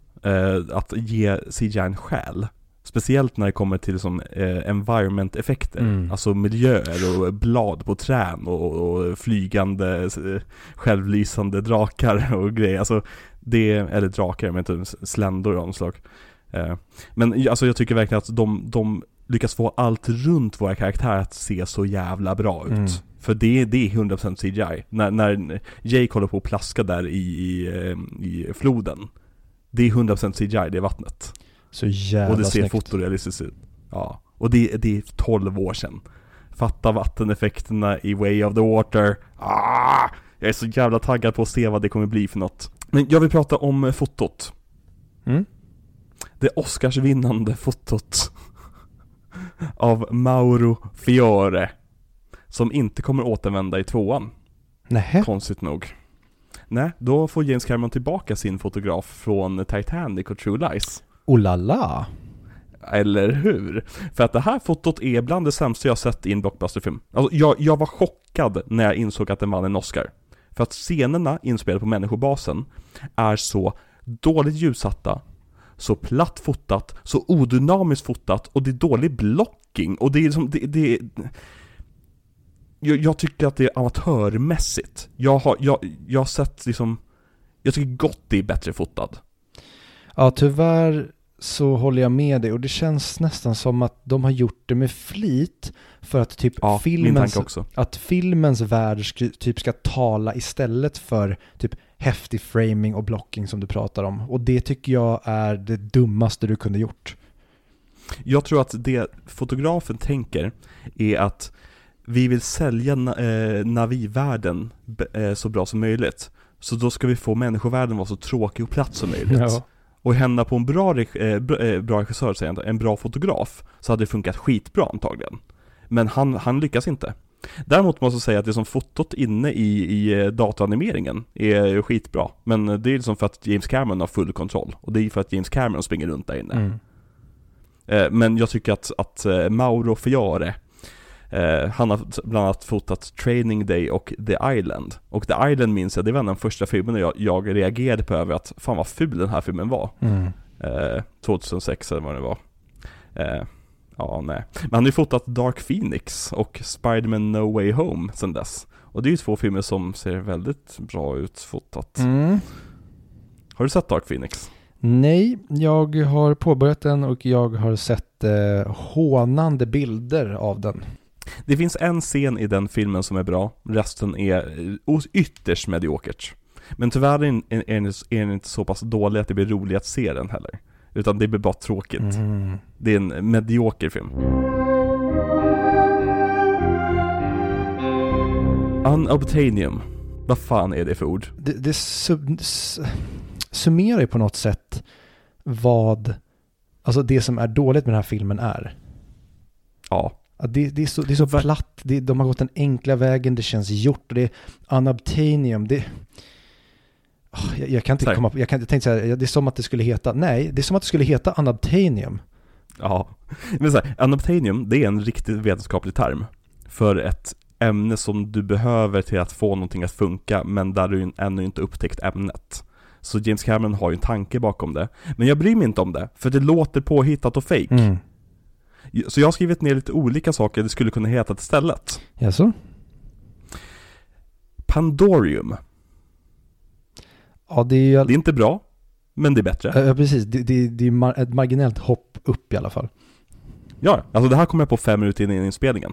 att ge CGI en själ. Speciellt när det kommer till liksom, environment-effekter. Alltså miljöer och blad på trän och flygande, självlysande drakar och grejer. Alltså, eller drakar, men inte sländor och omslag. Men alltså, jag tycker verkligen att de lyckas få allt runt våra karaktärer att se så jävla bra ut. För det är 100% CGI. När Jake håller på att plaska där i floden, det är 100% CGI, det är vattnet. Så jävla snyggt. Och det ser fotorealistiskt ut. Ja. Och det är 12 år sedan. Fatta vatteneffekterna i Way of the Water. Jag är så jävla taggad på att se vad det kommer bli för något. Men jag vill prata om fotot. Det Oscarsvinnande fotot av Mauro Fiore, som inte kommer återvända i tvåan. Nähe. Konstigt nog. Nej, då får James Cameron tillbaka sin fotograf från Titanic och True Lies. Olala. Eller hur? För att det här fotot är bland det sämsta jag sett i en blockbusterfilm. Alltså, jag var chockad när jag insåg att den vann en Oscar. För att scenerna inspelade på människobasen är så dåligt ljussatta, så platt fotat, så odynamiskt fotat, och det är dålig blocking, och det är liksom, jag tycker att det är amatörmässigt. Jag har sett liksom, jag tycker gott det är bättre fotad. Ja, tyvärr så håller jag med dig, och det känns nästan som att de har gjort det med flit för att typ filmens värld typ ska tala istället för typ häftig framing och blocking som du pratar om. Och det tycker jag är det dummaste du kunde gjort. Jag tror att det fotografen tänker är att vi vill sälja Navi-världen så bra som möjligt. Så då ska vi få människovärlden vara så tråkig och platt som möjligt. Ja. Och hända på en bra regissör, säger jag, en bra fotograf, så hade det funkat skitbra antagligen. Men han lyckas inte. Däremot måste jag säga att det som fotot inne i dataanimeringen är skitbra. Men det är liksom för att James Cameron har full kontroll. Och det är för att James Cameron springer runt där inne. Men jag tycker att Mauro Fiore, han har bland annat fotat Training Day och The Island. Och The Island minns jag, det var den första filmen jag reagerade på över att fan vad ful den här filmen var. 2006 eller vad det var. Men han har ju fotat Dark Phoenix och Spider-Man No Way Home sedan dess. Och det är ju två filmer som ser väldigt bra ut fotat. Har du sett Dark Phoenix? Nej, jag har påbörjat den och jag har sett hånande bilder av den. Det finns en scen i den filmen som är bra. Resten är ytterst mediokert. Men tyvärr är den inte så pass dålig att det blir roligt att se den heller. Utan det blir bara tråkigt. Det är en medioker film. Unobtainium. Vad fan är det för ord? Det summerar ju på något sätt vad, alltså det som är dåligt med den här filmen är. Ja. Det är så platt. De har gått den enkla vägen. Det känns gjort. Och det är unobtainium. Jag kan inte komma på, jag tänkte så här, det är som att det skulle heta unobtainium. Ja, men så här, unobtainium, det är en riktigt vetenskaplig term för ett ämne som du behöver till att få någonting att funka, men där du ännu inte upptäckt ämnet. Så James Cameron har ju en tanke bakom det. Men jag bryr mig inte om det, för det låter påhittat och fake. Mm. Så jag har skrivit ner lite olika saker det skulle kunna heta istället. Jaså? Pandorium. Ja, det är ju... det är inte bra, men det är bättre. Ja, precis. Det är ett marginellt hopp upp i alla fall. Ja, alltså det här kommer jag på 5 minuter in i inspelningen.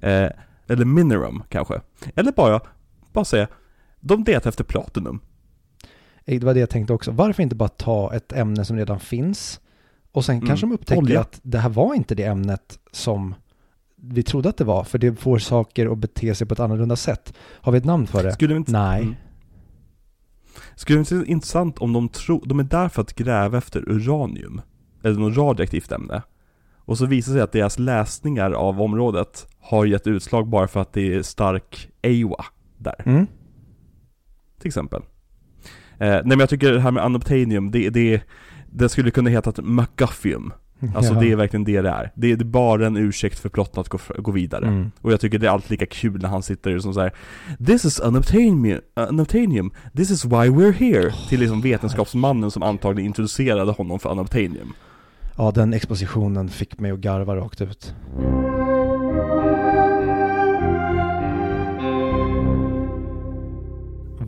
Eller Minerum kanske. Eller bara säga, de letar efter platinum. Det var det jag tänkte också. Varför inte bara ta ett ämne som redan finns och sen kanske de upptäcker att det här var inte det ämnet som vi trodde att det var, för det får saker att bete sig på ett annorlunda sätt. Har vi ett namn för det? Nej. Skulle det vara intressant om de är där för att gräva efter uranium eller något radioaktivt ämne, och så visar sig att deras läsningar av området har gett utslag bara för att det är stark AWA där. Mm. Till exempel. Nej, men jag tycker det här med unobtainium, det skulle kunna heta MacGuffium. Alltså det är verkligen det är. Det är bara en ursäkt för plotten att gå vidare. Mm. Och jag tycker det är allt lika kul när han sitter och som så här: this is unobtainium, this is why we're here. Till liksom vetenskapsmannen som antagligen introducerade honom för unobtainium. Ja, den expositionen fick mig att garva rakt ut.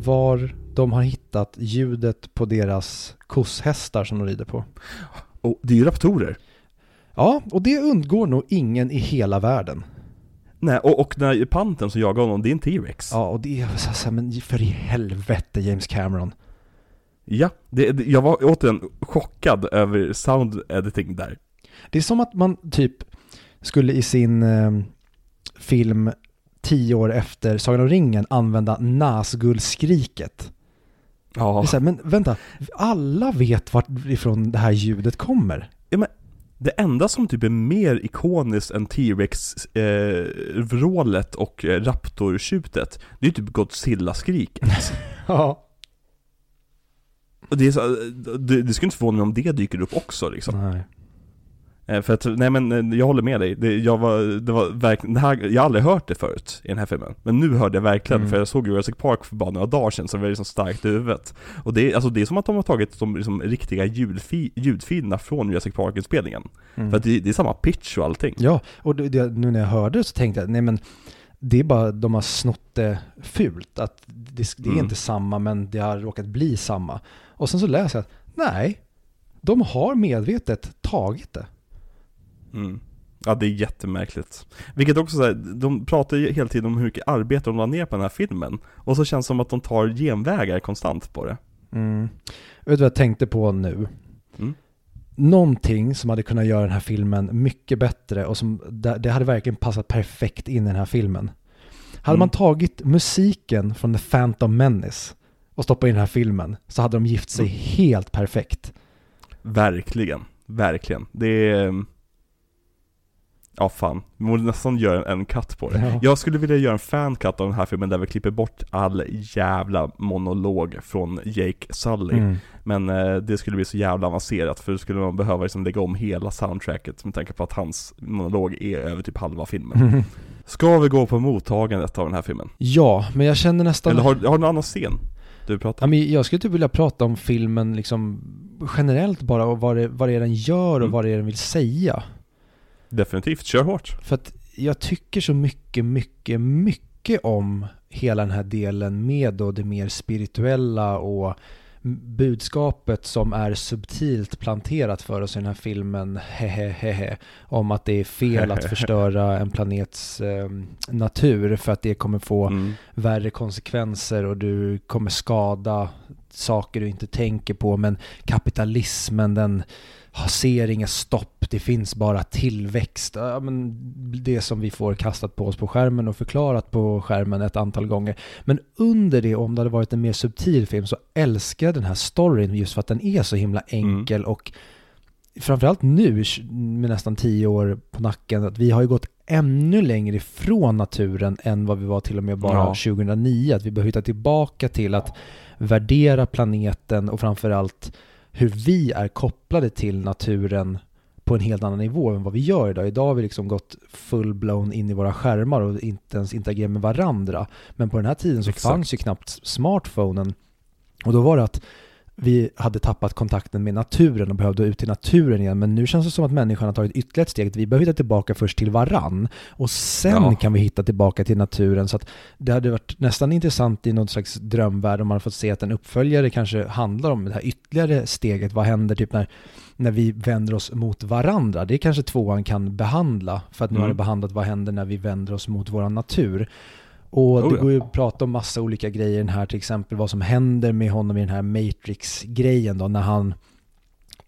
Var de har hittat ljudet på deras kosshästar som de rider på. Och det är ju raptorer. Ja, och det undgår nog ingen i hela världen. Nej, och den här panten som jagar honom, det är en T-Rex. Ja, och det är så här, men för i helvete, James Cameron. Ja, jag var återigen chockad över sound editing där. Det är som att man typ skulle i sin film 10 år efter Sagan om ringen använda Nazgul-skriket. Ja. Det är så här, men vänta, alla vet vart ifrån det här ljudet kommer. Ja, men det enda som typ är mer ikoniskt än T-Rex-vrålet och raptortjutet, det är typ Godzilla-skriket. Ja. Och det är så, det skulle inte förvåna mig om det dyker upp också liksom. Nej. För att, nej men jag håller med dig. Jag har aldrig hört det förut i den här filmen. Men nu hörde jag verkligen, för jag såg Jurassic Park för bara några dagar sedan, så det var liksom starkt i huvudet. Och det är som att de har tagit de liksom riktiga ljudfilerna från Jurassic Park-inspelningen. För att det är samma pitch och allting. Ja, och nu när jag hörde det så tänkte jag, nej men det är bara, de har snott det fult. Att det är inte samma, men det har råkat bli samma. Och sen så läser jag att nej, de har medvetet tagit det. Mm. Ja, det är jättemärkligt. Vilket också så här, de pratar ju hela tiden om hur mycket arbete de la ner på den här filmen. Och så känns det som att de tar genvägar konstant på det. Mm. Vet du vad jag tänkte på nu? Mm. Någonting som hade kunnat göra den här filmen mycket bättre och som det hade verkligen passat perfekt in i den här filmen. Hade man tagit musiken från The Phantom Menace och stoppat in den här filmen, så hade de gift sig helt perfekt. Verkligen, verkligen. Det är... ja fan, vi borde nästan göra en cut på det. Ja. Jag skulle vilja göra en fan-cut av den här filmen där vi klipper bort all jävla monolog från Jake Sully. Men det skulle bli så jävla avancerat, för då skulle man behöva liksom lägga om hela soundtracket med tanke på att hans monolog är över typ halva filmen. Ska vi gå på mottagandet av den här filmen? Ja, men jag känner nästan... eller har du någon annan scen du pratar om? Ja, men jag skulle typ vilja prata om filmen liksom generellt bara, och vad det är den gör och vad det är den vill säga. Definitivt, kör hårt. För att jag tycker så mycket om hela den här delen med då det mer spirituella och budskapet som är subtilt planterat för oss i den här filmen, om att det är fel att förstöra en planets natur, för att det kommer få värre konsekvenser och du kommer skada saker du inte tänker på. Men kapitalismen, den ser inga stopp, det finns bara tillväxt. Ja, men det som vi får kastat på oss på skärmen och förklarat på skärmen ett antal gånger. Men under det, om det hade varit en mer subtil film, så älskar jag den här storyn just för att den är så himla enkel. Och framförallt nu med nästan 10 år på nacken, att vi har ju gått ännu längre ifrån naturen än vad vi var till och med bara 2009. Att vi behöver hitta tillbaka till att värdera planeten och framförallt hur vi är kopplade till naturen på en helt annan nivå än vad vi gör idag. Idag har vi liksom gått full-blown in i våra skärmar och inte ens interagerar med varandra. Men på den här tiden så fanns ju knappt smartphonen. Och då var det att vi hade tappat kontakten med naturen och behövde ut i naturen igen. Men nu känns det som att människan har tagit ytterligare ett steg. Vi behöver hitta tillbaka först till varann. Och sen kan vi hitta tillbaka till naturen. Så att det hade varit nästan intressant i någon slags drömvärld om man fått se att en uppföljare kanske handlar om det här ytterligare steget. Vad händer typ när vi vänder oss mot varandra? Det är kanske tvåan kan behandla. För att nu har det behandlat vad händer när vi vänder oss mot vår natur. Och det går ju att prata om massa olika grejer den här, till exempel vad som händer med honom i den här Matrix-grejen då, när han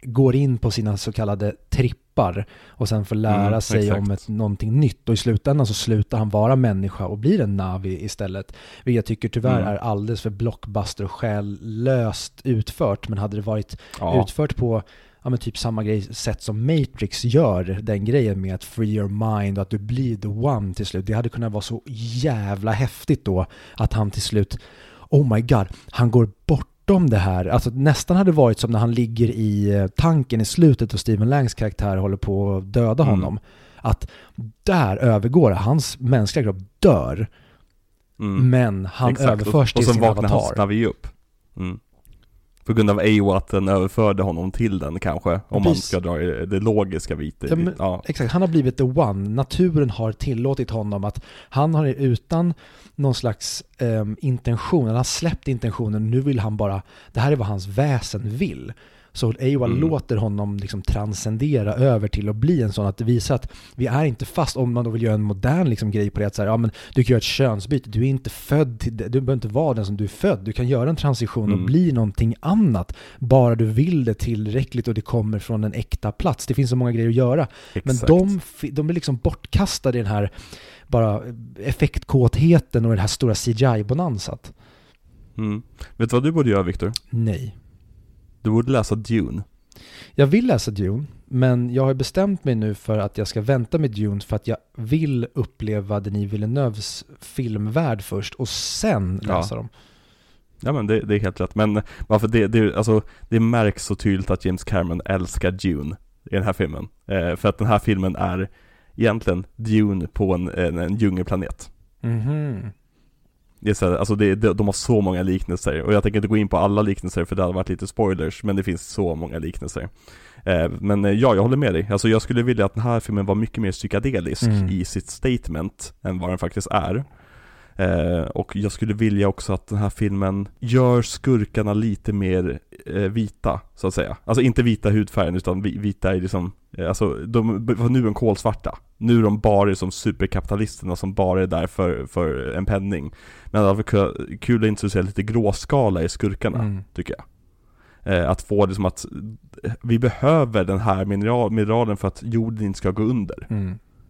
går in på sina så kallade trippar och sen får lära sig om någonting nytt, och i slutändan så slutar han vara människa och blir en Navi istället, vilket jag tycker tyvärr är alldeles för blockbuster och själlöst utfört. Men hade det varit utfört på men typ samma grej sätt som Matrix gör, den grejen med att free your mind och att du blir the one till slut, det hade kunnat vara så jävla häftigt då, att han till slut, oh my god, han går bortom det här. Alltså nästan hade varit som när han ligger i tanken i slutet och Stephen Langs karaktär håller på att döda honom, att där övergår hans mänskliga kropp, dör men han överförs till sin avatar. Och sen vaknar han upp. På grund av AO att den överförde honom till den kanske. Om man ska dra det logiska vitet. Ja. Exakt, han har blivit the one. Naturen har tillåtit honom att han har utan någon slags intention. Han har släppt intentionen. Nu vill han bara, det här är vad hans väsen vill. Så AO låter honom liksom transcendera över till att bli en sån, att det visar att vi är inte fast. Om man då vill göra en modern liksom grej på det, att så här, ja, men du kan göra ett könsbyte, du är inte född till det. Du behöver inte vara den som du är född, du kan göra en transition och bli någonting annat, bara du vill det tillräckligt och det kommer från en äkta plats. Det finns så många grejer att göra. Exakt. Men de blir liksom bortkastade i den här bara effektkåtheten och den här stora CGI-bonansat. Vet du vad du borde göra, Victor? Nej. Du borde läsa Dune. Jag vill läsa Dune, men jag har bestämt mig nu för att jag ska vänta med Dune, för att jag vill uppleva Denis Villeneuves filmvärld först och sen läsa dem. Ja, men det är helt rätt. Men varför det märks så tydligt att James Cameron älskar Dune i den här filmen. För att den här filmen är egentligen Dune på en djungelplanet. Det är så här, alltså de har så många liknelser, och jag tänker inte gå in på alla liknelser för det hade varit lite spoilers, men det finns så många liknelser. Men ja, jag håller med dig. Alltså, jag skulle vilja att den här filmen var mycket mer psykedelisk i sitt statement än vad den faktiskt är. Och jag skulle vilja också att den här filmen gör skurkarna lite mer vita, så att säga. Alltså inte vita hudfärgen, utan vita är liksom, alltså de var nu en kolsvarta. Nu är de bara som superkapitalisterna som bara är där för en penning. Men det var kul att introducera lite gråskala i skurkarna, tycker jag. Att få det som att vi behöver den här mineralen för att jorden inte ska gå under.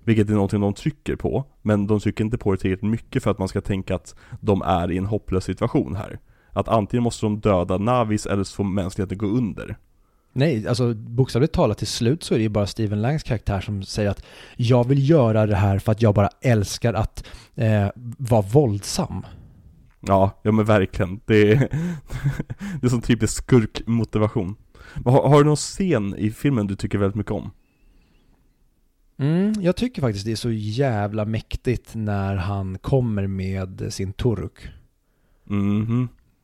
Vilket är någonting de trycker på. Men de trycker inte på det tillräckligt mycket för att man ska tänka att de är i en hopplös situation här. Att antingen måste de döda Navis eller så får mänskligheten gå under. Nej, alltså bokstavligt talat till slut så är det ju bara Stephen Langs karaktär som säger att jag vill göra det här för att jag bara älskar att vara våldsam. Ja, men verkligen. Det är som typisk skurkmotivation. Har du någon scen i filmen du tycker väldigt mycket om? Jag tycker faktiskt det är så jävla mäktigt när han kommer med sin turuk.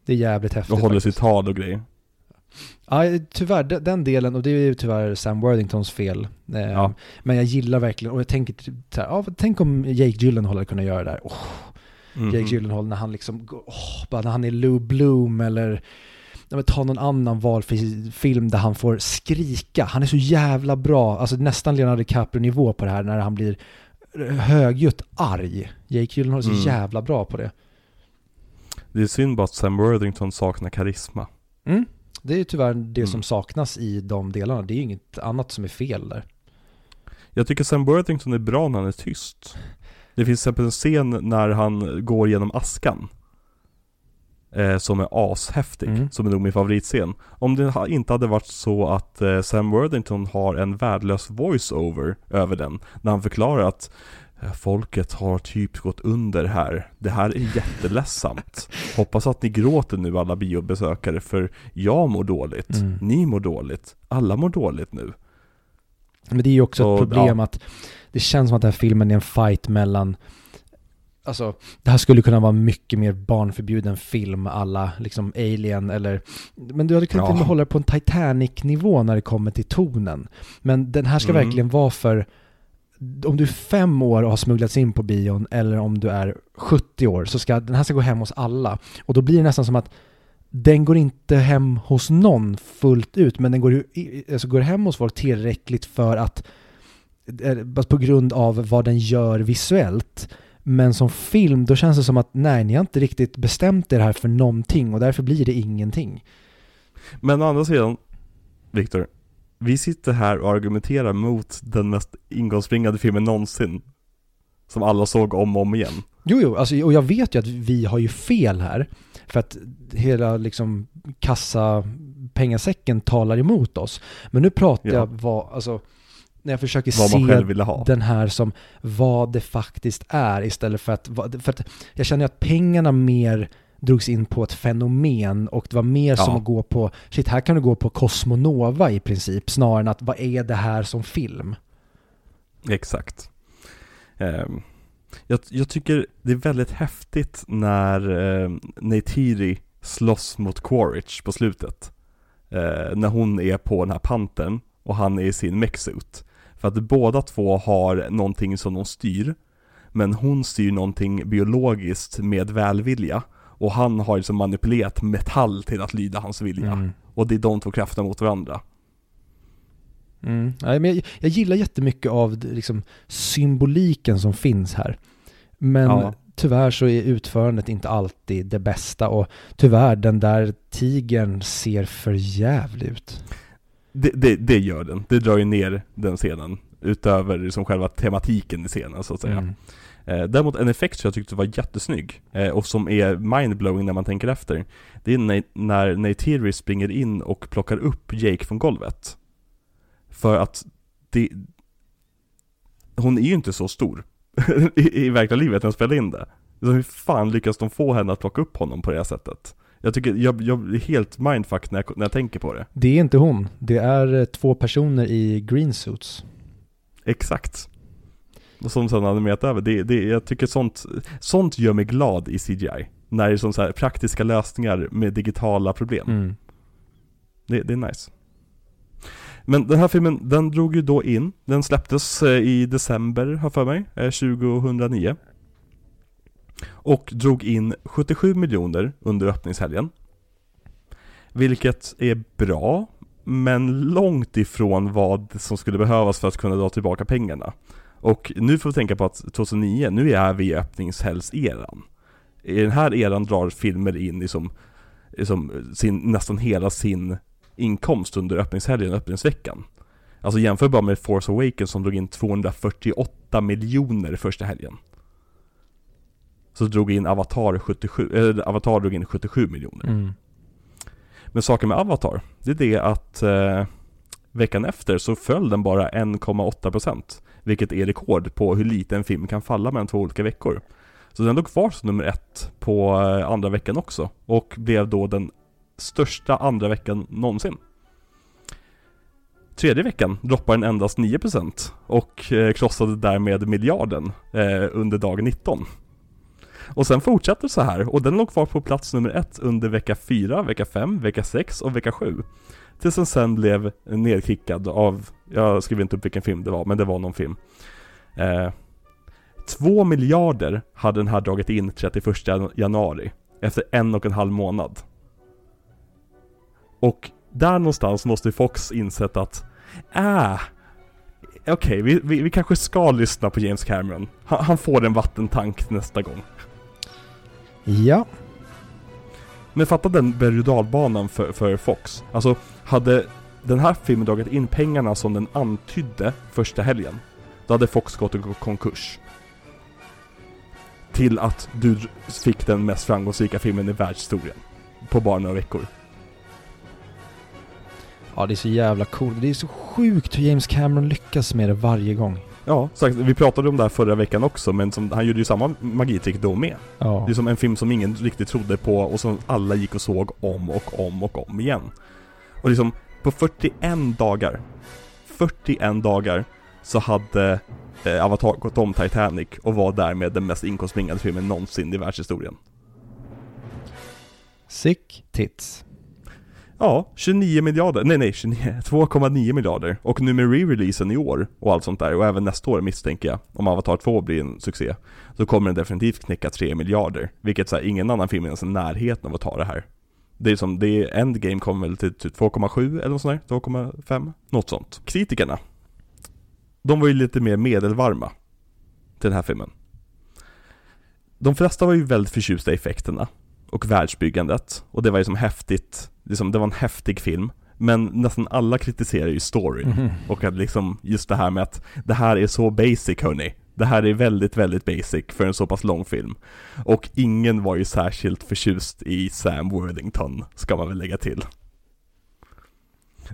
Det är jävligt häftigt. Och håller sitt tal och grejer. Ja, tyvärr, den delen, och det är ju tyvärr Sam Worthingtons fel. Men jag gillar verkligen, och jag tänker tänk om Jake Gyllenhaal hade kunnat göra det där. Jake Gyllenhaal när han liksom bara när han är Lou Bloom, eller ta någon annan valfri film där han får skrika. Han är så jävla bra, alltså nästan Leonardo DiCaprio-nivå på det här, när han blir högljutt arg. Jake Gyllenhaal är så jävla bra på det. Det är synd bara att Sam Worthington saknar karisma. Det är ju tyvärr det som saknas i de delarna. Det är ju inget annat som är fel där. Jag tycker Sam Worthington är bra när han är tyst. Det finns till exempel en scen när han går genom askan. Som är ashäftig. Som är nog min favoritscen. Om det inte hade varit så att Sam Worthington har en värdelös voice-over över den. När han förklarar att folket har typ gått under här. Det här är jätteledsamt. Hoppas att ni gråter nu, alla biobesökare, för jag mår dåligt. Ni mår dåligt. Alla mår dåligt nu. Men det är ju också ett problem att det känns som att den här filmen är en fight mellan alltså, det här skulle kunna vara mycket mer barnförbjuden film, alla liksom Alien eller, men du hade kunnat hålla på en Titanic-nivå när det kommer till tonen. Men den här ska verkligen vara för om du är 5 år och har smugglats in på bion, eller om du är 70 år, så ska den här gå hem hos alla. Och då blir det nästan som att den går inte hem hos någon fullt ut, men den går hem hos folk tillräckligt för att, på grund av vad den gör visuellt. Men som film, då känns det som att nej, ni har inte riktigt bestämt er här för någonting, och därför blir det ingenting. Men å andra sidan, Victor, vi sitter här och argumenterar mot den mest ingångsbringande filmen någonsin, som alla såg om och om igen. Jo, alltså, och jag vet ju att vi har ju fel här, för att hela liksom kassapengasäcken talar emot oss. Men nu pratar jag när jag försöker se den här som vad det faktiskt är, istället för att jag känner att pengarna mer drogs in på ett fenomen, och det var mer som att gå på shit, här kan du gå på Cosmonova i princip, snarare än att vad är det här som film? Exakt. Jag tycker det är väldigt häftigt när Neytiri slåss mot Quaritch på slutet. När hon är på den här pantern och han är i sin mech-suit. För att båda två har någonting som de styr, men hon styr någonting biologiskt med välvilja, och han har liksom manipulerat metall till att lyda hans vilja. Och det är de två krafterna mot varandra. Jag gillar jättemycket av liksom symboliken som finns här. Men tyvärr så är utförandet inte alltid det bästa, och tyvärr, den där tigern ser för jävligt ut. Det gör den. Det drar ju ner den scenen utöver liksom själva tematiken i scenen, så att säga. Däremot en effekt som jag tyckte var jättesnygg, och som är mindblowing när man tänker efter, det är när Neytiri springer in och plockar upp Jake från golvet. För att hon är ju inte så stor i verkliga livet när hon spelar in det. Så hur fan lyckas de få henne att plocka upp honom på det här sättet? Jag tycker jag blir helt mindfuck när jag tänker på det. Det är inte hon. Det är 2 personer i green suits. Exakt. Och som sen animerat över. Jag tycker sånt gör mig glad i CGI. När det är som så här praktiska lösningar med digitala problem. Det är nice. Men den här filmen, den drog ju då in. Den släpptes i december, har för mig, 2009. Och drog in 77 miljoner under öppningshelgen. Vilket är bra, men långt ifrån vad som skulle behövas för att kunna dra tillbaka pengarna. Och nu får vi tänka på att 2009, nu är vi i öppningshelgseran. I den här eran drar filmer in nästan hela sin inkomst under öppningshelgen och öppningsveckan. Alltså jämför bara med Force Awakens som drog in 248 miljoner första helgen. Så drog in Avatar drog in 77 miljoner. Men saken med Avatar, det är det att veckan efter så föll den bara 1,8%, vilket är rekord på hur lite en film kan falla mellan 2 olika veckor. Så den låg kvar som nummer 1 på andra veckan också, och blev då den största andra veckan någonsin. Tredje veckan droppade den endast 9% och krossade därmed miljarden under dag 19. Och sen fortsätter så här, och den låg kvar på plats nummer 1 under vecka 4, vecka 5, vecka 6 och vecka 7. Tills den sen blev nedkickad av, jag skrev inte upp vilken film det var, men det var någon film. 2 miljarder hade den här dragit in 31 januari, efter 1,5 månad. Och där någonstans måste Fox insett att okej, vi kanske ska lyssna på James Cameron. Han får en vattentank nästa gång. Ja. Men fatta den berg-och-dalbanan för Fox. Alltså, hade den här filmen dragit in pengarna som den antydde första helgen, då hade Fox gått i konkurs. Till att du fick den mest framgångsrika filmen i världshistorien på bara några veckor. Ja, det är så jävla coolt. Det är så sjukt hur James Cameron lyckas med det varje gång. Ja, sagt, vi pratade om det här förra veckan också, men han gjorde ju samma magitrick då med. Ja. Det är som en film som ingen riktigt trodde på och som alla gick och såg om och om igen. Och liksom på 41 dagar så hade Avatar gått om Titanic och var därmed den mest inkomstbringande filmen någonsin i världshistorien. Sick tits. Ja, 29 miljarder. Nej, 2,9 miljarder. Och nu med re-releasen i år och allt sånt där, och även nästa år misstänker jag, om Avatar 2 blir en succé, så kommer den definitivt knäcka 3 miljarder. Vilket så här, ingen annan film är ens i närheten av att ta det här. Det är som, det är Endgame kom väl till 2,7 eller något sånt där, 2,5. Något sånt. Kritikerna, de var ju lite mer medelvarma till den här filmen. De flesta var ju väldigt förtjusta i effekterna och världsbyggandet. Och det var ju som häftigt. Liksom, det var en häftig film. Men nästan alla kritiserar ju storyn. Mm-hmm. Och att liksom, just det här med att det här är så basic, hörni. Det här är väldigt, väldigt basic för en så pass lång film. Och ingen var ju särskilt förtjust i Sam Worthington, ska man väl lägga till.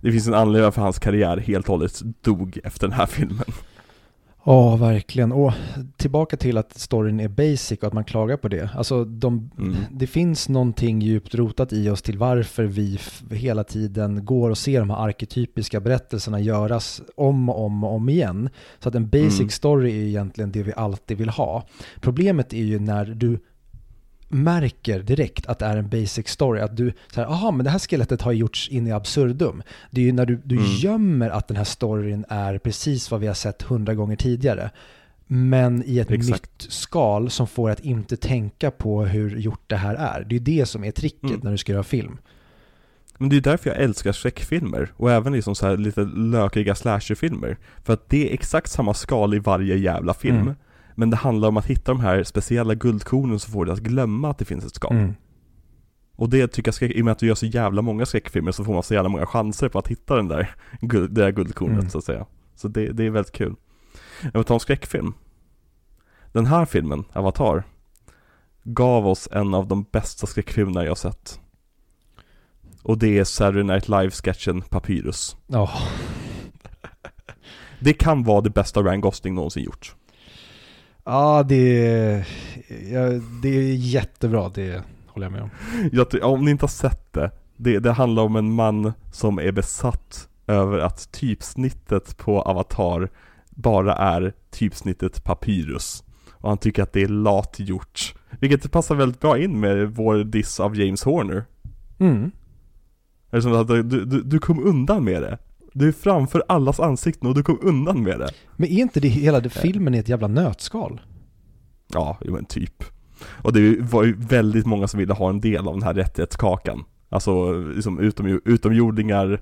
Det finns en anledning för hans karriär helt och hållet dog efter den här filmen. Ja, verkligen. Och tillbaka till att storyn är basic och att man klagar på det. Alltså det finns någonting djupt rotat i oss till varför vi hela tiden går och ser de här arketypiska berättelserna göras om igen. Så att en basic story är egentligen det vi alltid vill ha. Problemet är ju när du märker direkt att det är en basic story, att du så här, aha, men det här skelettet har gjorts in i absurdum. Det är ju när du gömmer att den här storyn är precis vad vi har sett 100 gånger tidigare, men i ett nytt skal som får att inte tänka på hur gjort det här är. Det är det som är tricket när du ska göra film. Men det är därför jag älskar skräckfilmer och även liksom så här lite lökiga slasherfilmer, för att det är exakt samma skal i varje jävla film. Men det handlar om att hitta de här speciella guldkornen som får dig att glömma att det finns ett skal. Och det tycker jag i och med att du gör så jävla många skräckfilmer, så får man så jävla många chanser på att hitta det där guldkornet så att säga. Så det är väldigt kul. Jag vill ta en skräckfilm. Den här filmen, Avatar, gav oss en av de bästa skräckfilmerna jag sett. Och det är Saturday Night Live-sketchen Papyrus. Det kan vara det bästa Ryan Gosling någonsin gjort. Ja, det är jättebra, det håller jag med om. Om ni inte har sett det handlar om en man som är besatt över att typsnittet på Avatar bara är typsnittet Papyrus. Och han tycker att det är lat gjort. Vilket passar väldigt bra in med vår diss av James Horner. Eftersom att du kom undan med det. Du är framför allas ansikten och du kom undan med det. Men är inte det hela filmen är ett jävla nötskal? Ja, men typ. Och det var ju väldigt många som ville ha en del av den här rättighetskakan. Alltså liksom utomjordingar,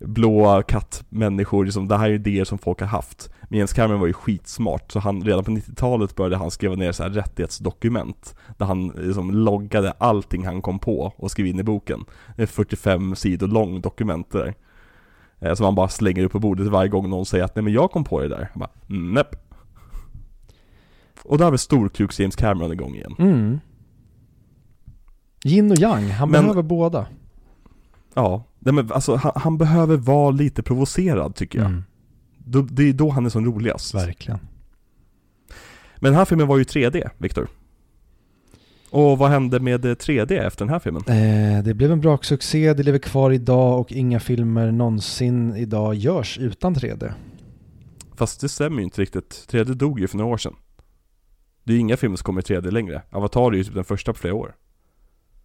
blåa kattmänniskor. Liksom, det här är ju det som folk har haft. Men James Cameron var ju skitsmart. Så han, redan på 90-talet började han skriva ner så här rättighetsdokument. Där han liksom loggade allting han kom på och skrev in i boken. Ett 45 sidor lång dokument där. Så man bara slänger upp på bordet varje gång någon säger att nej, men jag kom på det där. Jag bara, näpp. Och där har vi storkuk James Cameron igång igen. Yin och yang, han behöver båda. Ja, men alltså, han behöver vara lite provocerad tycker jag. Det är då han är som roligast. Verkligen. Men den här filmen var ju 3D, Victor. Och vad hände med 3D efter den här filmen? Det blev en bra succé, det lever kvar idag och inga filmer någonsin idag görs utan 3D. Fast det stämmer ju inte riktigt. 3D dog ju för några år sedan. Det är inga filmer som kommer i 3D längre. Avatar är ju typ den första på flera år.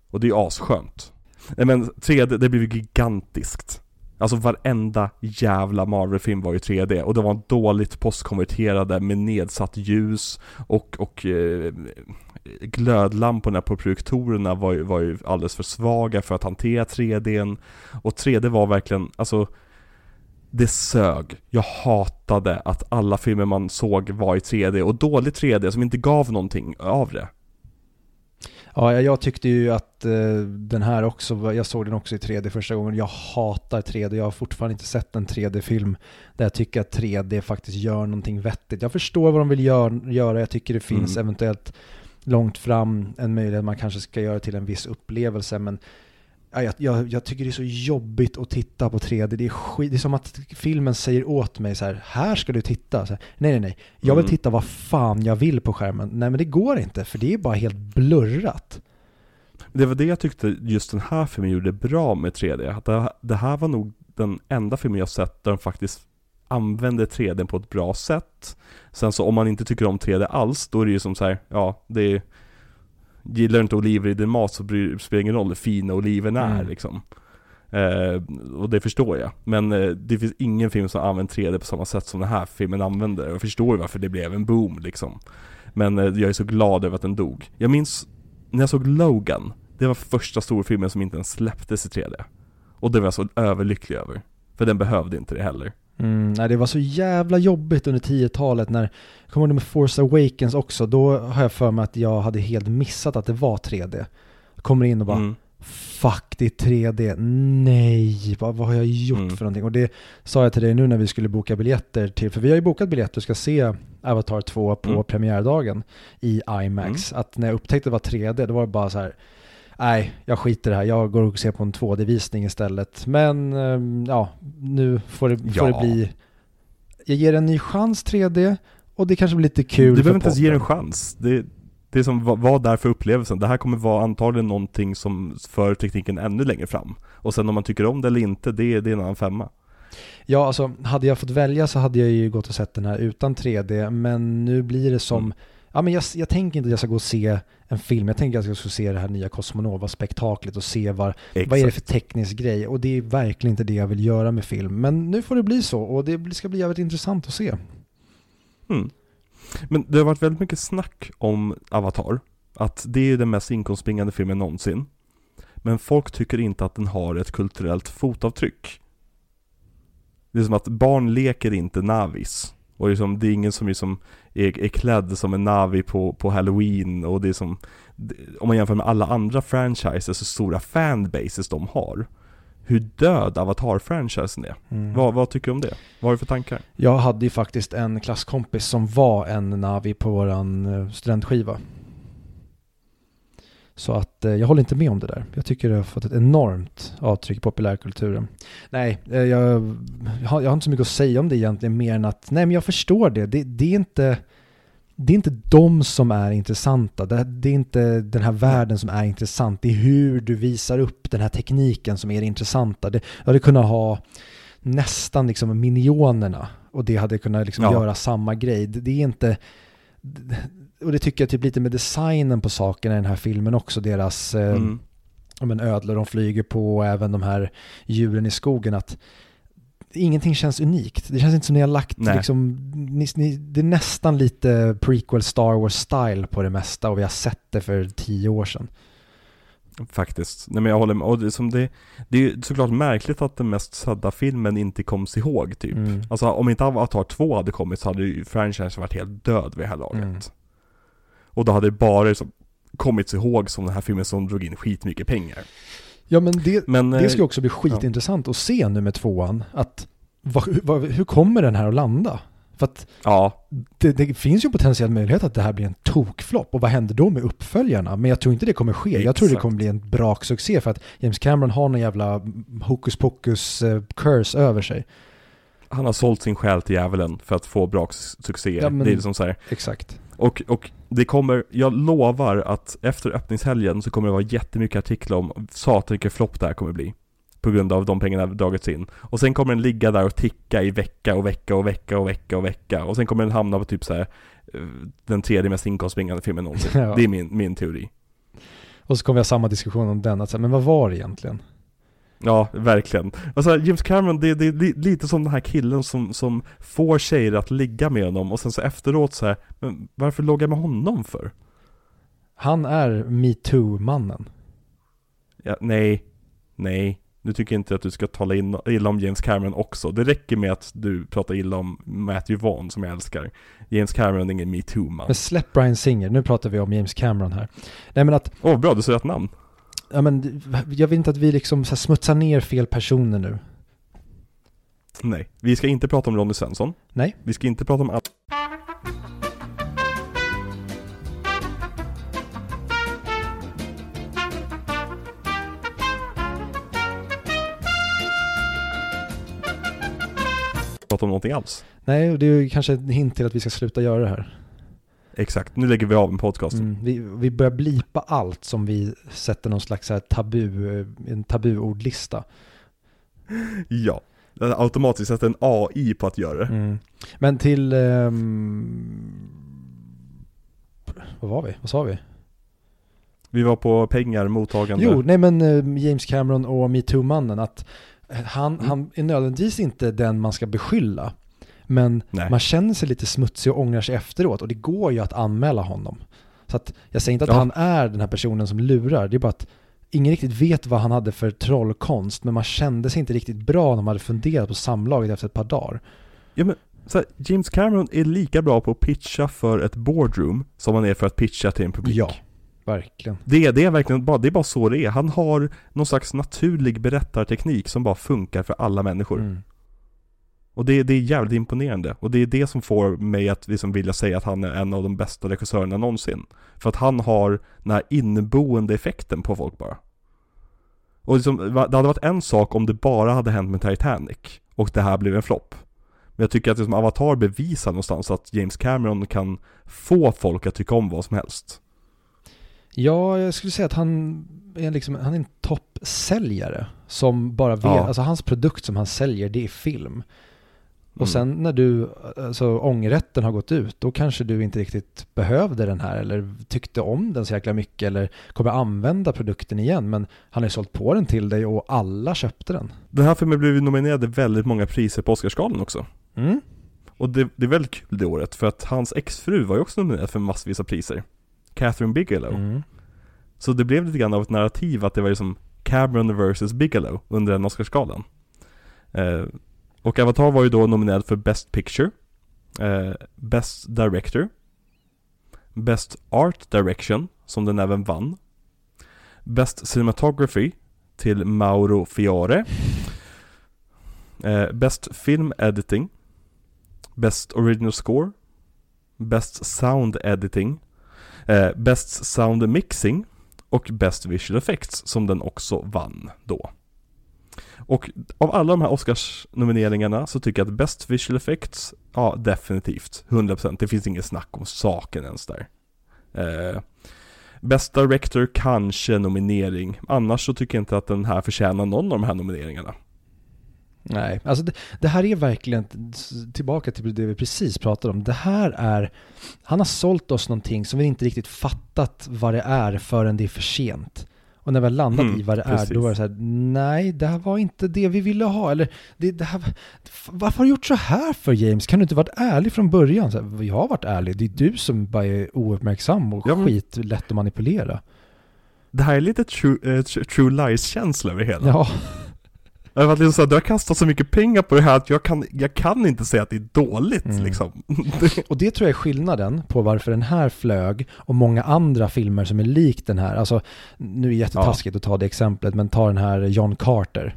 Och det är asskönt. Nej, men 3D, det blev gigantiskt. Alltså varenda jävla Marvel-film var ju 3D. Och det var dåligt postkonverterade med nedsatt ljus och glödlamporna på projektorerna var ju alldeles för svaga för att hantera 3D:n. Och 3D var verkligen, alltså det sög. Jag hatade att alla filmer man såg var i 3D och dålig 3D som inte gav någonting av det. Ja, jag tyckte ju att den här också, jag såg den också i 3D första gången. Jag hatar 3D, jag har fortfarande inte sett en 3D-film där jag tycker att 3D faktiskt gör någonting vettigt. Jag förstår vad de vill göra, jag tycker det finns eventuellt långt fram en möjlighet man kanske ska göra till en viss upplevelse, men jag tycker det är så jobbigt att titta på 3D. Det är som att filmen säger åt mig så här ska du titta. Så här, nej. Jag vill titta vad fan jag vill på skärmen. Nej, men det går inte, för det är bara helt blurrat. Det var det jag tyckte just den här filmen gjorde bra med 3D. Att det här var nog den enda filmen jag sett där de faktiskt använder 3D på ett bra sätt. Sen så om man inte tycker om 3D alls, då är det ju som så här, ja, det är, gillar du inte oliver i din mat så spelar ingen roll hur fina oliven är liksom. Och det förstår jag. Men det finns ingen film som använder 3D på samma sätt som den här filmen använder. Jag förstår varför det blev en boom liksom. Men jag är så glad över att den dog. Jag minns när jag såg Logan. Det var första storfilmen som inte ens släpptes i 3D. Och det var jag så överlycklig över. För den behövde inte det heller. Nej, det var så jävla jobbigt under 10-talet när jag kom med Force Awakens också. Då har jag för mig att jag hade helt missat att det var 3D. Jag kommer in och bara, fuck, det är 3D. Nej, vad har jag gjort för någonting? Och det sa jag till dig nu när vi skulle boka biljetter till. För vi har ju bokat biljetter och ska se Avatar 2 på premiärdagen i IMAX. Att när jag upptäckte det var 3D, då var det bara så här, nej, jag skiter det här. Jag går och ser på en 2D-visning istället. Men ja, nu får det bli... Jag ger en ny chans 3D och det kanske blir lite kul. Du behöver inte ens ge en chans. Det är som vad där för upplevelsen. Det här kommer vara antagligen någonting som för tekniken ännu längre fram. Och sen om man tycker om det eller inte, det är en annan femma. Ja, alltså hade jag fått välja så hade jag ju gått och sett den här utan 3D. Men nu blir det som... Ja, men jag tänker inte att jag ska gå och se en film. Jag tänker att jag ska se det här nya Cosmonova-spektaklet och se vad är det för teknisk grej. Och det är verkligen inte det jag vill göra med film. Men nu får det bli så och det ska bli jävligt intressant att se. Men det har varit väldigt mycket snack om Avatar. Att det är den mest inkomstbringande filmen någonsin. Men folk tycker inte att den har ett kulturellt fotavtryck. Det är som att barn leker inte Navis. Och liksom, det är ingen som liksom är klädd som en Navi på Halloween. Och det är som, om man jämför med alla andra franchises och stora fanbases de har, hur död Avatar-franchisen är. Vad tycker du om det? Vad har du för tankar? Jag hade ju faktiskt en klasskompis som var en Navi på våran studentskiva. Så att jag håller inte med om det där. Jag tycker det har fått ett enormt avtryck i populärkulturen. Nej, jag har inte så mycket att säga om det egentligen, mer än att nej, men jag förstår det. Det är inte de som är intressanta. Det är inte den här världen som är intressant. Det är hur du visar upp den här tekniken som är det intressanta. Jag hade kunnat ha nästan liksom minionerna och det hade kunnat liksom göra samma grej. Det är inte... Och det tycker jag typ lite med designen på sakerna i den här filmen också. Deras ödlor de flyger på och även de här djuren i skogen. Att ingenting känns unikt. Det känns inte som ni har lagt... Liksom, det är nästan lite prequel Star Wars-style på det mesta. Och vi har sett det för 10 år sedan. Faktiskt. Nej, men jag håller med. Och det är ju såklart märkligt att den mest sedda filmen inte koms ihåg. Typ. Alltså, om inte Avatar 2 hade kommit så hade ju franchisen varit helt död vid det här laget. Och då hade det bara liksom kommit ihåg som den här filmen som drog in skitmycket pengar. Ja, men det ska också bli skitintressant att se nu med 2:an. Att, hur kommer den här att landa? För att det finns ju en potentiell möjlighet att det här blir en tokflopp. Och vad händer då med uppföljarna? Men jag tror inte det kommer ske. Exakt. Jag tror det kommer bli en braksuccé för att James Cameron har någon jävla hokus pokus curse över sig. Han har sålt sin själ till djävulen för att få braksuccé. Ja, det är liksom så här. Exakt. Och det kommer, jag lovar att efter öppningshelgen så kommer det vara jättemycket artiklar om satan vilken flopp det här kommer bli. På grund av de pengarna dragits in. Och sen kommer den ligga där och ticka i vecka och vecka och vecka och vecka och vecka. Och sen kommer den hamna på typ så här den tredje mest inkomstbringande filmen någonsin. Ja. Det är min teori. Och så kommer vi ha samma diskussion om den. Att säga, men vad var det egentligen? Ja, verkligen. Alltså, James Cameron, det är lite som den här killen som får tjejer att ligga med honom och sen så efteråt så här, men varför loggar med honom för? Han är MeToo-mannen. Ja, nej. Nu tycker jag inte att du ska tala illa om James Cameron också. Det räcker med att du pratar illa om Matthew Vaughn som jag älskar. James Cameron är ingen MeToo-man. Men släpp Bryan Singer, nu pratar vi om James Cameron här. Nej, men att... Åh, bra, du sa ett namn. Ja, men jag vill inte att vi liksom så här smutsar ner fel personer nu. Nej, vi ska inte prata om Ronny Svensson. Nej. Vi ska inte prata om... prata om någonting alls. Nej, och det är ju kanske en hint till att vi ska sluta göra det här. Exakt, nu lägger vi av en podcast. Vi börjar blipa allt som vi sätter någon slags så här en tabuordlista. Ja, automatiskt sätter en AI på att göra det. Mm. Men till... Vad sa vi? Vi var på pengar, mottagande. Jo, nej men James Cameron och MeToo-mannen, att han är nödvändigtvis inte den man ska beskylla. Men man känner sig lite smutsig och ångrar sig efteråt. Och det går ju att anmäla honom. Så att jag säger inte att han är den här personen som lurar. Det är bara att ingen riktigt vet vad han hade för trollkonst. Men man kände sig inte riktigt bra när man hade funderat på samlaget efter ett par dagar. Ja, men så här, James Cameron är lika bra på att pitcha för ett boardroom som han är för att pitcha till en publik. Ja, verkligen. Det är verkligen bara, det är bara så det är. Han har någon slags naturlig berättarteknik som bara funkar för alla människor. Mm. Och det är jävligt imponerande. Och det är det som får mig att liksom vilja säga att han är en av de bästa regissörerna någonsin. För att han har den här inneboende effekten på folk bara. Och liksom, det hade varit en sak om det bara hade hänt med Titanic. Och det här blev en flopp. Men jag tycker att liksom Avatar bevisar någonstans att James Cameron kan få folk att tycka om vad som helst. Ja, jag skulle säga att han är en toppsäljare. Som bara vet, alltså hans produkt som han säljer, det är film. Och sen när ångerrätten har gått ut, då kanske du inte riktigt behövde den här eller tyckte om den så jäkla mycket eller kommer använda produkten igen, men han har ju sålt på den till dig och alla köpte den. Den här filmen blev nominerad väldigt många priser på Oscarsgalan också. Mm. Och det är väldigt kul det året för att hans exfru var ju också nominerad för massvis av priser. Catherine Bigelow. Mm. Så det blev lite grann av ett narrativ att det var ju som Cameron versus Bigelow under den Oscarsgalan. Och Avatar var ju då nominerad för Best Picture, Best Director, Best Art Direction, som den även vann, Best Cinematography till Mauro Fiore, Best Film Editing, Best Original Score, Best Sound Editing, Best Sound Mixing och Best Visual Effects, som den också vann då. Och av alla de här Oscars-nomineringarna så tycker jag att Best Visual Effects, ja, definitivt, 100%. Det finns ingen snack om saken ens där. Best Director, kanske nominering. Annars så tycker jag inte att den här förtjänar någon av de här nomineringarna. Nej, alltså det här är verkligen tillbaka till det vi precis pratade om. Det här är, han har sålt oss någonting som vi inte riktigt fattat vad det är förrän det är för sent. Och när vi har landat i vad det är, då var det så här, nej, det här var inte det vi ville ha. Eller, varför har du gjort så här för, James? Kan du inte varit ärlig från början? Så här, jag har varit ärlig. Det är du som bara är ouppmärksam och skitlätt att manipulera. Det här är lite true lies-känsla över hela. Ja. Jag har liksom så här, du har kastat så mycket pengar på det här att jag kan inte säga att det är dåligt. Liksom. Och det tror jag är skillnaden på varför den här flög och många andra filmer som är lik den här. Alltså, nu är det jättetaskigt att ta det exemplet, men ta den här John Carter.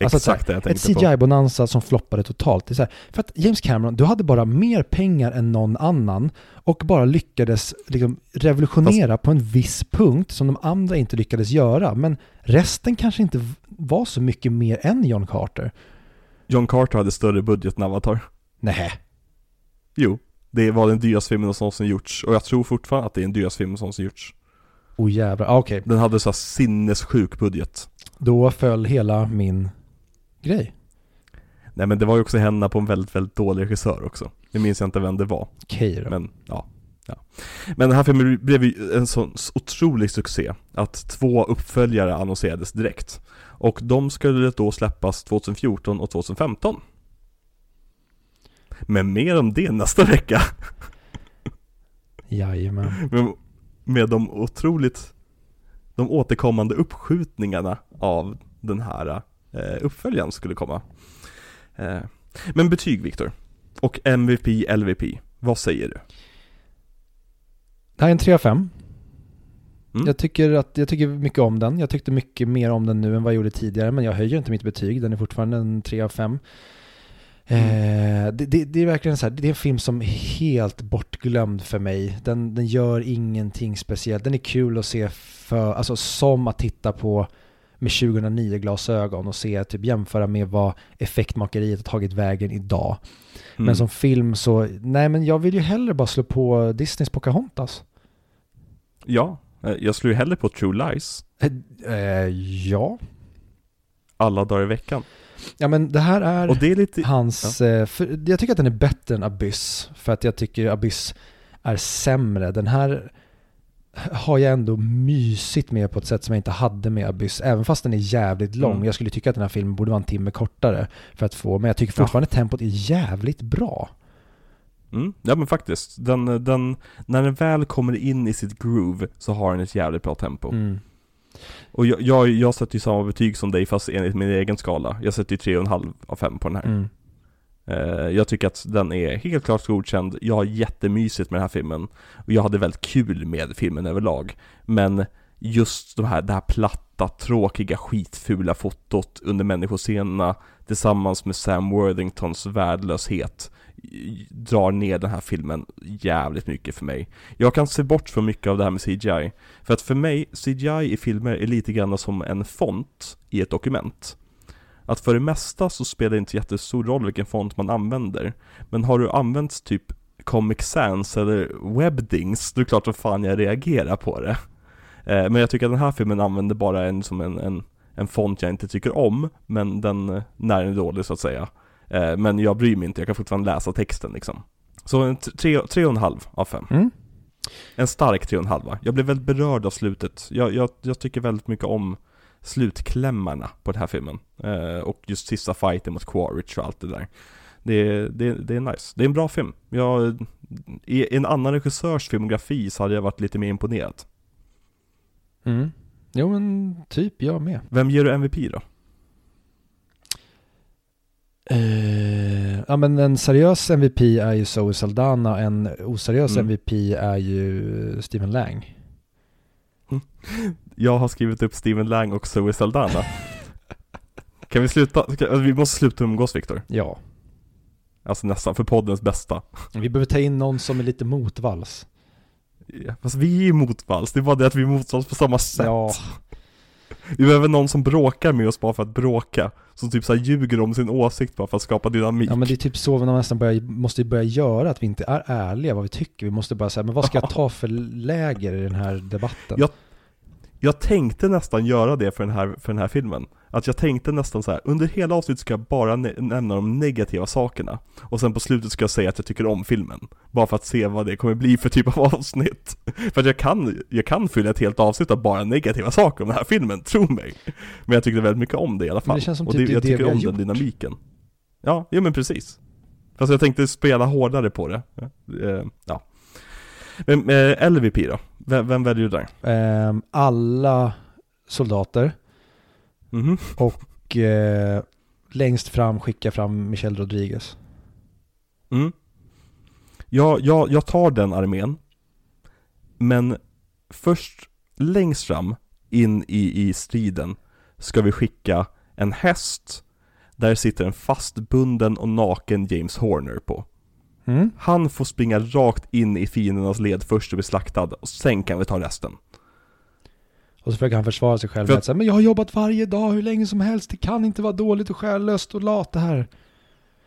Alltså, exakt det jag tänkte på. Ett CGI-bonanza som floppade totalt. Det är så här, för att James Cameron, du hade bara mer pengar än någon annan och bara lyckades liksom revolutionera på en viss punkt som de andra inte lyckades göra. Men resten kanske inte var så mycket mer än John Carter. John Carter hade större budget än Avatar. Nej. Jo, det var den dyraste filmen som gjorts. Och jag tror fortfarande att det är en dyraste film som gjorts. Åh jävlar, okej. Den hade så här sinnessjuk budget. Då föll hela min grej. Nej, men det var ju också henne på en väldigt, väldigt dålig regissör också. Det minns jag inte vem det var. Okej då. Men, men den här filmen blev ju en sån otrolig succé att 2 uppföljare annonserades direkt. Och de skulle då släppas 2014 och 2015. Men mer om det nästa vecka. Jajamän. Med de otroligt... de återkommande uppskjutningarna av den här uppföljaren skulle komma. Men betyg, Victor. Och MVP, LVP. Vad säger du? Det här är en 3/5. Jag tycker mycket om den. Jag tyckte mycket mer om den nu än vad jag gjorde tidigare. Men jag höjer inte mitt betyg. Den är fortfarande en 3/5. Det är verkligen så här, det är en film som är helt bortglömd för mig. Den gör ingenting speciellt. Den är kul att se för, alltså som att titta på med 2009 glasögon och se, typ jämföra med vad effektmakeriet har tagit vägen idag. Men som film så, nej, men jag vill ju hellre bara slå på Disneys Pocahontas. Ja, jag slår ju hellre på True Lies. Ja. Alla dagar i veckan. Ja, men det här är, och det är lite, hans... Ja. För, jag tycker att den är bättre än Abyss. För att jag tycker Abyss är sämre. Den här har jag ändå mysigt med på ett sätt som jag inte hade med Abyss. Även fast den är jävligt lång. Jag skulle tycka att den här filmen borde vara en timme kortare för att få... Men jag tycker fortfarande tempot är jävligt bra. Mm. Ja, men faktiskt. Den, när den väl kommer in i sitt groove så har den ett jävligt bra tempo. Mm. Och jag sätter ju samma betyg som dig, fast enligt min egen skala. Jag sätter ju 3,5 av 5 på den här. Mm. Jag tycker att den är helt klart godkänd. Jag har jättemysigt med den här filmen. Och jag hade väldigt kul med filmen överlag. Men just det här platta, tråkiga, skitfula fotot under människoscenerna tillsammans med Sam Worthingtons värdelöshet drar ner den här filmen jävligt mycket för mig. Jag kan se bort från mycket av det här med CGI. För att för mig, CGI i filmer är lite grann som en font i ett dokument. Att för det mesta så spelar det inte jättestor roll vilken font man använder. Men har du använt typ Comic Sans eller Webdings, då är det klart att fan jag reagerar på det. Men jag tycker att den här filmen använder bara en font jag inte tycker om. Men den är dålig så att säga. Men jag bryr mig inte, jag kan fortfarande läsa texten liksom. Så en 3,5 av 5. Mm. En stark 3,5. Jag blev väldigt berörd av slutet. Jag tycker väldigt mycket om slutklämmarna på den här filmen. Och just sista fighten mot Quaritch och allt det där. Det är nice. Det är en bra film. I en annan regissörs filmografi så hade jag varit lite mer imponerad. Mm. Jo, men typ jag med. Vem ger du MVP då? Ja, men en seriös MVP är ju Zoe Saldana. En oseriös MVP är ju Stephen Lang. Jag har skrivit upp Stephen Lang och Zoe Saldana. Kan vi sluta? Vi måste sluta umgås, Victor. Ja. Alltså nästan för poddens bästa. Vi behöver ta in någon som är lite motvalls. Ja, fast vi är ju motvalls. Det är bara det att vi är motvalls på samma sätt. Ja. Vi behöver någon som bråkar med oss bara för att bråka. Som typ så här ljuger om sin åsikt bara för att skapa dynamik. Ja, men det är typ så vi nästan måste börja göra att vi inte är ärliga vad vi tycker. Vi måste bara säga, men vad ska jag ta för läger i den här debatten? Jag tänkte nästan göra det för den här filmen. Att jag tänkte nästan så här, under hela avsnittet ska jag bara nämna de negativa sakerna. Och sen på slutet ska jag säga att jag tycker om filmen. Bara för att se vad det kommer bli för typ av avsnitt. För att jag kan fylla ett helt avsnitt av bara negativa saker om den här filmen, tro mig. Men jag tyckte väldigt mycket om det i alla fall. Men det känns som och typ jag tycker om gjort. Den dynamiken. Ja, men precis. Fast jag tänkte spela hårdare på det. Ja. Men LVP då? Vem väljer du där? Alla soldater. Mm-hmm. Och längst fram skicka fram Michelle Rodriguez. Mm. Jag tar den armén. Men först längst fram in i striden ska vi skicka en häst där sitter en fastbunden och naken James Horner på. Mm. Han får springa rakt in i fiendernas led först och bli slaktad. Och sen kan vi ta resten. Och så försöker han försvara sig själv med att säga, men jag har jobbat varje dag hur länge som helst. Det kan inte vara dåligt och själlöst och lat det här.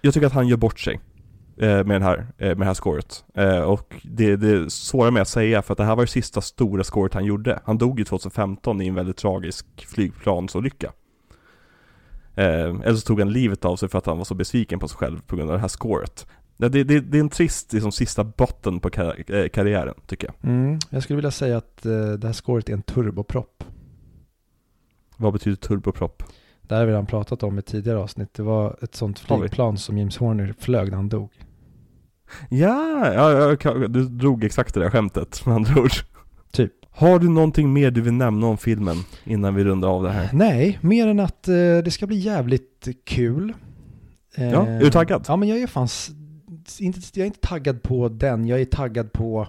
Jag tycker att han gör bort sig med det här scoret. Och det svåra med att säga, för att det här var det sista stora scoret han gjorde. Han dog ju 2015 i en väldigt tragisk flygplansolycka. Eller så tog han livet av sig för att han var så besviken på sig själv på grund av det här scoret. Det är en trist liksom, sista botten på karriären, tycker jag. Mm, jag skulle vilja säga att det här scoret är en turbopropp. Vad betyder turbopropp? Det här har vi redan pratat om i tidigare avsnitt. Det var ett sånt flygplan som James Horner flög när han dog. Ja, du drog exakt det där skämtet, med andra ord. Typ. Har du någonting mer du vill nämna om filmen innan vi rundar av det här? Nej, mer än att det ska bli jävligt kul. Ja, är du taggad? Ja, men jag är fanns... Jag är inte taggad på den. Jag är taggad på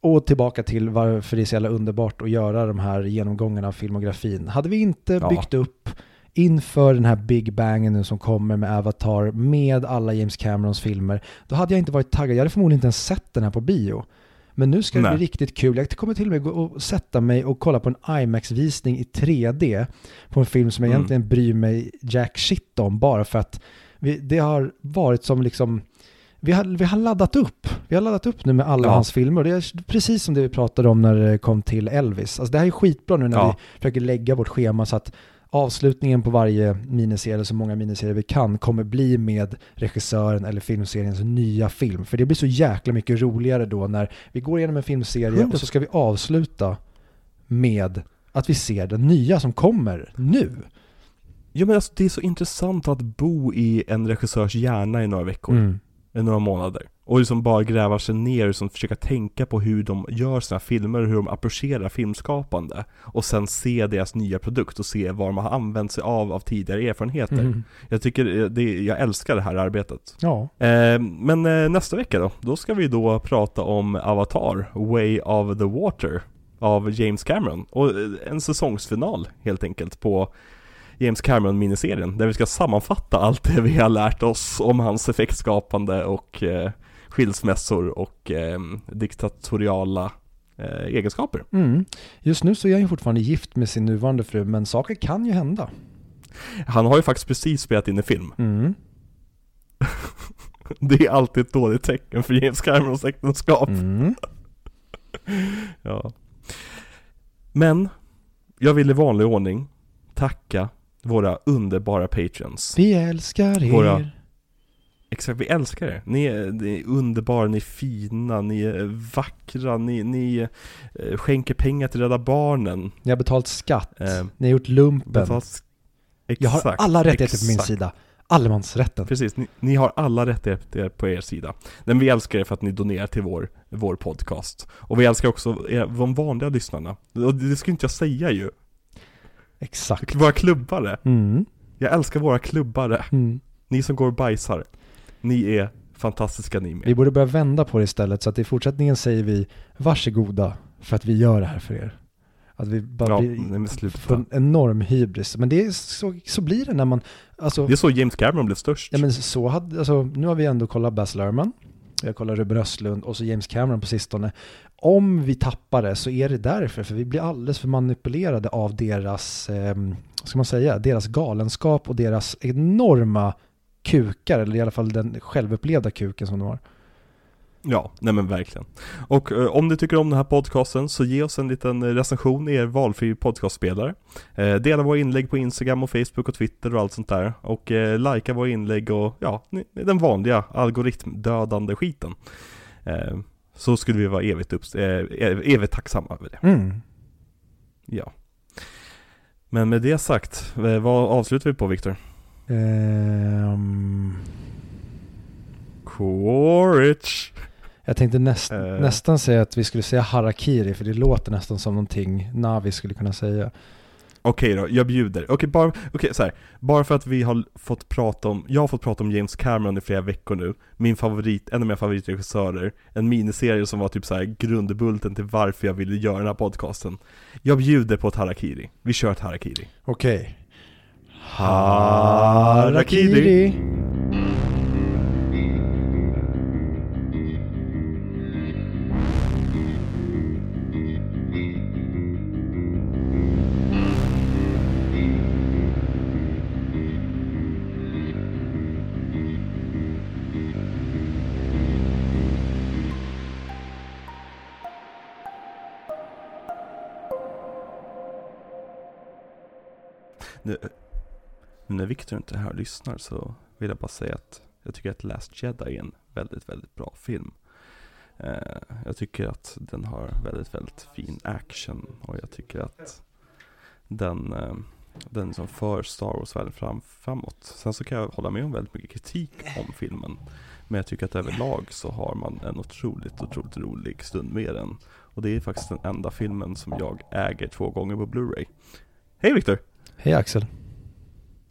och tillbaka till varför det är så jävla underbart att göra de här genomgångarna av filmografin. Hade vi inte byggt upp inför den här Big Bangen nu som kommer med Avatar, med alla James Camerons filmer, då hade jag inte varit taggad. Jag hade förmodligen inte ens sett den här på bio. Men nu ska det bli riktigt kul. Jag kommer till och med gå och sätta mig och kolla på en IMAX-visning i 3D på en film som jag egentligen bryr mig jack shit om, bara för att det har varit som liksom vi har laddat upp. Vi har laddat upp nu med alla hans filmer. Det är precis som det vi pratade om när det kom till Elvis. Alltså det här är skitbra nu när vi försöker lägga vårt schema så att avslutningen på varje miniserie, eller så många miniserier vi kan, kommer bli med regissören eller filmseriens nya film. För det blir så jäkla mycket roligare då när vi går igenom en filmserie och så ska vi avsluta med att vi ser den nya som kommer nu. Ja, men alltså, det är så intressant att bo i en regissörs hjärna i några veckor, i några månader. Och liksom bara gräva sig ner och försöka tänka på hur de gör sina filmer och hur de approcherar filmskapande. Och sen se deras nya produkt och se vad de har använt sig av tidigare erfarenheter. Jag tycker jag älskar det här arbetet. Ja. Men nästa vecka då ska vi då prata om Avatar, Way of the Water av James Cameron. Och en säsongsfinal helt enkelt på James Cameron-miniserien, där vi ska sammanfatta allt det vi har lärt oss om hans effektskapande och skilsmässor och diktatoriala egenskaper. Just nu så är han ju fortfarande gift med sin nuvarande fru, men saker kan ju hända. Han har ju faktiskt precis spelat in en film. Det är alltid ett dåligt tecken för James Camerons äktenskap. Ja. Men jag vill i vanlig ordning tacka våra underbara patrons. Vi älskar er. Exakt, vi älskar er. Ni är underbara, ni är fina, ni är vackra, ni skänker pengar till Rädda Barnen. Ni har betalt skatt, ni har gjort lumpen. Exakt, jag har alla rättigheter på min sida. Allemansrätten. Precis, ni har alla rättigheter på er sida. Men vi älskar er för att ni donerar till vår podcast. Och vi älskar också de vanliga lyssnarna. Det skulle inte jag säga ju. Exakt. Våra klubbare. Jag älskar våra klubbare. Ni som går och bajsar. Ni är fantastiska, ni med. Vi borde börja vända på det istället, så att i fortsättningen säger vi varsågoda för att vi gör det här för er. Att vi bara får en enorm hybris. Men det är så blir det när man... Alltså, det är så James Cameron blev störst. Ja, men så hade, alltså, nu har vi ändå kollat Baz Luhrmann. Jag kollar Ruben Östlund och så James Cameron på sistone. Om vi tappar det så är det därför. För vi blir alldeles för manipulerade av deras, vad ska man säga, deras galenskap och deras enorma kukar. Eller i alla fall den självupplevda kuken som de har. Ja, nej men verkligen. Och om du tycker om den här podcasten så ge oss en liten recension i er valfri podcastspelare. Dela våra inlägg på Instagram och Facebook och Twitter och allt sånt där. Och likea våra inlägg och den vanliga algoritmdödande skiten. Så skulle vi vara evigt tacksamma över det. Ja. Men med det sagt, vad avslutar vi på, Victor? Quaritch. Jag tänkte nästan säga att vi skulle säga harakiri, för det låter nästan som någonting Navis skulle kunna säga. Okej då, jag bjuder. Okej, så här. Bara för att jag har fått prata om James Cameron i flera veckor nu. En av mina favoritregissörer. En miniserie som var typ så här grundbulten till varför jag ville göra den här podcasten. Jag bjuder på ett harakiri. Vi kör ett harakiri. Okej. Harakiri. Nu när Victor inte här lyssnar så vill jag bara säga att jag tycker att Last Jedi är en väldigt, väldigt bra film. Jag tycker att den har väldigt, väldigt fin action, och jag tycker att den som för Star Wars-världen framåt. Sen så kan jag hålla med om väldigt mycket kritik om filmen, men jag tycker att överlag så har man en otroligt, otroligt rolig stund med den. Och det är faktiskt den enda filmen som jag äger 2 gånger på Blu-ray. Hej Victor! Hej Axel!